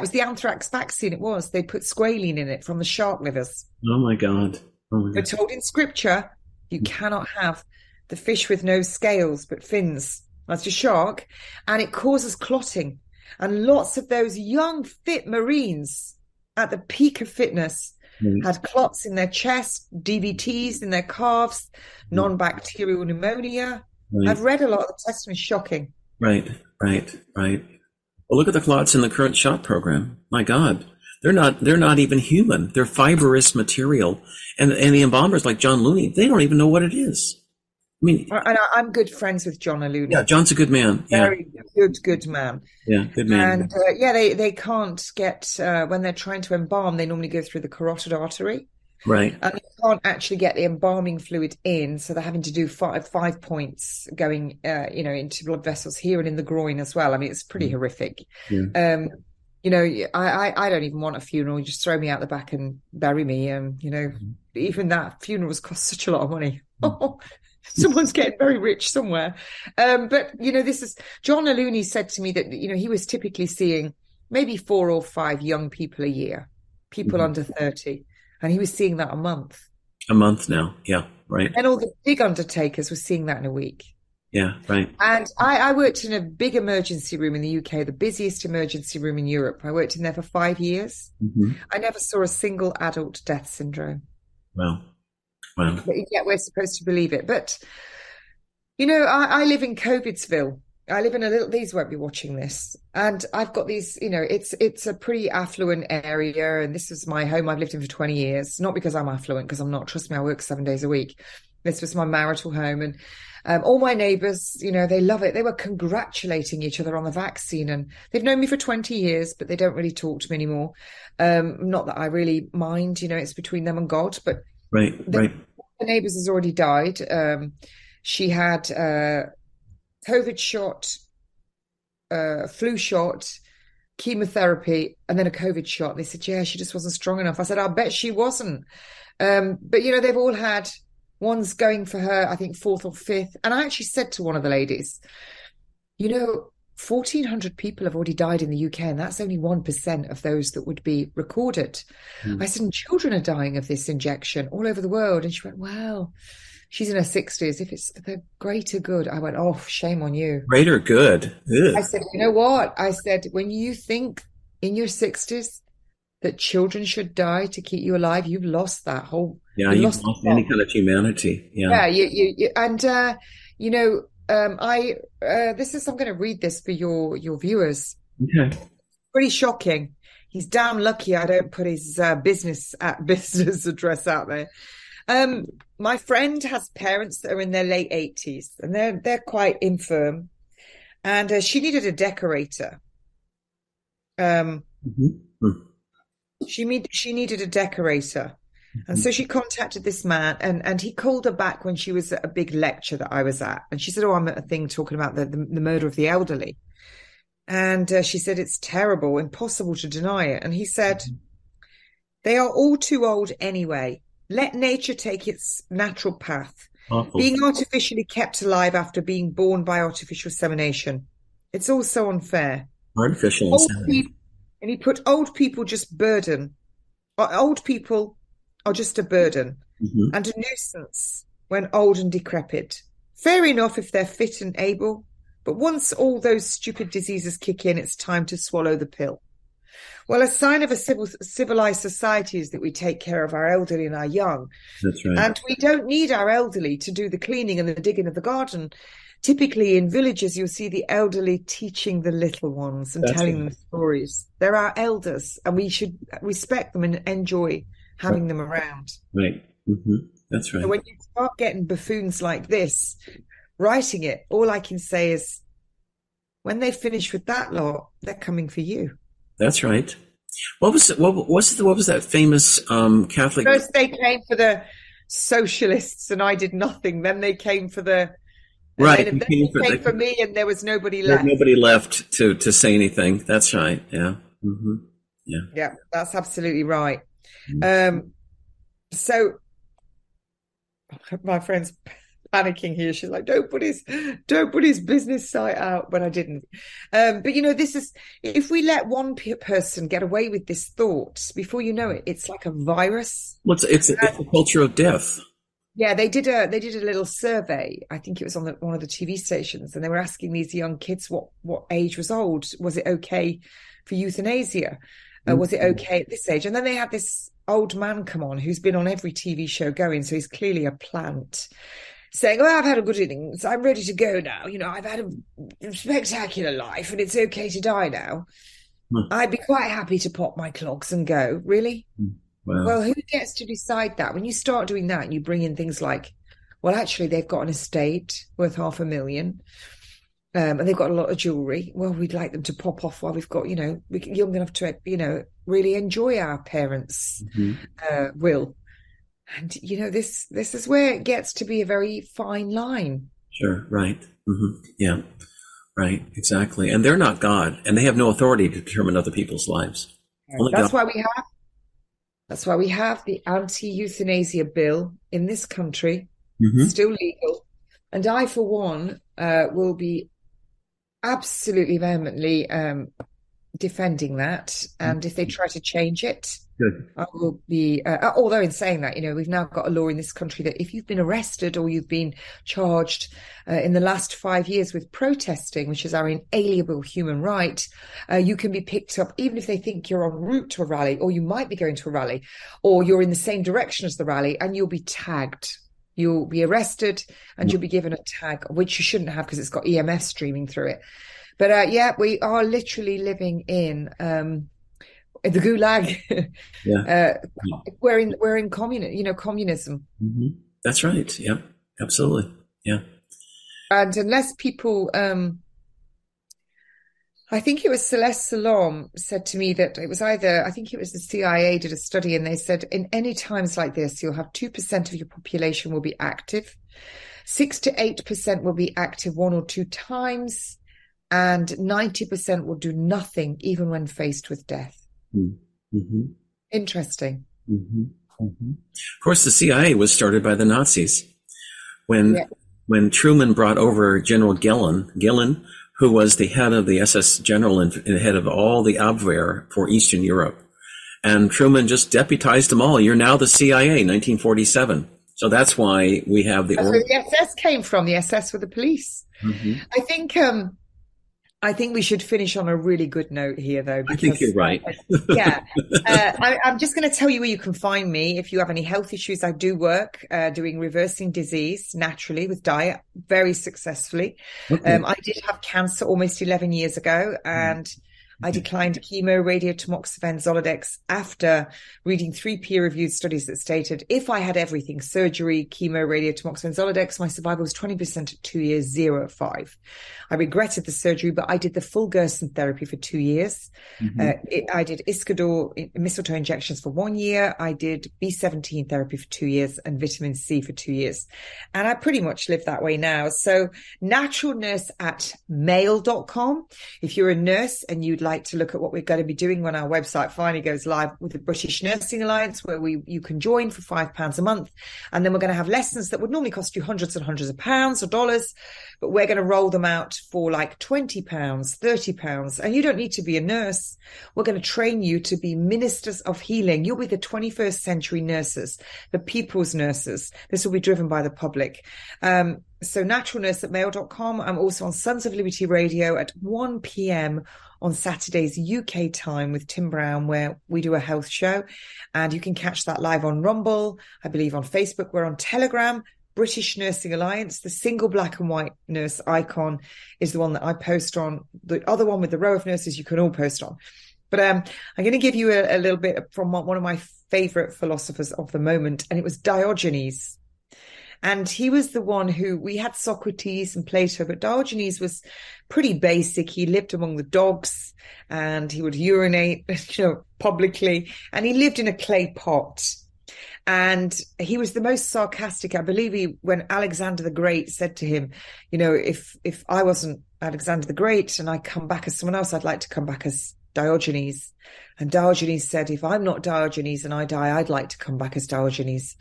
was the anthrax vaccine. It was. They put squalene in it from the shark livers. Oh, my God. We're told in scripture, you cannot have the fish with no scales but fins. That's your shark. And it causes clotting. And lots of those young, fit Marines at the peak of fitness had clots in their chest, DVTs in their calves, non-bacterial pneumonia. Right. I've read a lot of the testimony. Shocking. Right. Well, look at the clots in the current shot program. My God. They're not even human. They're fibrous material. And the embalmers like John Looney, they don't even know what it is. I mean, and I'm good friends with John Looney. Yeah, John's a good man. Yeah. Very good man. Yeah, good man. And they can't get when they're trying to embalm, they normally go through the carotid artery. Right. And they can't actually get the embalming fluid in, so they're having to do five points going, into blood vessels here and in the groin as well. I mean, it's pretty horrific. Yeah. I don't even want a funeral. You just throw me out the back and bury me. Even that funerals cost such a lot of money. Oh, someone's getting very rich somewhere. But this is John Looney said to me that he was typically seeing maybe 4 or 5 young people a year, people under 30. And he was seeing that a month now. Yeah, right. And all the big undertakers were seeing that in a week. Yeah, right. And I worked in a big emergency room in the UK, the busiest emergency room in Europe. I worked in there for 5 years. Mm-hmm. I never saw a single adult death syndrome. Wow. But yet we're supposed to believe it. But, I live in COVIDsville. I live in a little, these won't be watching this. And I've got these, it's a pretty affluent area. And this was my home. I've lived in for 20 years, not because I'm affluent, because I'm not. Trust me, I work 7 days a week. This was my marital home. And all my neighbours, they love it. They were congratulating each other on the vaccine. And they've known me for 20 years, but they don't really talk to me anymore. Not that I really mind, it's between them and God. But right. The neighbours has already died. She had COVID shot, flu shot, chemotherapy, and then a COVID shot. And they said, yeah, she just wasn't strong enough. I said, I bet she wasn't. But they've all had, one's going for her, I think, 4th or 5th. And I actually said to one of the ladies, 1,400 people have already died in the UK, and that's only 1% of those that would be recorded. Mm. I said, and children are dying of this injection all over the world. And she went, wow. She's in her 60s. If it's for the greater good, I went, oh, shame on you. Greater good. Ugh. I said, you know what? I said, when you think in your 60s that children should die to keep you alive, you've lost that whole. Yeah, you've lost any kind of humanity. Yeah. Yeah. I'm going to read this for your viewers. Okay. Pretty shocking. He's damn lucky I don't put his business address out there. My friend has parents that are in their late 80s, and they're quite infirm, and she needed a decorator. She needed a decorator, mm-hmm. and so she contacted this man, and he called her back when she was at a big lecture that I was at, and she said, "Oh, I'm at a thing talking about the murder of the elderly," and she said, "It's terrible, impossible to deny it," and he said, mm-hmm. "They are all too old anyway. Let nature take its natural path. Awful. Being artificially kept alive after being born by artificial insemination. It's all so unfair. Artificial insemination." And he put old people are just a burden mm-hmm. and a nuisance when old and decrepit. Fair enough if they're fit and able, but once all those stupid diseases kick in, it's time to swallow the pill. Well, a sign of a civilized society is that we take care of our elderly and our young. That's right. And we don't need our elderly to do the cleaning and the digging of the garden. Typically in villages, you'll see the elderly teaching the little ones and telling them stories. They're our elders, and we should respect them and enjoy having them around. Right. Mm-hmm. That's right. So when you start getting buffoons like this, writing it, all I can say is when they finish with that lot, they're coming for you. That's right. What was that famous Catholic? First they came for the socialists, and I did nothing. Then they came for the right. Then they came for me, and there was nobody left. Nobody left to say anything. That's right. Yeah. Mm-hmm. Yeah. Yeah. That's absolutely right. Mm-hmm. So my friend's panicking here. She's like, don't put his business site out, but I didn't. But this is, if we let one person get away with this thought, before you know it, it's like a virus. Well, it's a culture of death. Yeah, they did a little survey. I think it was on one of the TV stations, and they were asking these young kids what age was old. Was it okay for euthanasia? Was it okay at this age? And then they had this old man come on who's been on every TV show going, so he's clearly a plant, saying, I've had a good innings. I'm ready to go now. I've had a spectacular life, and it's okay to die now. I'd be quite happy to pop my clogs and go, really? Wow. Well, who gets to decide that? When you start doing that and you bring in things like, well, actually, they've got an estate worth $500,000. And they've got a lot of jewelry. Well, we'd like them to pop off while we've got, you know, we're young enough to, you know, really enjoy our parents' will. And, you know, this is where it gets to be a very fine line. Sure. Right. Mm-hmm. Yeah. Right. Exactly. And they're not God, and they have no authority to determine other people's lives. Only that's God. That's why we have the anti-euthanasia bill in this country, still legal. And I, for one, will be absolutely vehemently defending that, and if they try to change it, good. I will be although in saying that, you know, we've now got a law in this country that if you've been arrested or you've been charged in the last 5 years with protesting, which is our inalienable human right, you can be picked up, even if they think you're en route to a rally, or you might be going to a rally, or you're in the same direction as the rally, and you'll be tagged. You'll be arrested and you'll be given a tag, which you shouldn't have because it's got EMF streaming through it. But yeah, we are literally living in the gulag. We're in communism. Mm-hmm. That's right. Yeah, absolutely. Yeah. And unless people, I think it was Celeste Salom said to me that it was either, I think it was the CIA did a study, and they said in any times like this, you'll have 2% of your population will be active, 6 to 8% will be active one or two times, and 90% will do nothing, even when faced with death. Mm-hmm. Interesting. Mm-hmm. Mm-hmm. Of course, the CIA was started by the Nazis when Truman brought over General Gehlen, who was the head of the SS general and head of all the Abwehr for Eastern Europe. And Truman just deputized them all. You're now the CIA, 1947. So that's why we have that's where the SS came from, the SS with the police. Mm-hmm. I think we should finish on a really good note here, though. Because, I think you're right. Yeah. I'm just going to tell you where you can find me. If you have any health issues, I do work doing reversing disease naturally with diet very successfully. Okay. I did have cancer almost 11 years ago, and I declined chemo, radio, tamoxifen, Zoladex after reading 3 peer-reviewed studies that stated if I had everything, surgery, chemo, radio, tamoxifen, Zoladex, my survival was 20% at 2 years, 0 at 5. I regretted the surgery, but I did the full Gerson therapy for 2 years. Mm-hmm. I did Iscador mistletoe injections for 1 year. I did B17 therapy for 2 years and vitamin C for 2 years. And I pretty much live that way now. So naturalnurse@mail.com. If you're a nurse and you'd like to look at what we're going to be doing when our website finally goes live with the British Nursing Alliance, where you can join for £5 a month, and then we're going to have lessons that would normally cost you hundreds and hundreds of pounds or dollars, but we're going to roll them out for like £20, £30, and you don't need to be a nurse. We're going to train you to be ministers of healing. You'll be the 21st century nurses, the people's nurses. This will be driven by the public. So naturalnurse@mail.com. I'm also on Sons of Liberty Radio at 1 p.m. on Saturdays UK time with Tim Brown, where we do a health show. And you can catch that live on Rumble, I believe on Facebook. We're on Telegram, British Nursing Alliance. The single black and white nurse icon is the one that I post on. The other one with the row of nurses you can all post on. But I'm going to give you a little bit from one of my favorite philosophers of the moment, and it was Diogenes. And he was the one who, we had Socrates and Plato, but Diogenes was pretty basic. He lived among the dogs and he would urinate, you know, publicly, and he lived in a clay pot. And he was the most sarcastic. I believe when Alexander the Great said to him, you know, if I wasn't Alexander the Great and I come back as someone else, I'd like to come back as Diogenes. And Diogenes said, if I'm not Diogenes and I die, I'd like to come back as Diogenes.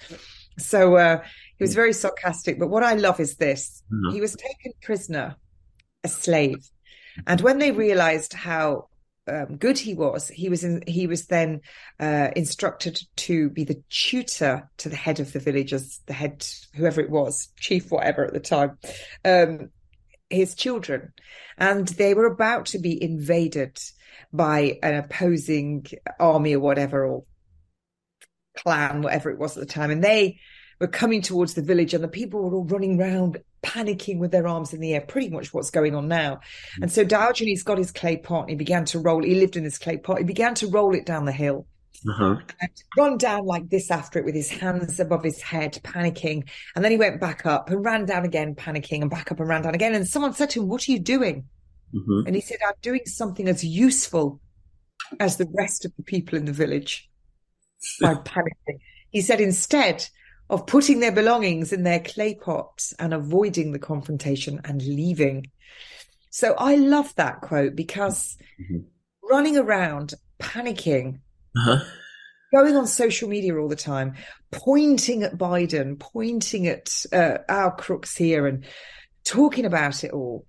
So, he was very sarcastic, but what I love is this. Mm-hmm. He was taken prisoner, a slave. And when they realized how good he was then instructed to be the tutor to the head of the villagers, the head, whoever it was, chief, whatever at the time, his children. And they were about to be invaded by an opposing army or whatever, or clan, whatever it was at the time. And they were coming towards the village, and the people were all running around panicking with their arms in the air, pretty much what's going on now. And so Diogenes got his clay pot and he began to roll. He lived in this clay pot. He began to roll it down the hill. And run down like this after it with his hands above his head, panicking. And then he went back up and ran down again, panicking, and back up and ran down again. And someone said to him, "What are you doing?" And he said, "I'm doing something as useful as the rest of the people in the village by panicking." He said, "Instead of putting their belongings in their clay pots and avoiding the confrontation and leaving." So I love that quote, because running around, panicking, going on social media all the time, pointing at Biden, pointing at our crooks here and talking about it all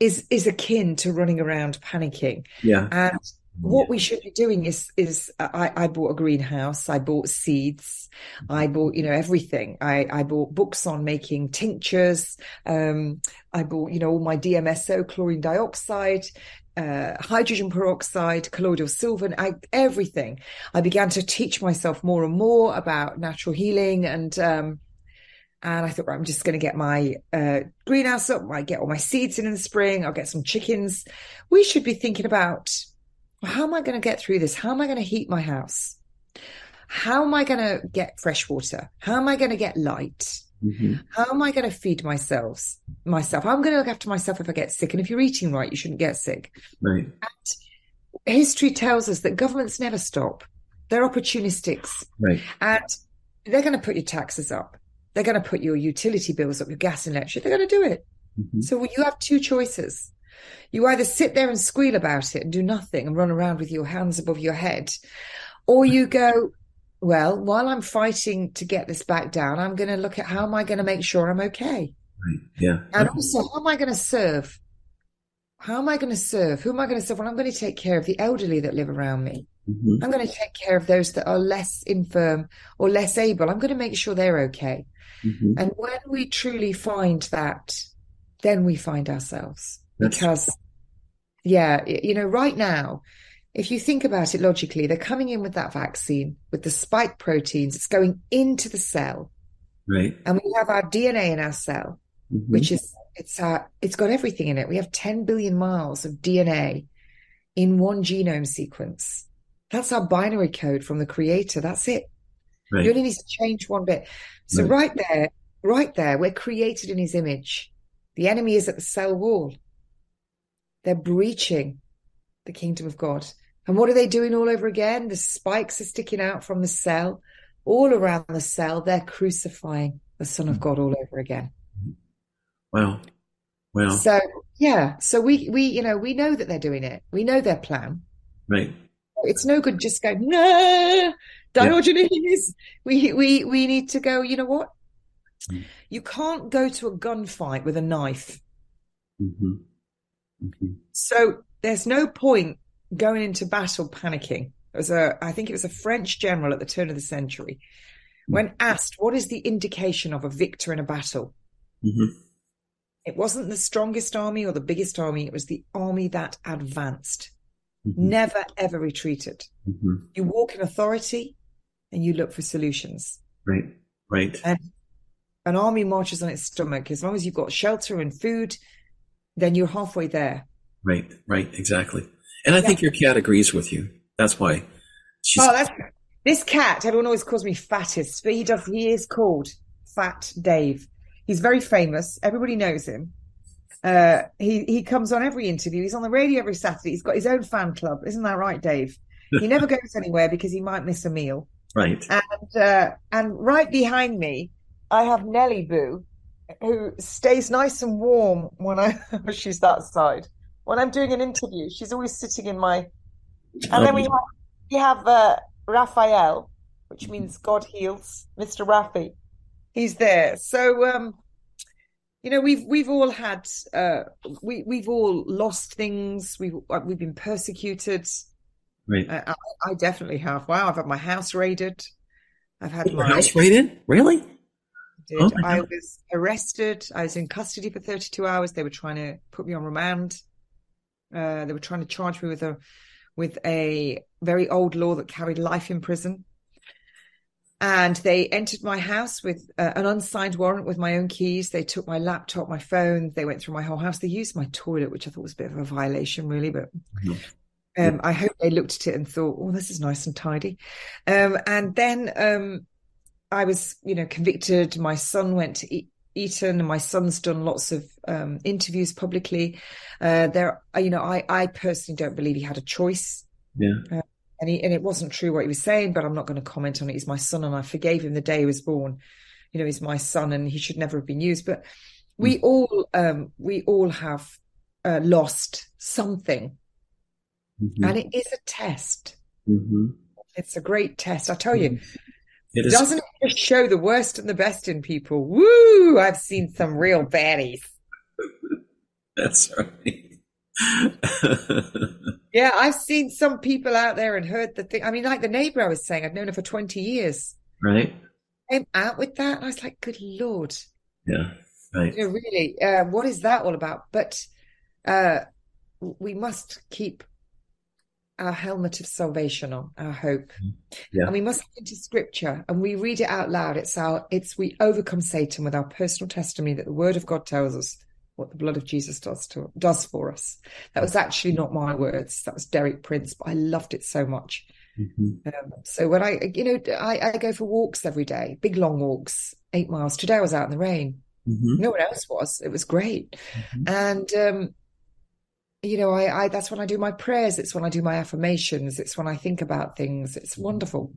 is akin to running around panicking. And what we should be doing is I bought a greenhouse, I bought seeds, I bought, you know, everything. I bought books on making tinctures. I bought, you know, all my DMSO, chlorine dioxide, hydrogen peroxide, colloidal silver, everything. I began to teach myself more and more about natural healing, and I thought, right, I'm just going to get my greenhouse up. I get all my seeds in the spring. I'll get some chickens. We should be thinking about, how am I going to get through this? How am I going to heat my house? How am I going to get fresh water? How am I going to get light? How am I going to feed myself? I'm going to look after myself if I get sick. And if you're eating right, you shouldn't get sick. Right. And history tells us that governments never stop. They're opportunistics. Right. And they're going to put your taxes up. They're going to put your utility bills up, your gas and electric. They're going to do it. So you have two choices. You either sit there and squeal about it and do nothing and run around with your hands above your head, or you go, well, while I'm fighting to get this back down, I'm going to look at how am I going to make sure I'm okay. And also, how am I going to serve? How am I going to serve? Who am I going to serve? Well, I'm going to take care of the elderly that live around me. I'm going to take care of those that are less infirm or less able. I'm going to make sure they're okay. And when we truly find that, then we find ourselves. Because, yeah, you know, right now, if you think about it logically, they're coming in with that vaccine, with the spike proteins. It's going into the cell. Right. And we have our DNA in our cell, which is, it's got everything in it. We have 10 billion miles of DNA in one genome sequence. That's our binary code from the creator. That's it. Right. You only need to change one bit. So right there, we're created in his image. The enemy is at the cell wall. They're breaching the kingdom of God. And what are they doing all over again? The spikes are sticking out from the cell. All around the cell, they're crucifying the Son of God all over again. Wow. So, yeah. So we know that they're doing it. We know their plan. Right. It's no good just going, no, Diogenes. Yeah. We need to go, you know what? You can't go to a gunfight with a knife. So there's no point going into battle panicking. I think it was a French general at the turn of the century, when asked, what is the indication of a victor in a battle? It wasn't the strongest army or the biggest army. It was the army that advanced, never, ever retreated. You walk in authority and you look for solutions. Right. And an army marches on its stomach. As long as you've got shelter and food, then you're halfway there. Right, exactly. And I think your cat agrees with you. That's why. This cat, everyone always calls me Fattest, but he is called Fat Dave. He's very famous. Everybody knows him. He comes on every interview. He's on the radio every Saturday. He's got his own fan club. Isn't that right, Dave? He never goes anywhere because he might miss a meal. Right. And right behind me, I have Nelly Boo, who stays nice and warm she's that side. When I'm doing an interview, she's always sitting in my... And then we have Raphael, which means God heals, Mr. Raffi. He's there. So, you know, we've all had... We've all lost things. We've been persecuted. Right. I definitely have. Wow, I've had my house raided. House raided? Really? Oh, I was arrested. I was in custody for 32 hours. They were trying to put me on remand. They were trying to charge me with a very old law that carried life in prison. And they entered my house with an unsigned warrant with my own keys. They took my laptop, my phone. They went through my whole house. They used my toilet, which I thought was a bit of a violation, really. But I hope they looked at it and thought, oh, this is nice and tidy. And then I was, you know, convicted. My son went to Eton, and my son's done lots of interviews publicly. I personally don't believe he had a choice. Yeah. And it wasn't true what he was saying, but I'm not going to comment on it. He's my son, and I forgave him the day he was born. You know, he's my son, and he should never have been used. But we all have lost something, mm-hmm. and it is a test. Mm-hmm. It's a great test, I tell you. It doesn't just show the worst and the best in people. Woo! I've seen some real baddies. That's right. Yeah, I've seen some people out there and heard the thing. I mean, like the neighbor I was saying, I'd known her for 20 years. Right. Came out with that, and I was like, good Lord. Yeah, right. You know, really, what is that all about? But we must keep our helmet of salvation on, our hope. Yeah. And we must look into scripture, and we read it out loud. We overcome Satan with our personal testimony that the word of God tells us what the blood of Jesus does for us. That was actually not my words. That was Derek Prince, but I loved it so much. Mm-hmm. So when I go for walks every day, big long walks, 8 miles. Today I was out in the rain. Mm-hmm. No one else was. It was great. Mm-hmm. And, I that's when I do my prayers. It's when I do my affirmations. It's when I think about things. It's wonderful.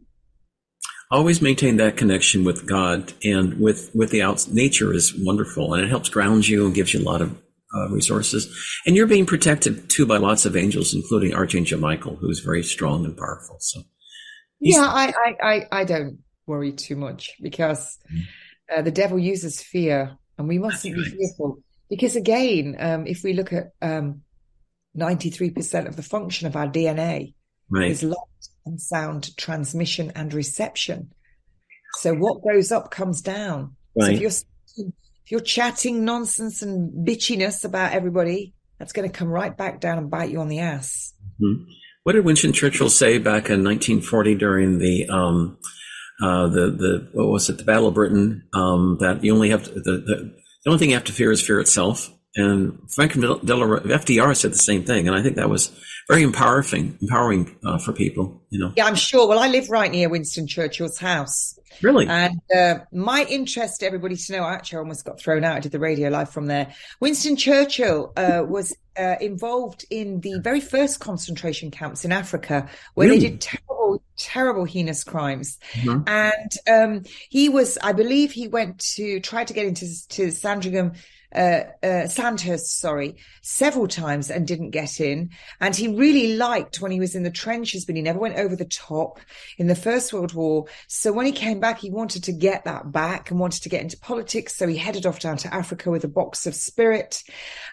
Always maintain that connection with God and with the nature is wonderful, and it helps ground you and gives you a lot of resources. And you're being protected too by lots of angels, including Archangel Michael, who's very strong and powerful. So, I don't worry too much because the devil uses fear, and we mustn't be fearful. Because again, if we look at 93% of the function of our DNA is light and sound transmission and reception. So what goes up comes down. Right. So if you're chatting nonsense and bitchiness about everybody, that's going to come right back down and bite you on the ass. Mm-hmm. What did Winston Churchill say back in 1940 during the Battle of Britain? That you only have to, the only thing you have to fear is fear itself. And Franklin FDR said the same thing, and I think that was very empowering for people. You know. Yeah, I'm sure. Well, I live right near Winston Churchill's house. Really? And my interest, everybody to know, I almost got thrown out. I did the radio live from there. Winston Churchill was involved in the very first concentration camps in Africa, where they did terrible heinous crimes. Mm-hmm. And he was, I believe he went to try to get into Sandringham, Sandhurst, several times and didn't get in. And he really liked when he was in the trenches, but he never went over the top in the First World War. So when he came back, he wanted to get that back and wanted to get into politics. So he headed off down to Africa with a box of spirit.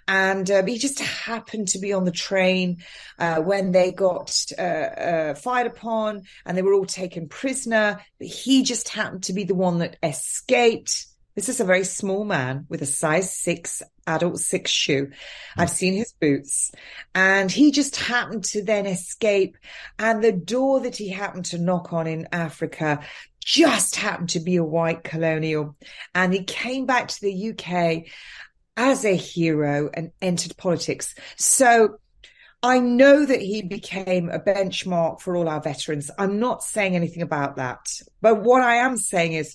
And he just happened to be on the train when they got fired upon, and they were all taken prisoner. But he just happened to be the one that escaped. This is a very small man with a size 6 adult 6 shoe. I've seen his boots, and he just happened to then escape. And the door that he happened to knock on in Africa just happened to be a white colonial. And he came back to the UK as a hero and entered politics. So I know that he became a benchmark for all our veterans. I'm not saying anything about that. But what I am saying is,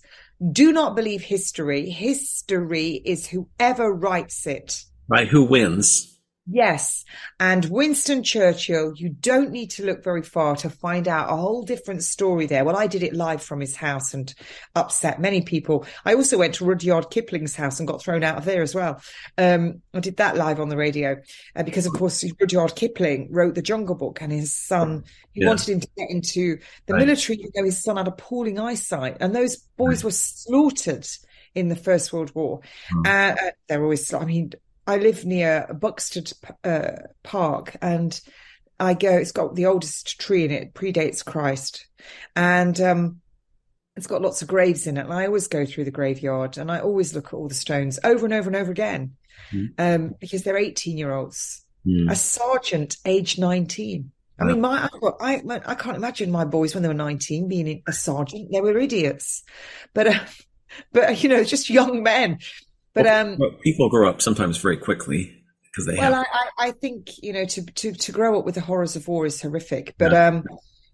do not believe history. History is whoever writes it. Right, who wins. Yes. And Winston Churchill, you don't need to look very far to find out a whole different story there. Well, I did it live from his house and upset many people. I also went to Rudyard Kipling's house and got thrown out of there as well. I did that live on the radio because, of course, Rudyard Kipling wrote The Jungle Book, and his son, he wanted him to get into the military. You know, his son had appalling eyesight, and those boys were slaughtered in the First World War. They're always, I live near Buxted Park, and I go, it's got the oldest tree in it, predates Christ. And it's got lots of graves in it. And I always go through the graveyard, and I always look at all the stones over and over and over again, because they're 18-year-olds. A sergeant, age 19, I mean, I can't imagine my boys when they were 19 being a sergeant. They were idiots, but you know, just young men. But people grow up sometimes very quickly because they. Well, have. I think you know to grow up with the horrors of war is horrific. But yeah.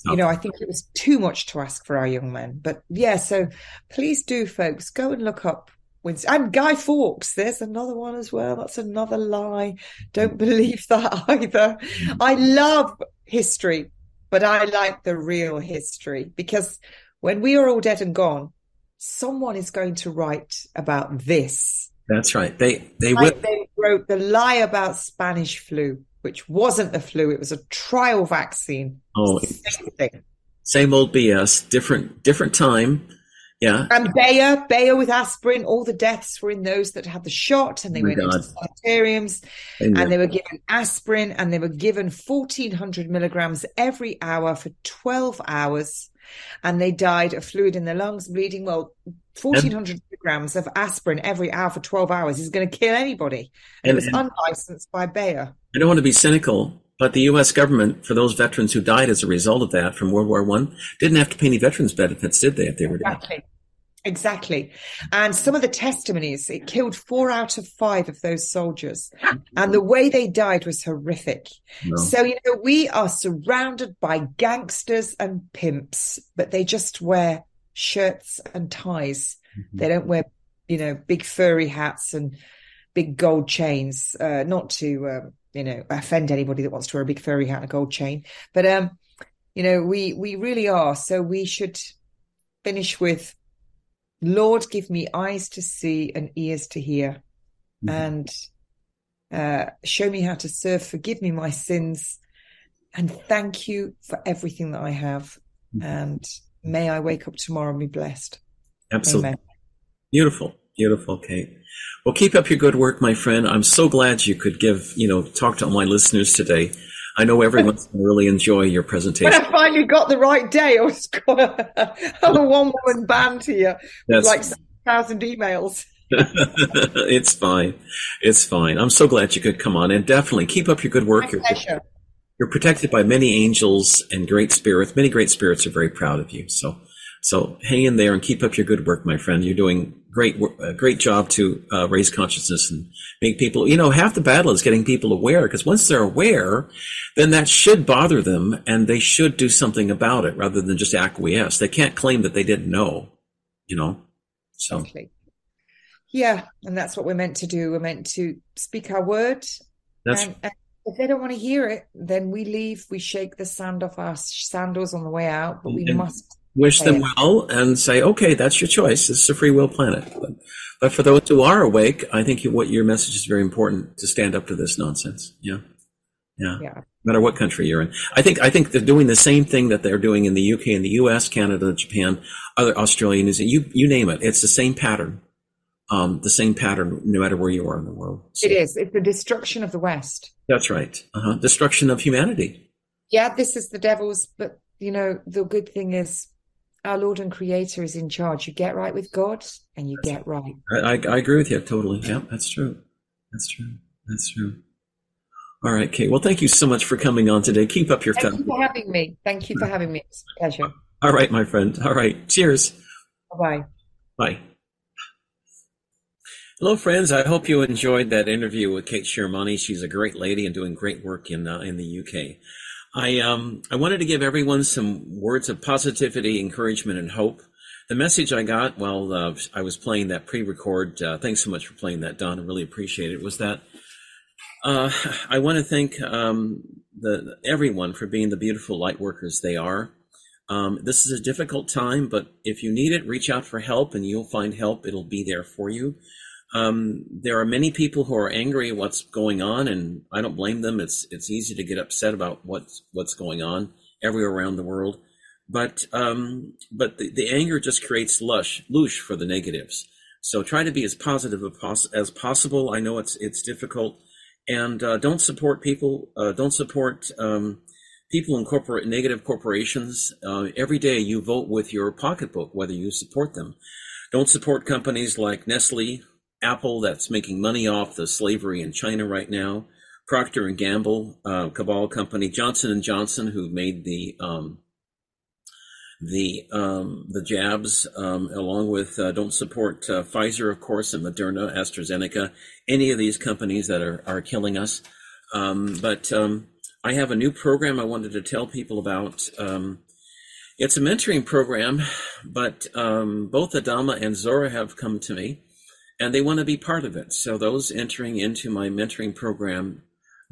You know, I think it was too much to ask for our young men. But yeah, so please do, folks, go and look up. And Guy Fawkes, there's another one as well. That's another lie. Don't believe that either. I love history, but I like the real history, because when we are all dead and gone, someone is going to write about this. That's right. They will. They wrote the lie about Spanish flu, which wasn't the flu. It was a trial vaccine. Oh, same old BS. Different time. Yeah. And Bayer with aspirin, all the deaths were in those that had the shot, and they went into sanitariums, and they were given aspirin, and they were given 1,400 milligrams every hour for 12 hours, and they died of fluid in their lungs, bleeding. Well, 1,400 milligrams of aspirin every hour for 12 hours is going to kill anybody. And it was unlicensed by Bayer. I don't want to be cynical, but the U.S. government, for those veterans who died as a result of that from World War I, didn't have to pay any veterans benefits, did they, if they were dead? Exactly. And some of the testimonies, it killed 4 out of 5 of those soldiers. And the way they died was horrific. No. So, you know, we are surrounded by gangsters and pimps, but they just wear shirts and ties. Mm-hmm. They don't wear, you know, big furry hats and big gold chains, not to, you know, offend anybody that wants to wear a big furry hat and a gold chain. But, you know, we really are. So we should finish with, Lord, give me eyes to see and ears to hear, and show me how to serve, forgive me my sins, and thank you for everything that I have. And may I wake up tomorrow and be blessed. Absolutely. Amen. Beautiful, beautiful, Kate. Well, keep up your good work, my friend. I'm so glad you could talk to all my listeners today. I know everyone's going to really enjoy your presentation. When I finally got the right day, I was going to have a one-woman band here with like 7,000 emails. It's fine. It's fine. I'm so glad you could come on, and definitely keep up your good work. My pleasure. You're protected by many angels and great spirits. Many great spirits are very proud of you. So hang in there and keep up your good work, my friend. You're doing a great job to raise consciousness and make people, you know, half the battle is getting people aware, because once they're aware, then that should bother them and they should do something about it rather than just acquiesce. They can't claim that they didn't know, you know, so. Exactly. Yeah. And that's what we're meant to do. We're meant to speak our word. And if they don't want to hear it, then we leave, we shake the sand off our sandals on the way out, but we must wish them well and say, okay, that's your choice. This is a free will planet. But for those who are awake, I think your message is very important, to stand up to this nonsense. Yeah. No matter what country you're in. I think they're doing the same thing that they're doing in the UK and the US, Canada, Japan, other Australia, New Zealand, you name it. It's the same pattern. The same pattern, no matter where you are in the world. So. It is. It's the destruction of the West. That's right. Destruction of humanity. Yeah, this is the devil's, but you know, the good thing is, our Lord and Creator is in charge. You get right with God, and get right. I agree with you totally. Yeah, that's true. That's true. All right, Kate. Well, thank you so much for coming on today. Keep up your time. Thank you for having me. It's a pleasure. All right, my friend. All right. Cheers. Bye-bye. Bye. Hello, friends. I hope you enjoyed that interview with Kate Shemirani. She's a great lady and doing great work in the UK. I wanted to give everyone some words of positivity, encouragement, and hope. The message I got while I was playing that pre-record, thanks so much for playing that, Don, I really appreciate it, was that I want to thank everyone for being the beautiful light workers they are. This is a difficult time, but if you need it, reach out for help, and you'll find help. It'll be there for you. There are many people who are angry at what's going on, and I don't blame them. It's easy to get upset about what's going on everywhere around the world. But the anger just creates lush for the negatives. So try to be as positive as possible. I know it's difficult, and don't support people in negative corporations. Every day you vote with your pocketbook, whether you support them. Don't support companies like Nestle, Apple, that's making money off the slavery in China right now. Procter & Gamble cabal company, Johnson & Johnson, who made the jabs, along with don't support Pfizer, of course, and Moderna, AstraZeneca, any of these companies that are killing us. But I have a new program I wanted to tell people about. It's a mentoring program, but both Adama and Zora have come to me, and they want to be part of it. So those entering into my mentoring program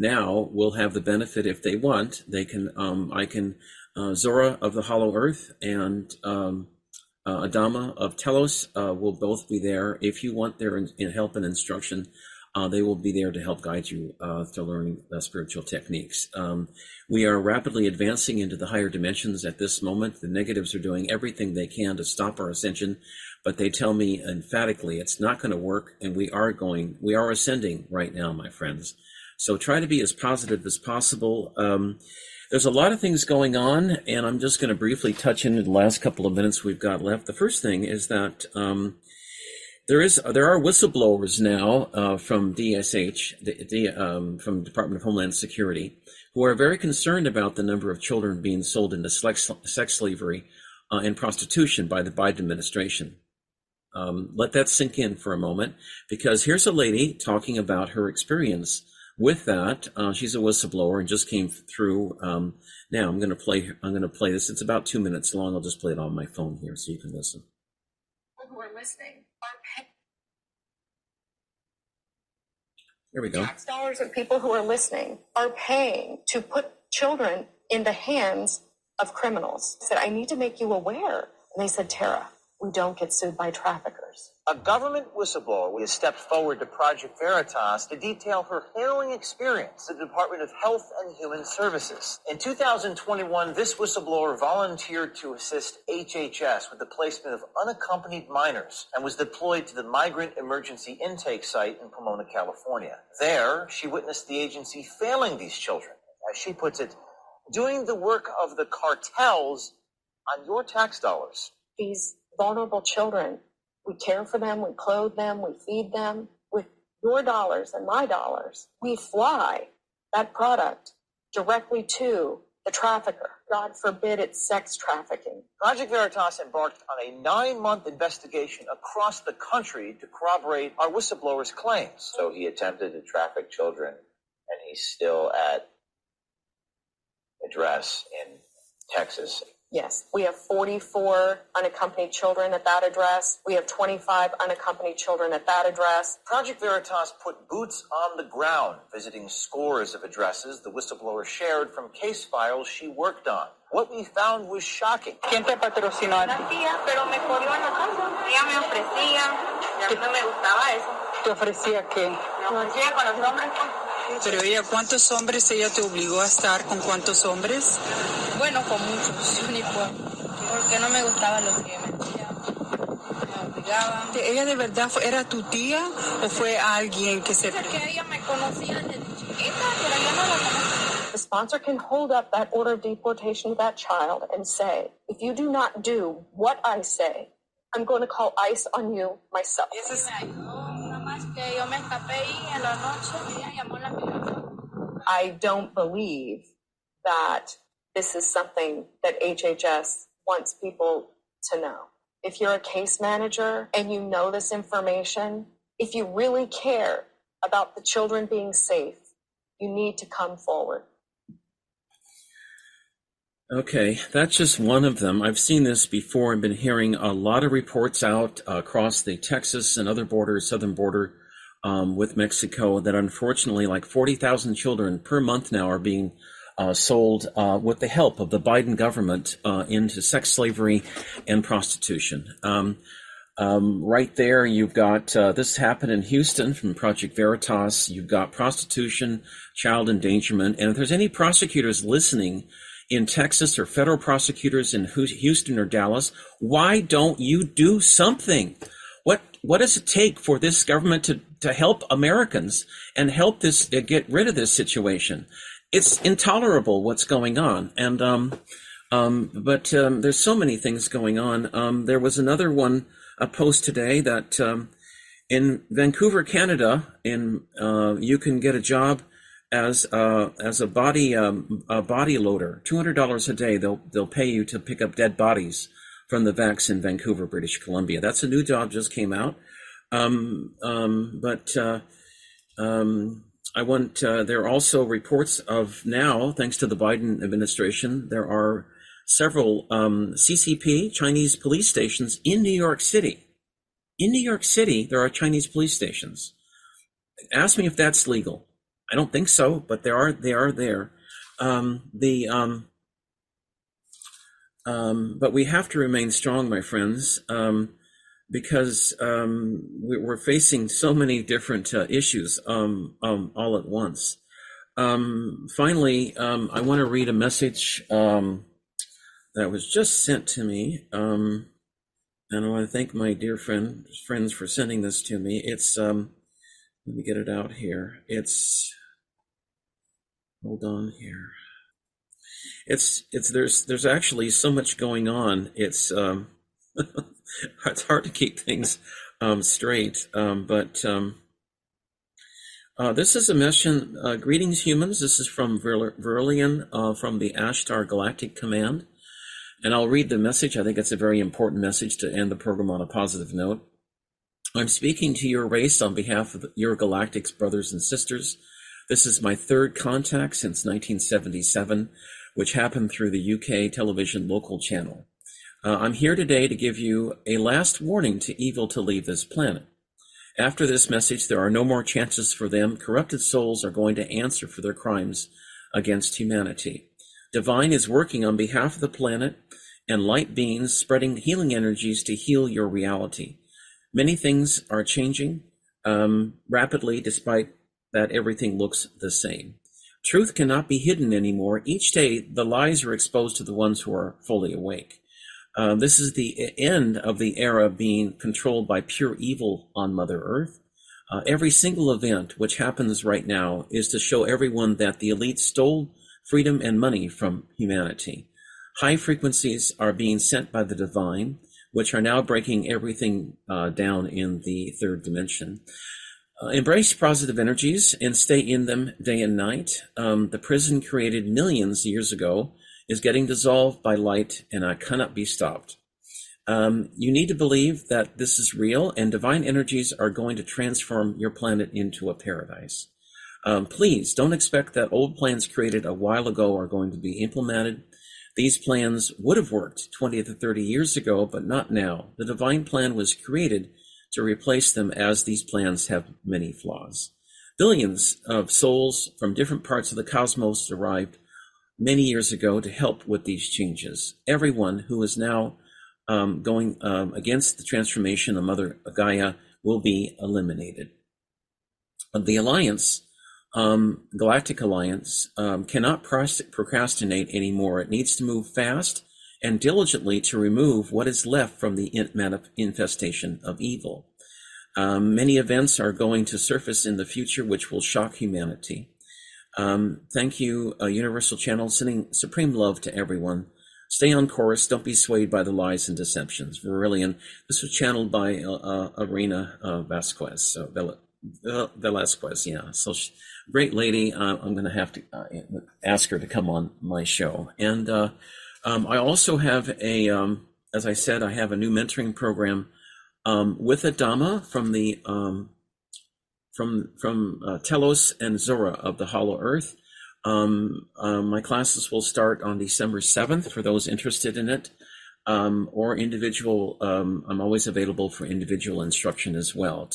now will have the benefit if they want. They can, Zora of the Hollow Earth and Adama of Telos will both be there. If you want their in help and instruction, they will be there to help guide you to learning spiritual techniques. We are rapidly advancing into the higher dimensions at this moment. The negatives are doing everything they can to stop our ascension, but they tell me emphatically it's not going to work, and we are ascending right now, my friends. So try to be as positive as possible. There's a lot of things going on, and I'm just going to briefly touch into the last couple of minutes we've got left. The first thing is that there are whistleblowers now from DSH, from Department of Homeland Security, who are very concerned about the number of children being sold into sex slavery and prostitution by the Biden administration. Let that sink in for a moment, because here's a lady talking about her experience with that. She's a whistleblower and just came through. Now I'm going to play this. It's about 2 minutes long. I'll just play it on my phone here so you can listen. Who are listening. Here we go. Tax dollars of people who are listening are paying to put children in the hands of criminals. I said, I need to make you aware. And they said, Tara, we don't get sued by traffickers. A government whistleblower has stepped forward to Project Veritas to detail her harrowing experience at the Department of Health and Human Services. In 2021, this whistleblower volunteered to assist HHS with the placement of unaccompanied minors and was deployed to the Migrant Emergency Intake Site in Pomona, California. There, she witnessed the agency failing these children, as she puts it, doing the work of the cartels on your tax dollars. These vulnerable children, we care for them, we clothe them, we feed them. With your dollars and my dollars, we fly that product directly to the trafficker. God forbid it's sex trafficking. Project Veritas embarked on a 9-month investigation across the country to corroborate our whistleblower's claims. So he attempted to traffic children, and he's still at address in Texas. Yes, we have 44 unaccompanied children at that address. We have 25 unaccompanied children at that address. Project Veritas put boots on the ground, visiting scores of addresses the whistleblower shared from case files she worked on. What we found was shocking. Pero ella, ¿cuántos hombres ella te obligó a estar con cuántos hombres? Bueno, con muchos, porque no me gustaba lo que me hacía, me obligaba. ¿Ella de verdad era tu tía o fue alguien que se...? Porque ella me conocía desde chiquita, pero yo no la conocía. The sponsor can hold up that order of deportation to that child and say, if you do not do what I say, I'm going to call ICE on you myself. I don't believe that this is something that HHS wants people to know. If you're a case manager and you know this information, if you really care about the children being safe, you need to come forward. Okay, that's just one of them. I've seen this before. I've been hearing a lot of reports out across the Texas and other border, southern border with Mexico, that unfortunately like 40,000 children per month now are being sold with the help of the Biden government into sex slavery and prostitution. Right there, you've got this happened in Houston from Project Veritas. You've got prostitution, child endangerment, and if there's any prosecutors listening in Texas or federal prosecutors in Houston or Dallas, why don't you do something? What does it take for this government to help Americans and help this get rid of this situation? It's intolerable what's going on. And but there's so many things going on. There was another one, a post today that in Vancouver, Canada, you can get a job as a body loader. $200 a day they'll pay you to pick up dead bodies from the vacs in Vancouver, British Columbia. That's a new job, just came out. I want, there are also reports of now, thanks to the Biden administration, there are several CCP, Chinese police stations in New York City. In New York City, there are Chinese police stations. Ask me if that's legal. I don't think so, but they are there. But we have to remain strong, my friends, because we're facing so many different issues all at once. Finally, I want to read a message that was just sent to me, and I want to thank my dear friends for sending this to me. It's let me get it out here. It's hold on here. It's there's actually so much going on. It's it's hard to keep things straight. This is a mission. Greetings, humans. This is from Verilian from the Ashtar Galactic Command, and I'll read the message. I think it's a very important message to end the program on a positive note. I'm speaking to your race on behalf of your galactic brothers and sisters. This is my third contact since 1977, which happened through the UK television local channel. I'm here today to give you a last warning to evil to leave this planet. After this message, there are no more chances for them. Corrupted souls are going to answer for their crimes against humanity. Divine is working on behalf of the planet and light beings spreading healing energies to heal your reality. Many things are changing rapidly, despite that everything looks the same. Truth cannot be hidden anymore. Each day, the lies are exposed to the ones who are fully awake. This is the end of the era being controlled by pure evil on Mother Earth. Every single event which happens right now is to show everyone that the elite stole freedom and money from humanity. High frequencies are being sent by the divine, which are now breaking everything down in the third dimension. Embrace positive energies and stay in them day and night. The prison created millions of years ago is getting dissolved by light, and I cannot be stopped. You need to believe that this is real, and divine energies are going to transform your planet into a paradise. Please don't expect that old plans created a while ago are going to be implemented. These plans would have worked 20 to 30 years ago, but not now. The divine plan was created to replace them, as these plans have many flaws. Billions of souls from different parts of the cosmos arrived many years ago to help with these changes. Everyone who is now going against the transformation of Mother Gaia will be eliminated. The Alliance, Galactic Alliance, cannot procrastinate anymore. It needs to move fast and diligently to remove what is left from the infestation of evil. Many events are going to surface in the future which will shock humanity. Thank you, Universal Channel, sending supreme love to everyone. Stay on course. Don't be swayed by the lies and deceptions. Verilian. This was channeled by Arena Velasquez. Velasquez, yeah. So great lady. I'm going to have to ask her to come on my show. And I also have as I said, I have a new mentoring program with Adama from the Telos and Zora of the Hollow Earth. My classes will start on December 7th for those interested in it, or individual. I'm always available for individual instruction as well.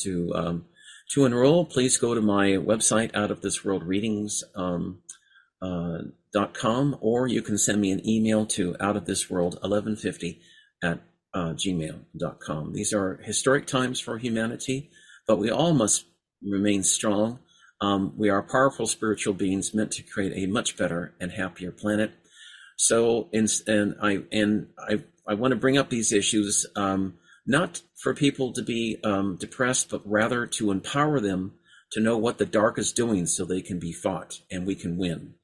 To enroll, please go to my website, outofthisworldreadings.com, or you can send me an email to outofthisworld1150@gmail.com. These are historic times for humanity, but we all must remain strong. We are powerful spiritual beings meant to create a much better and happier planet. So, I want to bring up these issues, not for people to be depressed, but rather to empower them to know what the dark is doing so they can be fought and we can win.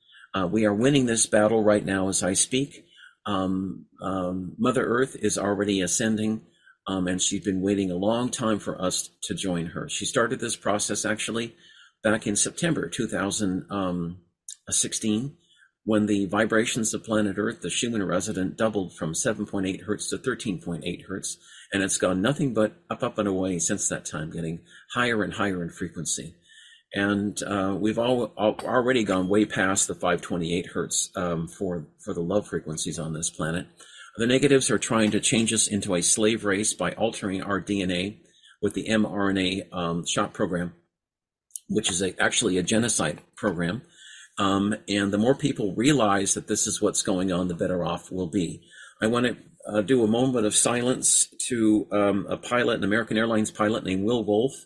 We are winning this battle right now as I speak. Mother Earth is already ascending, and she's been waiting a long time for us to join her. She started this process actually back in September 2016, when the vibrations of planet Earth, the Schumann resonant, doubled from 7.8 hertz to 13.8 hertz, and it's gone nothing but up, up, and away since that time, getting higher and higher in frequency. And we've already gone way past the 528 hertz for the love frequencies on this planet. The negatives are trying to change us into a slave race by altering our DNA with the mRNA shot program, which is actually a genocide program. And the more people realize that this is what's going on, the better off we'll be. I want to do a moment of silence to a pilot, an American Airlines pilot named Will Wolfe.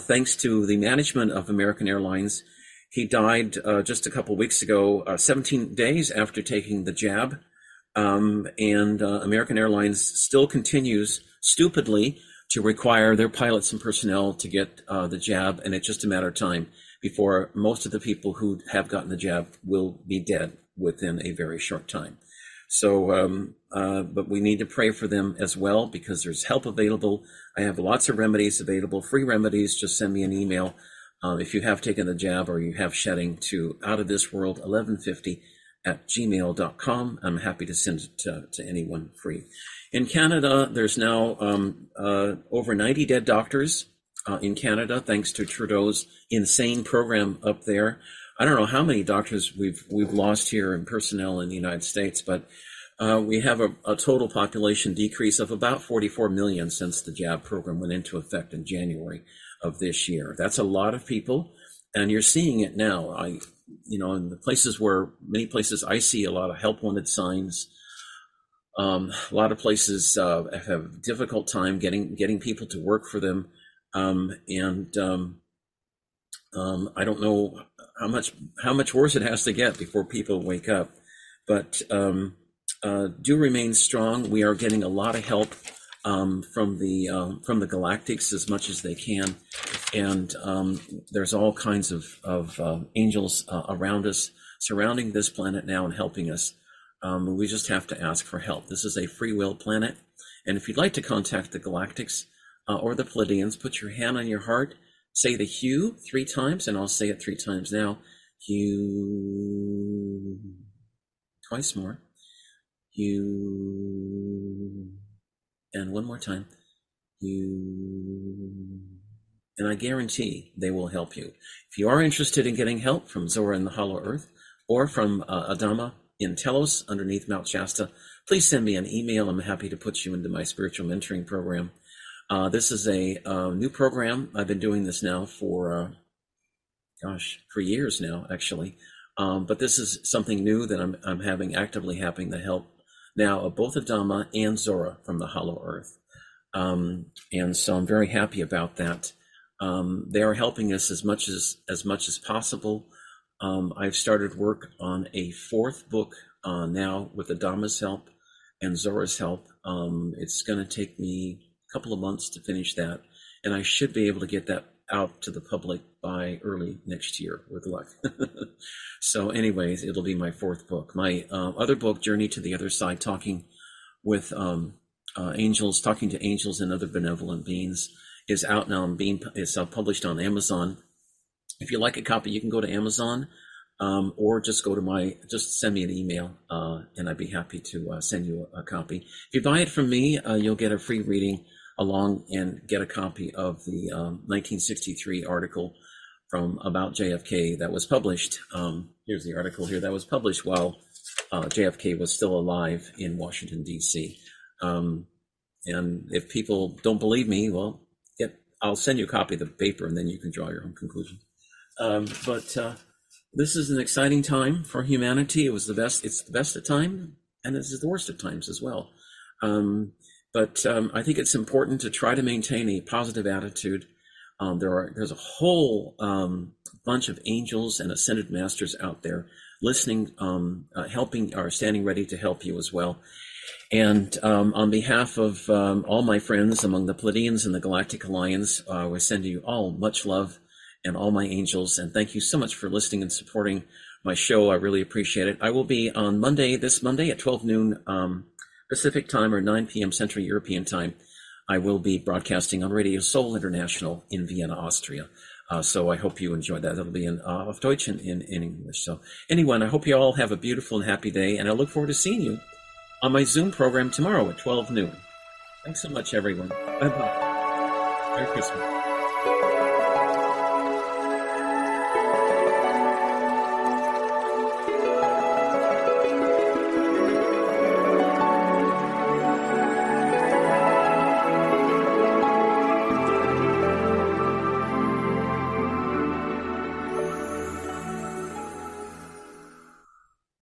Thanks to the management of American Airlines, he died just a couple weeks ago, 17 days after taking the jab. And American Airlines still continues stupidly to require their pilots and personnel to get the jab, and it's just a matter of time before most of the people who have gotten the jab will be dead within a very short time. So, but we need to pray for them as well, because there's help available. I have lots of remedies available, free remedies. Just send me an email if you have taken the jab or you have shedding to outofthisworld1150@gmail.com. I'm happy to send it to anyone free. In Canada, there's now over 90 dead doctors in Canada, thanks to Trudeau's insane program up there. I don't know how many doctors we've lost here in personnel in the United States, but we have a total population decrease of about 44 million since the jab program went into effect in January of this year. That's a lot of people, and you're seeing it now. In the many places I see a lot of help wanted signs. A lot of places have a difficult time getting people to work for them. I don't know how much worse it has to get before people wake up, but do remain strong. We are getting a lot of help from the Galactics as much as they can, and there's all kinds of angels around us, surrounding this planet now and helping us. We just have to ask for help. This is a free will planet, and if you'd like to contact the Galactics or the Pleiadians, put your hand on your heart, say the hue three times, and I'll say it three times now. Hue. Twice more. Hue. And one more time. Hue. And I guarantee they will help you. If you are interested in getting help from Zora in the Hollow Earth or from Adama in Telos underneath Mount Shasta, please send me an email. I'm happy to put you into my spiritual mentoring program. This is a new program. I've been doing this now for years now, actually. But this is something new that I'm actively having the help now of both Adama and Zora from the Hollow Earth. And so I'm very happy about that. They are helping us as much as possible. I've started work on a fourth book now with Adama's help and Zora's help. It's going to take me couple of months to finish that, and I should be able to get that out to the public by early next year with luck. So anyways, it'll be my fourth book. My other book, Journey to the Other Side, talking with angels, talking to angels and other benevolent beings, is out now and is published on Amazon. If you like a copy, you can go to Amazon, or just go to just send me an email, and I'd be happy to send you a copy. If you buy it from me, you'll get a free reading along and get a copy of the 1963 article about JFK that was published. Here's the article here that was published while JFK was still alive in Washington, D.C. And if people don't believe me, well, I'll send you a copy of the paper, and then you can draw your own conclusion. This is an exciting time for humanity. It's the best of time, and this is the worst of times as well. But I think it's important to try to maintain a positive attitude. There's a whole bunch of angels and ascended masters out there listening, helping, or standing ready to help you as well. And on behalf of all my friends among the Pleiadians and the Galactic Alliance, we're sending you all much love and all my angels. And thank you so much for listening and supporting my show. I really appreciate it. I will be on this Monday at 12 noon Pacific time, or 9 p.m. Central European time. I will be broadcasting on Radio Soul International in Vienna, Austria. So I hope you enjoy that. It'll be in auf Deutsch and in English. So anyone, I hope you all have a beautiful and happy day, and I look forward to seeing you on my Zoom program tomorrow at 12 noon. Thanks so much, everyone. Bye-bye. Merry Christmas.